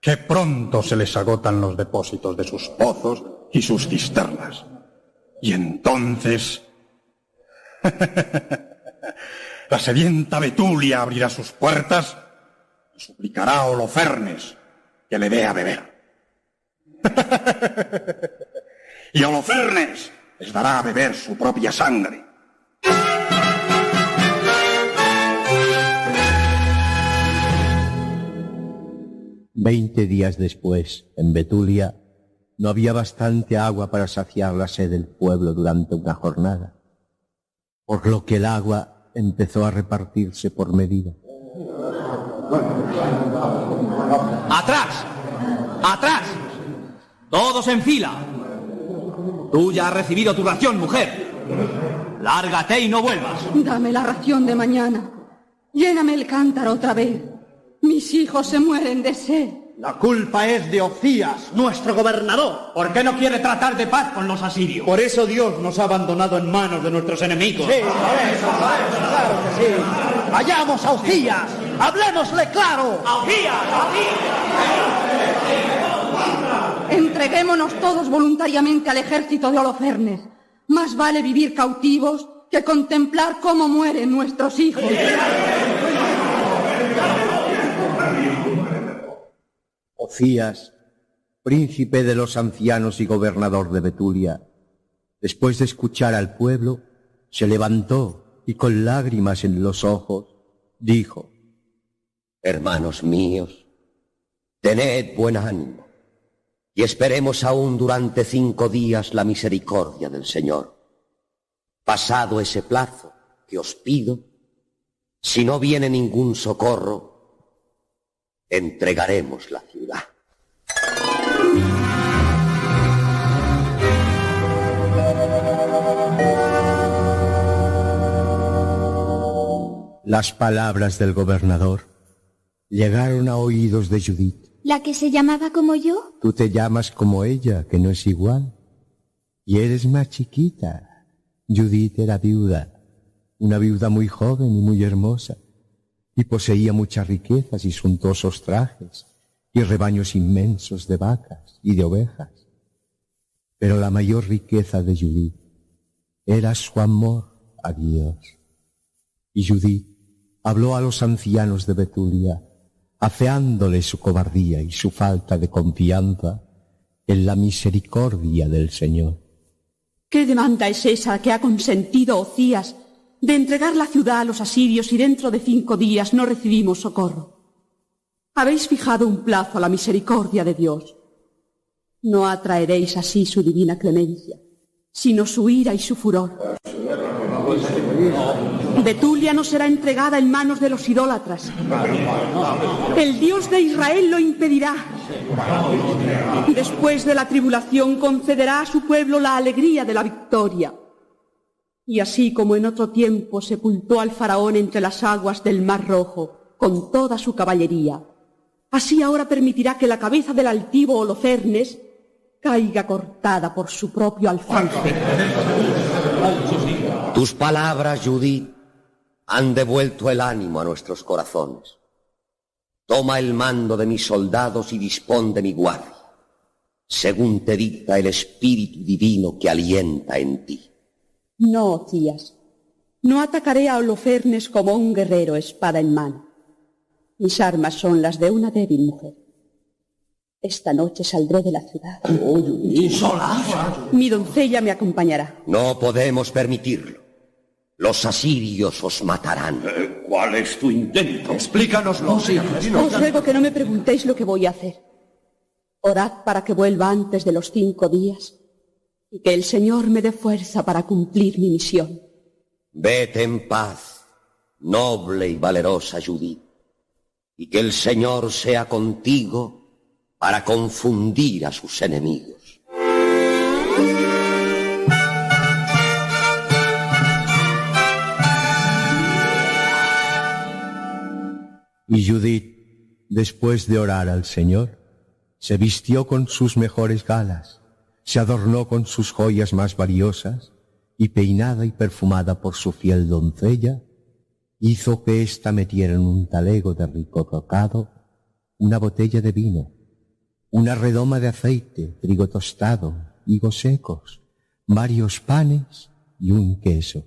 que pronto se les agotan los depósitos de sus pozos y sus cisternas. Y entonces la sedienta Betulia abrirá sus puertas y suplicará a Olofernes que le dé a beber. Y Olofernes les dará a beber su propia sangre. Veinte días después, en Betulia, no había bastante agua para saciar la sed del pueblo durante una jornada, por lo que el agua empezó a repartirse por medida. ¡Atrás! ¡Atrás! ¡Todos en fila! Tú ya has recibido tu ración, mujer. Lárgate y no vuelvas. Dame la ración de mañana. Lléname el cántaro otra vez. Mis hijos se mueren de sed. La culpa es de Ocías, nuestro gobernador. ¿Por qué no quiere tratar de paz con los asirios? Por eso Dios nos ha abandonado en manos de nuestros enemigos. Sí, por eso, claro que sí. ¡Vayamos a Ocías! ¡Hablémosle claro! ¡A Ocías! ¡A Ocías! Entreguémonos todos voluntariamente al ejército de Olofernes. Más vale vivir cautivos que contemplar cómo mueren nuestros hijos. Ocías, príncipe de los ancianos y gobernador de Betulia, después de escuchar al pueblo, se levantó y con lágrimas en los ojos dijo: Hermanos míos, tened buen ánimo y esperemos aún durante cinco días la misericordia del Señor. Pasado ese plazo que os pido, si no viene ningún socorro, entregaremos la ciudad. Las palabras del gobernador llegaron a oídos de Judith. ¿La que se llamaba como yo? Tú te llamas como ella, que no es igual. Y eres más chiquita. Judith era viuda, una viuda muy joven y muy hermosa, y poseía muchas riquezas y suntuosos trajes y rebaños inmensos de vacas y de ovejas. Pero la mayor riqueza de Judith era su amor a Dios. Y Judith habló a los ancianos de Betulia, afeándole su cobardía y su falta de confianza en la misericordia del Señor. ¿Qué demanda es esa que ha consentido Ocías de entregar la ciudad a los asirios y dentro de cinco días no recibimos socorro? Habéis fijado un plazo a la misericordia de Dios. No atraeréis así su divina clemencia, sino su ira y su furor. Betulia no será entregada en manos de los idólatras. El Dios de Israel lo impedirá. Después de la tribulación concederá a su pueblo la alegría de la victoria. Y así como en otro tiempo sepultó al faraón entre las aguas del Mar Rojo, con toda su caballería, así ahora permitirá que la cabeza del altivo Olofernes caiga cortada por su propio alfanje. Tus palabras, Judith, han devuelto el ánimo a nuestros corazones. Toma el mando de mis soldados y dispón de mi guardia, según te dicta el Espíritu Divino que alienta en ti. No, Ocías, no atacaré a Olofernes como un guerrero espada en mano. Mis armas son las de una débil mujer. Esta noche saldré de la ciudad. ¿Y sola? Mi doncella me acompañará. No podemos permitirlo. Los asirios os matarán. Eh, ¿Cuál es tu intento? Explícanoslo. No, sí, os ruego que no me preguntéis lo que voy a hacer. Orad para que vuelva antes de los cinco días y que el Señor me dé fuerza para cumplir mi misión. Vete en paz, noble y valerosa Judith, y que el Señor sea contigo para confundir a sus enemigos. Y Judith, después de orar al Señor, se vistió con sus mejores galas, se adornó con sus joyas más valiosas, y peinada y perfumada por su fiel doncella, hizo que ésta metiera en un talego de rico tocado una botella de vino, una redoma de aceite, trigo tostado, higos secos, varios panes y un queso.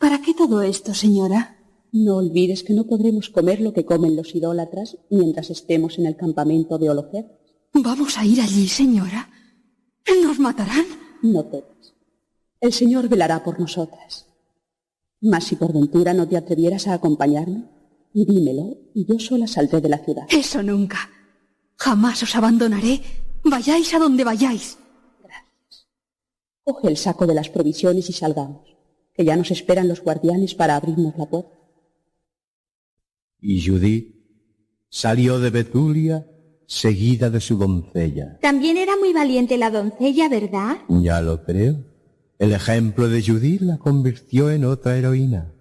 ¿Para qué todo esto, señora? No olvides que no podremos comer lo que comen los idólatras mientras estemos en el campamento de Olofernes. ¿Vamos a ir allí, señora? ¿Nos matarán? No temas. El Señor velará por nosotras. Mas si por ventura no te atrevieras a acompañarme, dímelo y yo sola saldré de la ciudad. Eso nunca. Jamás os abandonaré. Vayáis a donde vayáis. Gracias. Coge el saco de las provisiones y salgamos, que ya nos esperan los guardianes para abrirnos la puerta. Y Judith salió de Betulia seguida de su doncella. También era muy valiente la doncella, ¿verdad? Ya lo creo. El ejemplo de Judith la convirtió en otra heroína.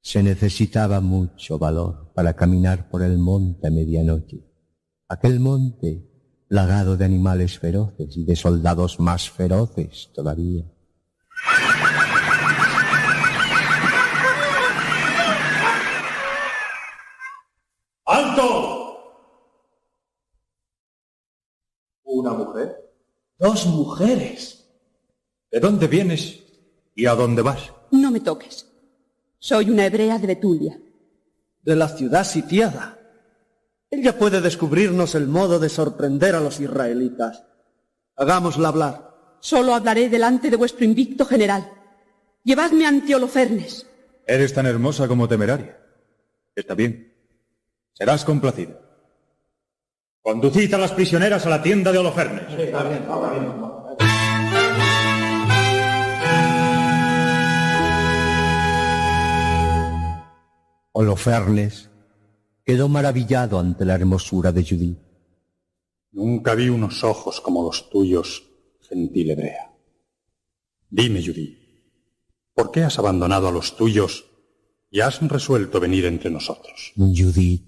Se necesitaba mucho valor para caminar por el monte a medianoche. Aquel monte, plagado de animales feroces y de soldados más feroces todavía. ¡Alto! ¿Una mujer? Dos mujeres. ¿De dónde vienes y a dónde vas? No me toques. Soy una hebrea de Betulia. De la ciudad sitiada. Ella puede descubrirnos el modo de sorprender a los israelitas. Hagámosla hablar. Solo hablaré delante de vuestro invicto general. Llevadme ante Olofernes. Eres tan hermosa como temeraria. Está bien. Serás complacida. Conducid a las prisioneras a la tienda de Olofernes. Sí, está bien, está bien, está bien. Olofernes quedó maravillado ante la hermosura de Judith. Nunca vi unos ojos como los tuyos, gentil hebrea. Dime, Judith, ¿por qué has abandonado a los tuyos y has resuelto venir entre nosotros? Judith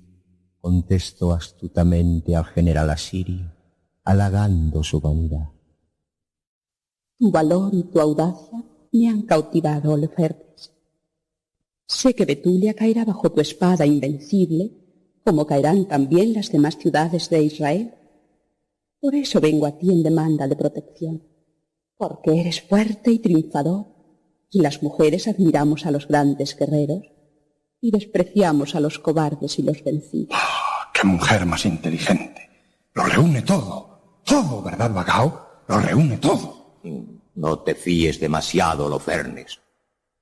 contestó astutamente al general asirio, halagando su vanidad. Tu valor y tu audacia me han cautivado, Olofernes. Sé que Betulia caerá bajo tu espada invencible, como caerán también las demás ciudades de Israel. Por eso vengo a ti en demanda de protección, porque eres fuerte y triunfador, y las mujeres admiramos a los grandes guerreros y despreciamos a los cobardes y los vencidos. ¡Oh, qué mujer más inteligente! Lo reúne todo, todo, ¿verdad, Bagao? Lo reúne todo. No te fíes demasiado, Olofernes.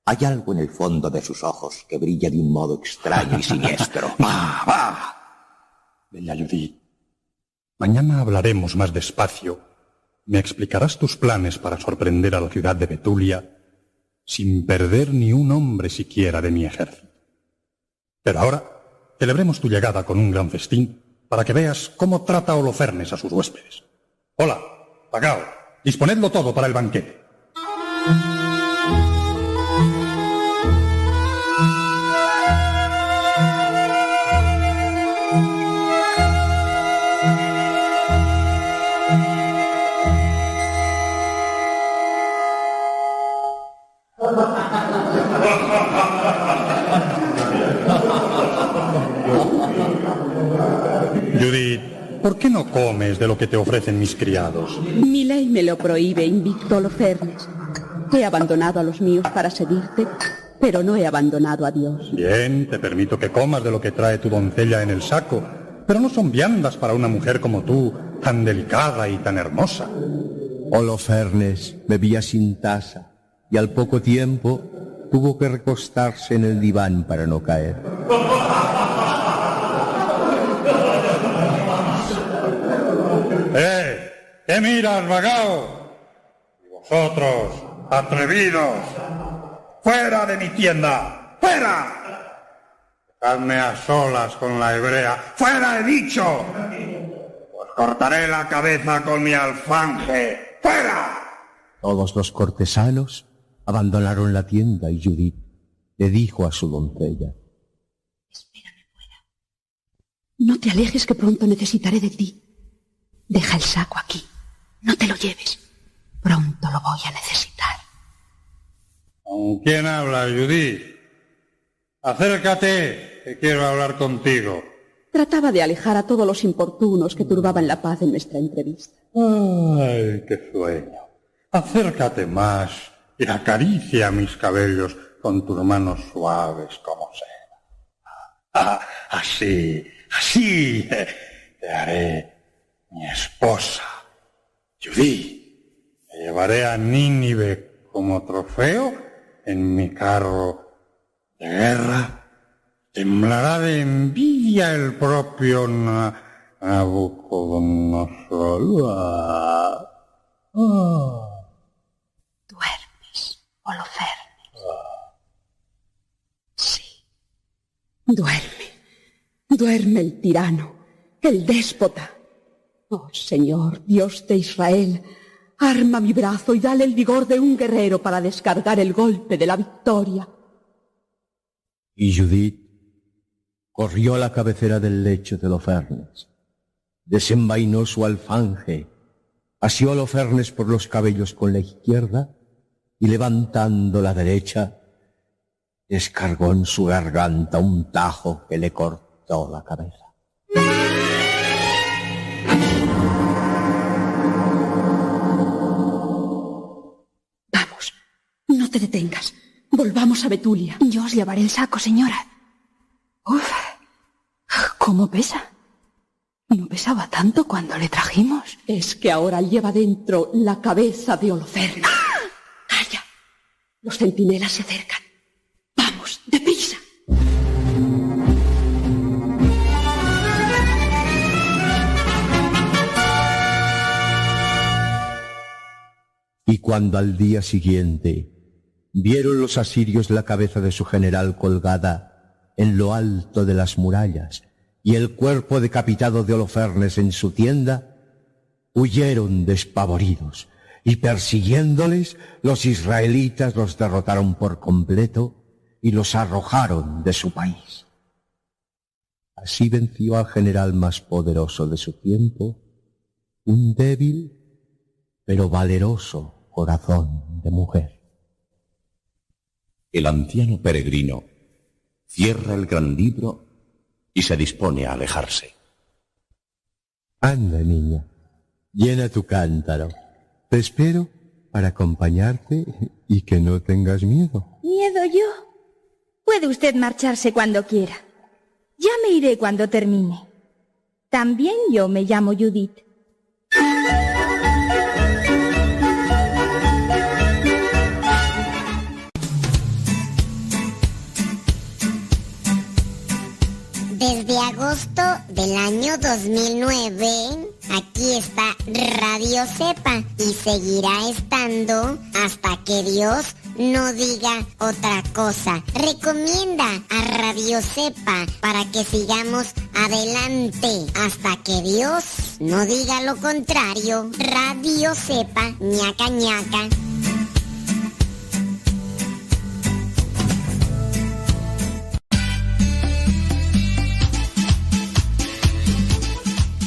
Hay algo en el fondo de sus ojos que brilla de un modo extraño y siniestro. ¡Va, va! Bella Judith, mañana hablaremos más despacio. Me explicarás tus planes para sorprender a la ciudad de Betulia sin perder ni un hombre siquiera de mi ejército. Pero ahora celebremos tu llegada con un gran festín para que veas cómo trata Olofernes a sus huéspedes. Hola, Pagao, disponedlo todo para el banquete. Judith, ¿por qué no comes de lo que te ofrecen mis criados? Mi ley me lo prohíbe, invicto Olofernes. He abandonado a los míos para seguirte, pero no he abandonado a Dios. Bien, te permito que comas de lo que trae tu doncella en el saco, pero no son viandas para una mujer como tú, tan delicada y tan hermosa. Olofernes bebía sin tasa y al poco tiempo tuvo que recostarse en el diván para no caer. ¡Eh! ¿Qué miras, vagao? Y vosotros, atrevidos, fuera de mi tienda, fuera. dejadme a solas con la hebrea. ¡Fuera, he dicho! Os cortaré la cabeza con mi alfanje. ¡Fuera! Todos los cortesanos abandonaron la tienda y Judith le dijo a su doncella: Espérame fuera. No te alejes, que pronto necesitaré de ti. Deja el saco aquí. No te lo lleves. Pronto lo voy a necesitar. ¿Con quién habla, Judith? Acércate, que quiero hablar contigo. Trataba de alejar a todos los importunos que turbaban la paz en nuestra entrevista. ¡Ay, qué sueño! Acércate más y acaricia mis cabellos con tus manos suaves como seda. Así, así te haré mi esposa, Judith. Te llevaré a Nínive como trofeo en mi carro de guerra. Temblará de envidia el propio Nabucodonosor. Oh. Duermes, Olofernes. Oh. Sí, duerme. Duerme el tirano, el déspota. Oh, Señor, Dios de Israel, arma mi brazo y dale el vigor de un guerrero para descargar el golpe de la victoria. Y Judith corrió a la cabecera del lecho de Olofernes, desenvainó su alfanje, asió a Olofernes por los cabellos con la izquierda y, levantando la derecha, descargó en su garganta un tajo que le cortó la cabeza. No te detengas. Volvamos a Betulia. Yo os llevaré el saco, señora. Uf, ¿cómo pesa? No pesaba tanto cuando le trajimos. Es que ahora lleva dentro la cabeza de Olofernes. ¡Ah! ¡Calla! Los centinelas se acercan. ¡Vamos, deprisa! Y cuando al día siguiente vieron los asirios la cabeza de su general colgada en lo alto de las murallas y el cuerpo decapitado de Olofernes en su tienda, huyeron despavoridos y, persiguiéndoles, los israelitas los derrotaron por completo y los arrojaron de su país. Así venció al general más poderoso de su tiempo un débil pero valeroso corazón de mujer. El anciano peregrino cierra el gran libro y se dispone a alejarse. Anda, niña, llena tu cántaro. Te espero para acompañarte y que no tengas miedo. ¿Miedo yo? Puede usted marcharse cuando quiera. Ya me iré cuando termine. También yo me llamo Judith. Desde agosto del año dos mil nueve, aquí está Radio Cepa y seguirá estando hasta que Dios no diga otra cosa. Recomienda a Radio Cepa para que sigamos adelante hasta que Dios no diga lo contrario. Radio Cepa, ñaca ñaca.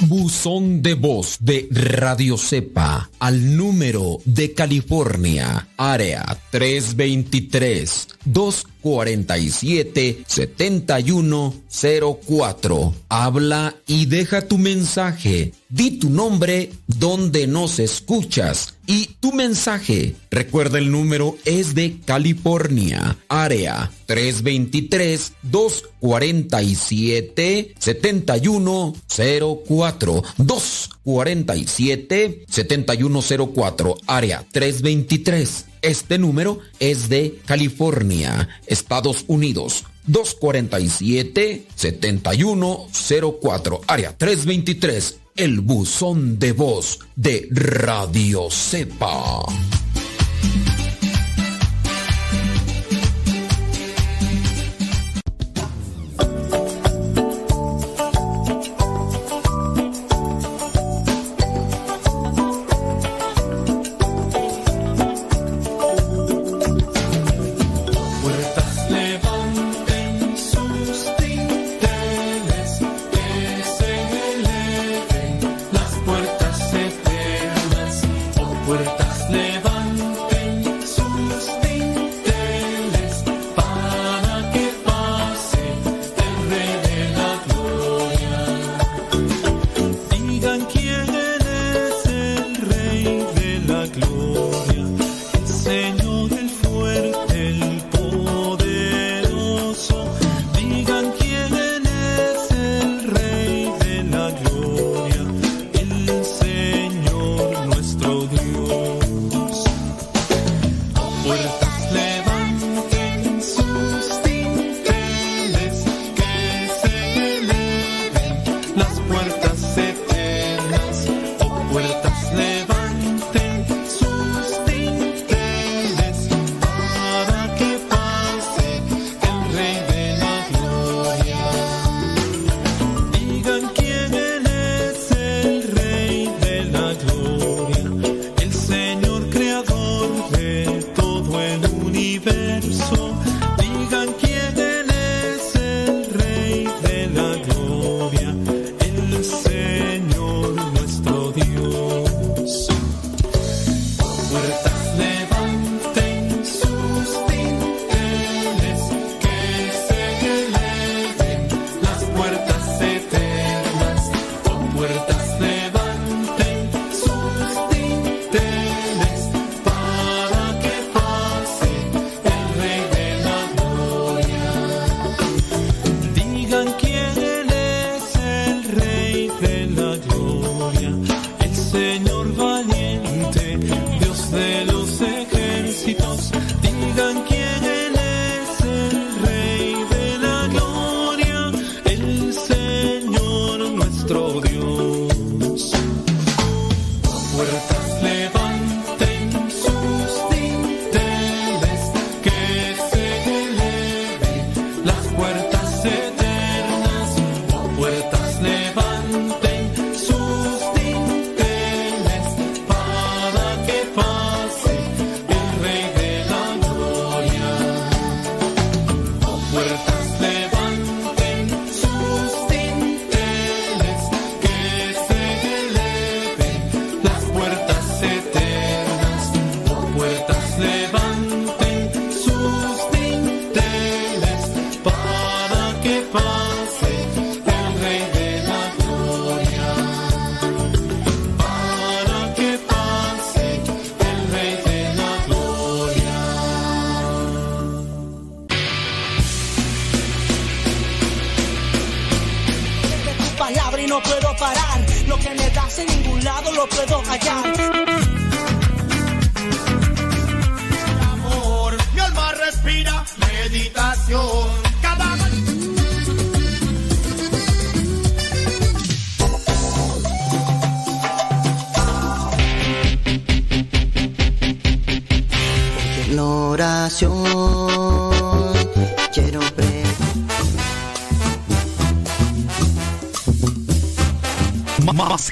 Buzón de voz de Radio Cepa al número de California, área tres dos tres, dos cuatro siete, siete uno cero cuatro. Habla y deja tu mensaje. Di tu nombre, donde nos escuchas y tu mensaje. Recuerda, el número es de California, área tres dos tres, dos cuatro siete, siete uno cero cuatro. dos cuatro siete, siete uno cero cuatro, área tres dos tres. Este número es de California, Estados Unidos. dos cuatro siete, siete uno cero cuatro, área tres dos tres. El buzón de voz de Radio Cepa.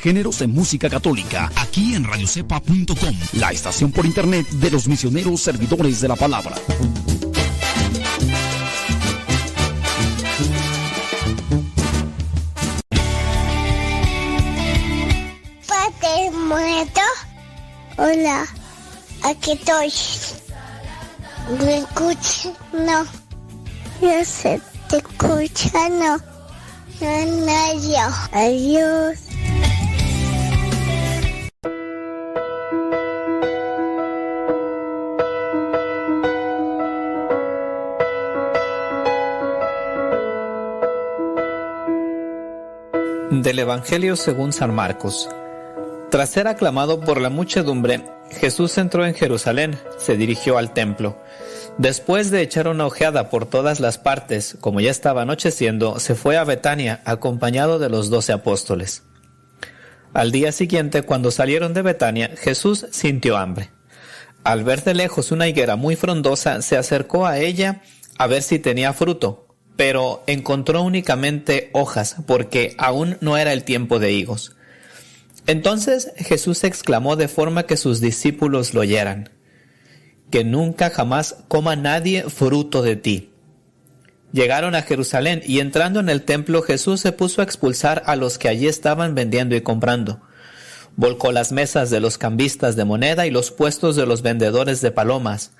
Géneros en música católica, aquí en radio cepa punto com, la estación por internet de los misioneros servidores de la palabra. Padre muerto, hola, aquí estoy. ¿Me escuchas? No, no se te escucha, no, no, no, yo. Adiós. Del Evangelio según San Marcos. Tras ser aclamado por la muchedumbre, Jesús entró en Jerusalén, se dirigió al templo. Después de echar una ojeada por todas las partes, como ya estaba anocheciendo, se fue a Betania, acompañado de los doce apóstoles. Al día siguiente, cuando salieron de Betania, Jesús sintió hambre. Al ver de lejos una higuera muy frondosa, se acercó a ella a ver si tenía fruto. Pero encontró únicamente hojas, porque aún no era el tiempo de higos. Entonces Jesús exclamó de forma que sus discípulos lo oyeran: «Que nunca jamás coma nadie fruto de ti». Llegaron a Jerusalén y entrando en el templo, Jesús se puso a expulsar a los que allí estaban vendiendo y comprando. Volcó las mesas de los cambistas de moneda y los puestos de los vendedores de palomas.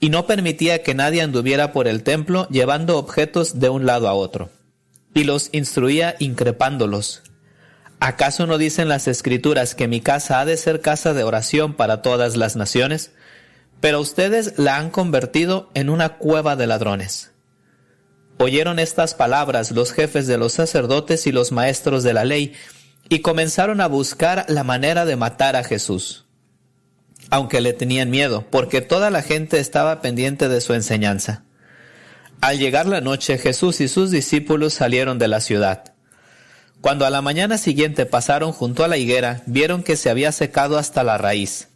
Y no permitía que nadie anduviera por el templo llevando objetos de un lado a otro. Y los instruía increpándolos. ¿Acaso no dicen las Escrituras que mi casa ha de ser casa de oración para todas las naciones? Pero ustedes la han convertido en una cueva de ladrones. Oyeron estas palabras los jefes de los sacerdotes y los maestros de la ley, y comenzaron a buscar la manera de matar a Jesús. Aunque le tenían miedo, porque toda la gente estaba pendiente de su enseñanza. Al llegar la noche, Jesús y sus discípulos salieron de la ciudad. Cuando a la mañana siguiente pasaron junto a la higuera, vieron que se había secado hasta la raíz.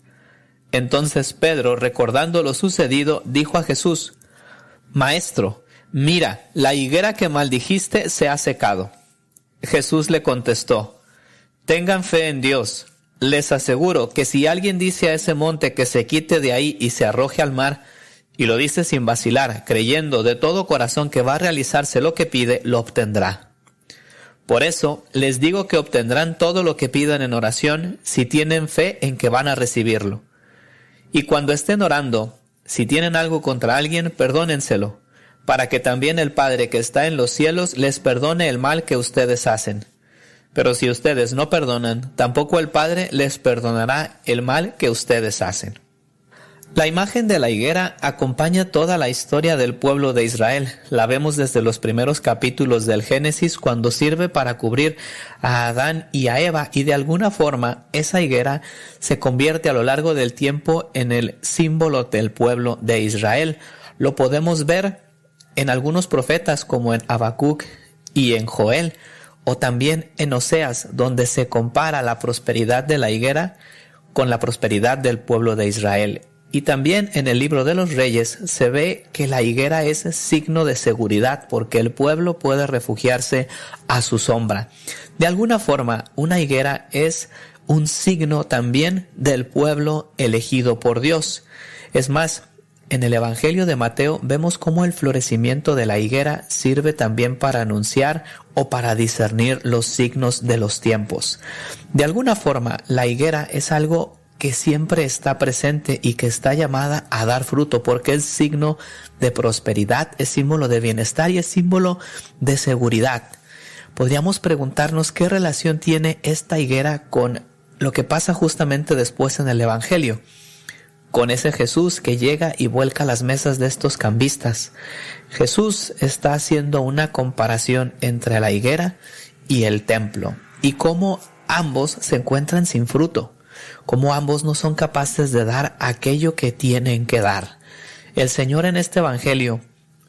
Entonces Pedro, recordando lo sucedido, dijo a Jesús, «Maestro, mira, la higuera que maldijiste se ha secado». Jesús le contestó, «Tengan fe en Dios. Les aseguro que si alguien dice a ese monte que se quite de ahí y se arroje al mar, y lo dice sin vacilar, creyendo de todo corazón que va a realizarse lo que pide, lo obtendrá. Por eso les digo que obtendrán todo lo que pidan en oración, si tienen fe en que van a recibirlo. Y cuando estén orando, si tienen algo contra alguien, perdónenselo, para que también el Padre que está en los cielos les perdone el mal que ustedes hacen. Pero si ustedes no perdonan, tampoco el Padre les perdonará el mal que ustedes hacen». La imagen de la higuera acompaña toda la historia del pueblo de Israel. La vemos desde los primeros capítulos del Génesis, cuando sirve para cubrir a Adán y a Eva, y de alguna forma esa higuera se convierte a lo largo del tiempo en el símbolo del pueblo de Israel. Lo podemos ver en algunos profetas como en Habacuc y en Joel, o también en Oseas, donde se compara la prosperidad de la higuera con la prosperidad del pueblo de Israel. Y también en el libro de los Reyes se ve que la higuera es signo de seguridad, porque el pueblo puede refugiarse a su sombra. De alguna forma, una higuera es un signo también del pueblo elegido por Dios. Es más, en el Evangelio de Mateo vemos cómo el florecimiento de la higuera sirve también para anunciar o para discernir los signos de los tiempos. De alguna forma, la higuera es algo que siempre está presente y que está llamada a dar fruto, porque es signo de prosperidad, es símbolo de bienestar y es símbolo de seguridad. Podríamos preguntarnos qué relación tiene esta higuera con lo que pasa justamente después en el Evangelio, con ese Jesús que llega y vuelca las mesas de estos cambistas. Jesús está haciendo una comparación entre la higuera y el templo, y cómo ambos se encuentran sin fruto, como ambos no son capaces de dar aquello que tienen que dar. El Señor en este Evangelio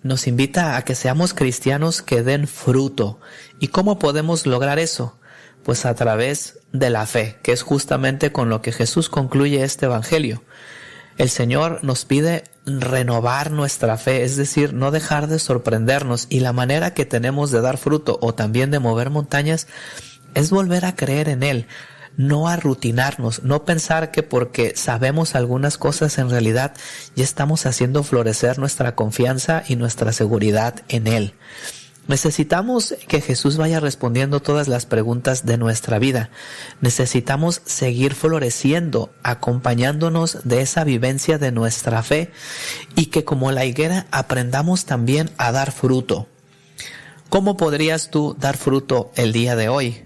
nos invita a que seamos cristianos que den fruto. ¿Y cómo podemos lograr eso? Pues a través de la fe, que es justamente con lo que Jesús concluye este Evangelio. El Señor nos pide renovar nuestra fe, es decir, no dejar de sorprendernos. Y la manera que tenemos de dar fruto o también de mover montañas es volver a creer en Él. No arrutinarnos, no pensar que porque sabemos algunas cosas en realidad ya estamos haciendo florecer nuestra confianza y nuestra seguridad en Él. Necesitamos que Jesús vaya respondiendo todas las preguntas de nuestra vida. Necesitamos seguir floreciendo, acompañándonos de esa vivencia de nuestra fe, y que como la higuera aprendamos también a dar fruto. ¿Cómo podrías tú dar fruto el día de hoy?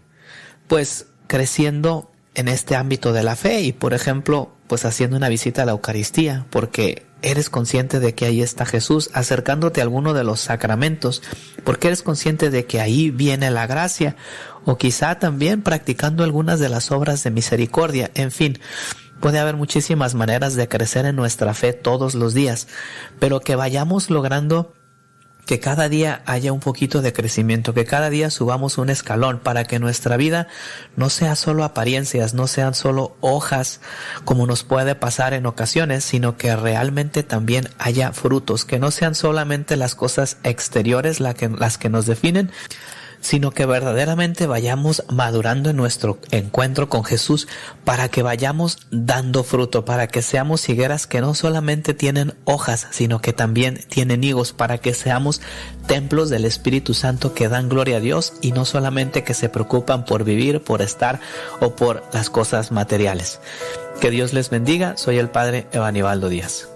Pues creciendo en este ámbito de la fe y, por ejemplo, pues haciendo una visita a la Eucaristía, porque eres consciente de que ahí está Jesús, acercándote a alguno de los sacramentos, porque eres consciente de que ahí viene la gracia, o quizá también practicando algunas de las obras de misericordia. En fin, puede haber muchísimas maneras de crecer en nuestra fe todos los días, pero que vayamos logrando que cada día haya un poquito de crecimiento, que cada día subamos un escalón, para que nuestra vida no sea solo apariencias, no sean solo hojas, como nos puede pasar en ocasiones, sino que realmente también haya frutos, que no sean solamente las cosas exteriores la que, las que nos definen, sino que verdaderamente vayamos madurando en nuestro encuentro con Jesús, para que vayamos dando fruto, para que seamos higueras que no solamente tienen hojas, sino que también tienen higos, para que seamos templos del Espíritu Santo que dan gloria a Dios y no solamente que se preocupan por vivir, por estar o por las cosas materiales. Que Dios les bendiga. Soy el Padre Evanibaldo Díaz.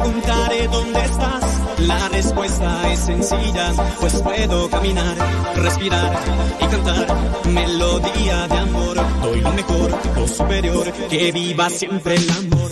preguntaré dónde estás. La respuesta es sencilla, pues puedo caminar, respirar y cantar melodía de amor. Doy lo mejor, lo superior, que viva siempre el amor.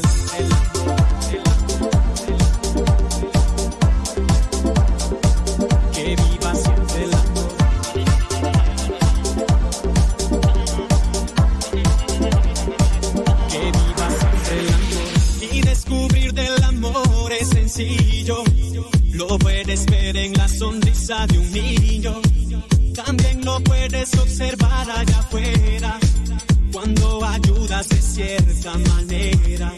Lo puedes ver en la sonrisa de un niño, también lo puedes observar allá afuera, cuando ayudas de cierta manera.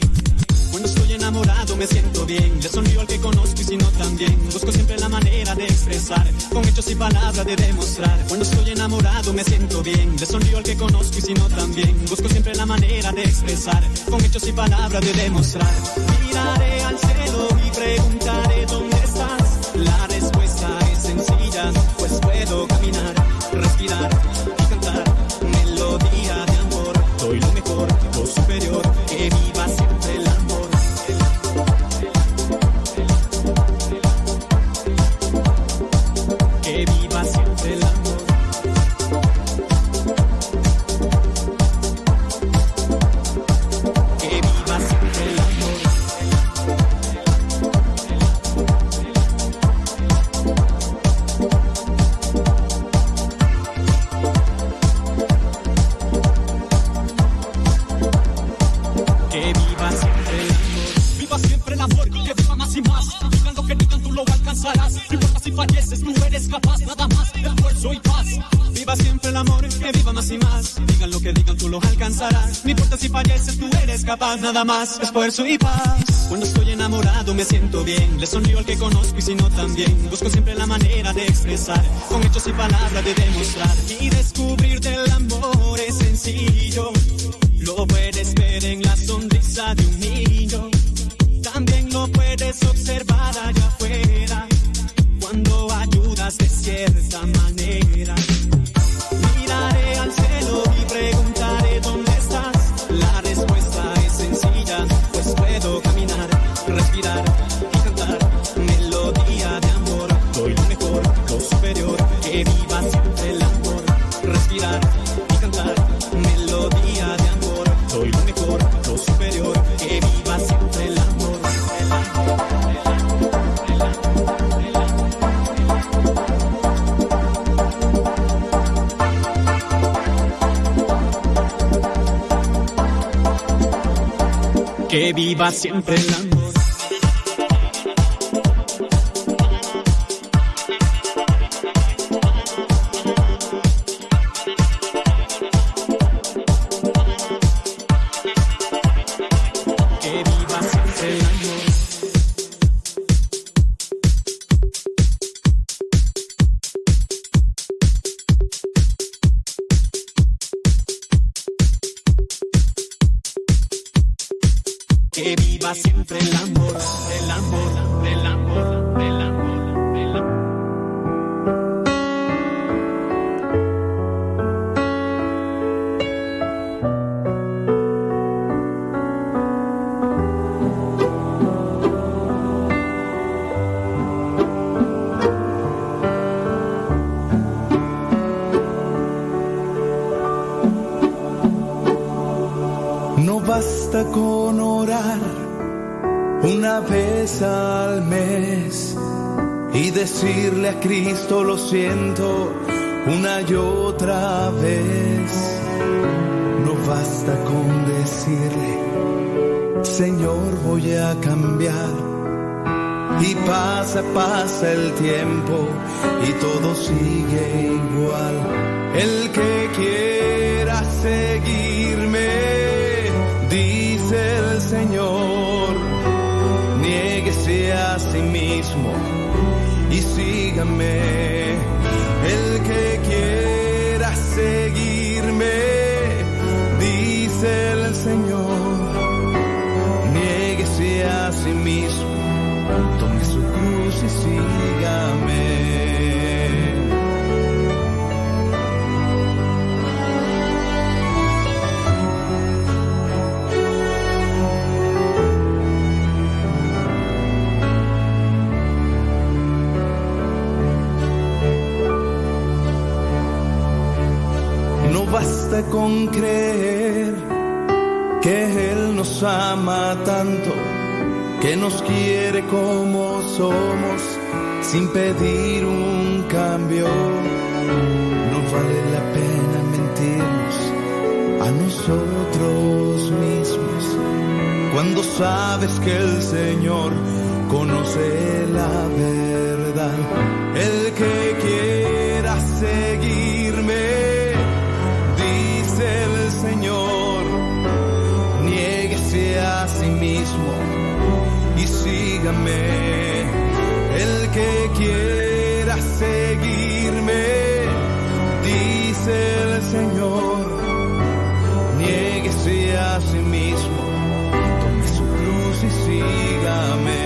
Cuando estoy enamorado me siento bien, le sonrío al que conozco y si no también, busco siempre la manera de expresar, con hechos y palabras de demostrar. Cuando estoy enamorado me siento bien, le sonrío al que conozco y si no también, busco siempre la manera de expresar, con hechos y palabras de demostrar. Miraré al cielo y preguntaré dónde estás. La respuesta es sencilla, pues puedo caminar, respirar y cantar melodía de amor. Doy lo mejor, lo superior, que viva siempre el amor. No importa si falleces, tú eres capaz, nada más, esfuerzo y paz. Cuando estoy enamorado me siento bien, le sonrío al que conozco y si no también, busco siempre la manera de expresar, con hechos y palabras de demostrar. Y descubrir del amor es sencillo, lo puedes ver en la sonrisa de un niño, también lo puedes observar allá afuera, cuando ayudas de cierta manera. Miraré al cielo y preguntaré dónde estás. La respuesta es sencilla, pues puedo caminar, respirar y cantar melodía de amor. Doy lo mejor, lo superior, que viva siempre el amor. Respirar y cantar melodía de amor. Doy lo mejor, lo superior, que viva siempre el amor. El amor, el amor, el amor, el amor. Que viva siempre el amor. Cristo, lo siento una y otra vez. No basta con decirle, Señor, voy a cambiar. Y pasa, pasa el tiempo y todo sigue igual. El que quiera seguirme, dice el Señor, niéguese a sí mismo y sígame. El que quiera seguirme, dice el Señor, niéguese a sí mismo, tome su cruz y sígame. basta con creer que Él nos ama tanto, que nos quiere como somos, sin pedir un cambio. No vale la pena mentirnos a nosotros mismos, cuando sabes que el Señor conoce la verdad. El que quiera seguirme, dice el Señor, niéguese a sí mismo y sígame. El que quiera seguirme, dice el Señor, niéguese a sí mismo, tome su cruz y sígame.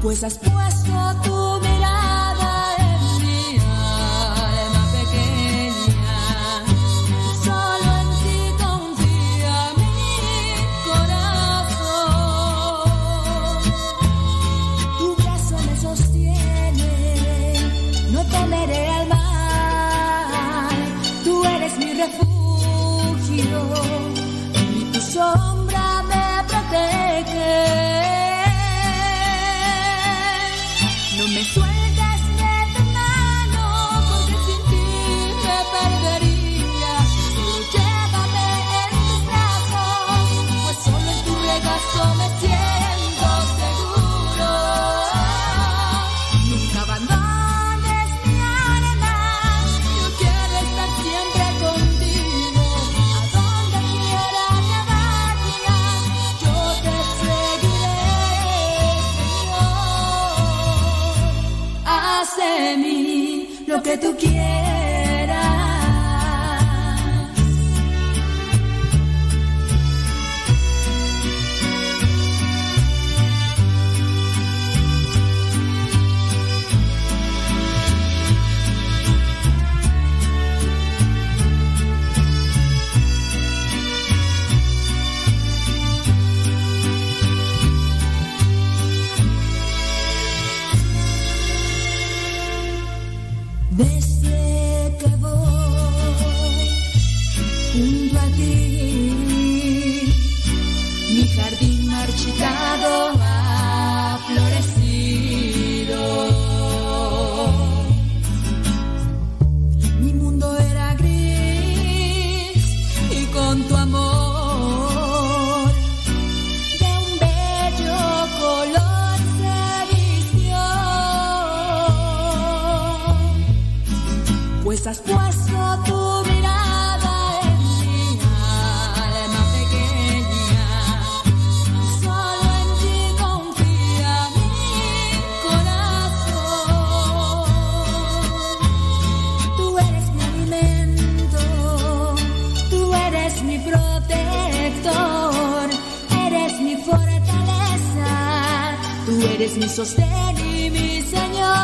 Pues has puesto tu mirada en mi alma pequeña, solo en ti confía mi corazón. Tu brazo me sostiene, no temeré al mal, tú eres mi refugio y tu sombra me protege. Me sueltas de tu mano, porque sin ti me perdería. Solo llévame en tus brazos, pues solo en tu regazo me siento seguro. Nunca abandones mi alma, yo quiero estar siempre contigo. A donde quiera que vayas, yo te seguiré, Señor. Haz de mí lo que tú quieras. Desde que voy junto a ti, mi jardín marchitado ha florecido. Mi mundo era gris y con tu amor de un bello color. Pues has puesto tu mi protector, eres mi fortaleza, tú eres mi sostén y mi Señor.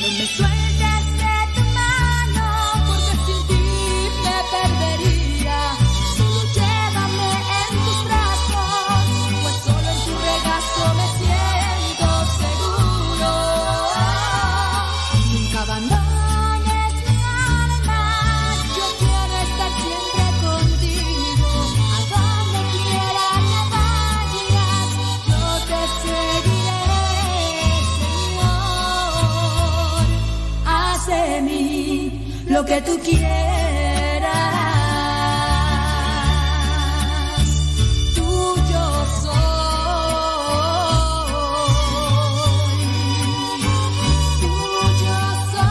No me sueltes de tu mano, porque sin ti me perdería. Solo llévame en tus brazos, pues solo en tu regazo me siento seguro. Nunca abandono. Lo que tú quieras, tuyo soy, tuyo soy.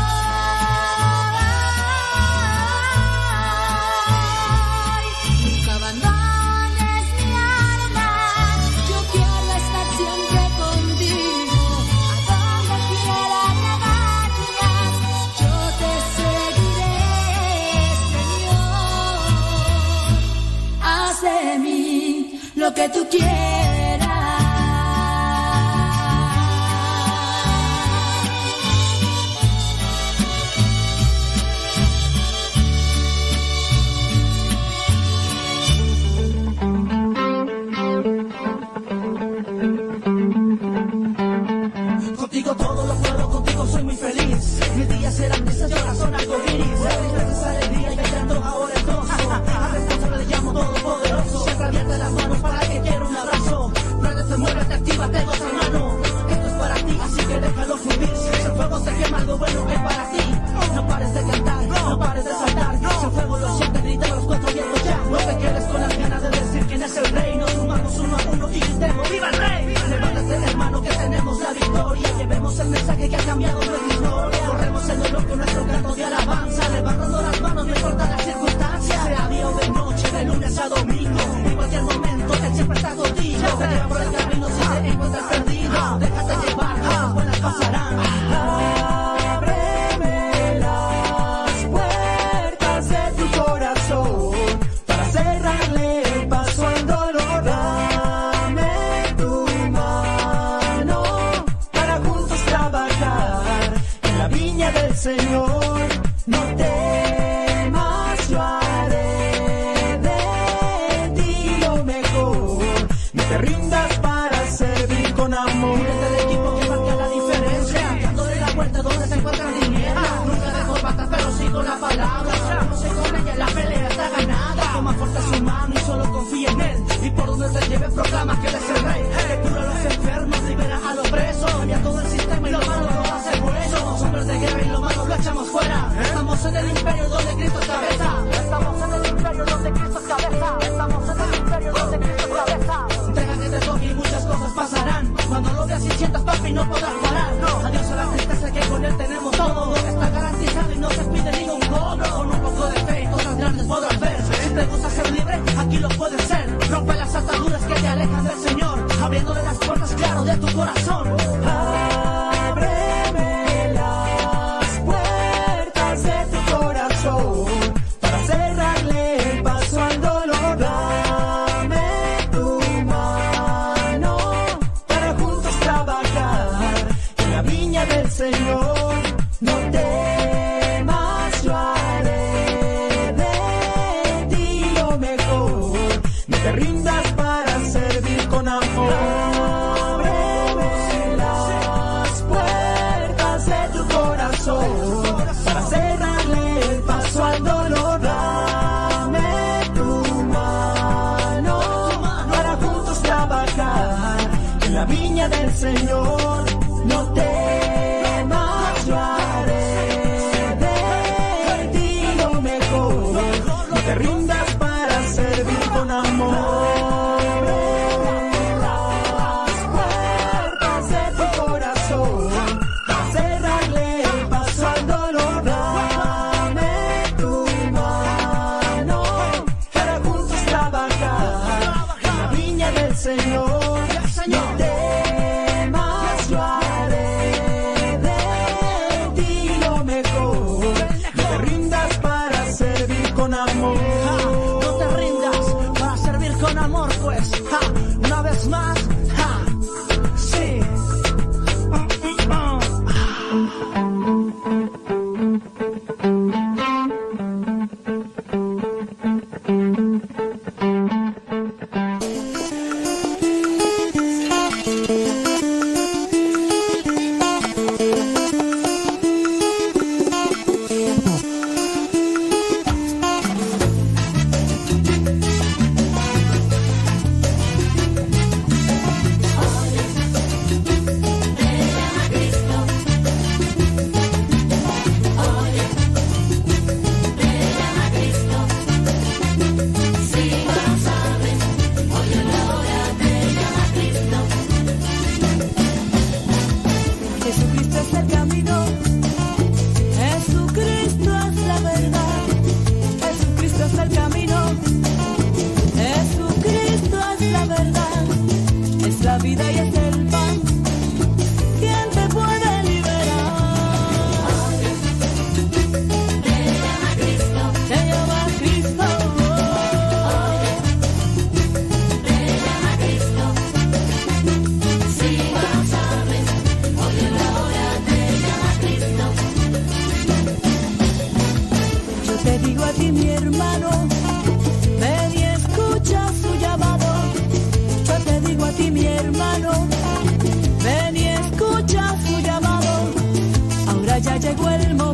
Nunca abandones mi alma, yo quiero estar siempre contigo. A donde quiera que vayas, yo te seguiré. De mí, lo que tú quieras. Contigo todo lo puedo, contigo soy muy feliz. Mis días serán grises, lloras son algo iris. Gracias a alegría y entrando ahora el gozo. A responsable le llamo todo. Siempre abierta las manos para que quiera un abrazo. Muévete, muévete, actívate, goza hermano. Esto es para ti, así que déjalo fluir. Si el fuego se quema, algo bueno es para ti. No pares de cantar, no pares de saltar. Si el fuego lo siente, grita los cuatro vientos ya. No te quedes con las ganas de decir quién es el rey. Nos sumamos uno a uno y gritemos ¡viva el rey! Levántate hermano que tenemos la victoria. Llevemos el mensaje que ha cambiado nuestra historia. Corremos el dolor con nuestro canto de alabanza. Levantando las manos, no importa la circunstancia. Sea día o de noche, de lunes a domingo. En cualquier momento, que siempre está contigo. Te lleva por el camino si te encuentras perdido. Déjate llevar, las buenas pasarán. Ábreme las puertas de tu corazón para cerrarle el paso al dolor. Dame tu mano para juntos trabajar en la viña del Señor. No temas, yo haré de ti lo mejor. No te rindas para servir con amor. Este es el equipo que marca la diferencia, dándole la vuelta donde se encuentra la tiniebla. Nunca dejo patas, pero sí con la palabra. No sé con ella, la pelea está ganada. Toma fuerte su mano y solo confía en él. Y por donde te lleve proclama que él es el rey. Que cura a los enfermos, libera a los presos. Cambia todo el sistema y lo malo lo hace hueso. Hombres de guerra y lo malo lo echamos fuera. Estamos en el imperio donde Cristo es cabeza. Estamos en el imperio donde Cristo es cabeza. Estamos en el imperio donde Cristo es cabeza. Deja que te toque y muchas cosas pasarán. Cuando lo veas y sientas, papi, no podrás parar. No. Adiós a la tristeza que con él tenemos todo. Está garantizado y no se pide ningún cobro. Con un poco de fe y cosas grandes podrás ver. Si te gusta ser libre, aquí lo puedes ser. Rompe las ataduras que te alejan del Señor, abriéndole las puertas, claro, de tu corazón. Ábreme las puertas de tu corazón para cerrarle el paso al dolor. Dame tu mano para juntos trabajar ja, una vez más, ja, sí. Llegó el momento.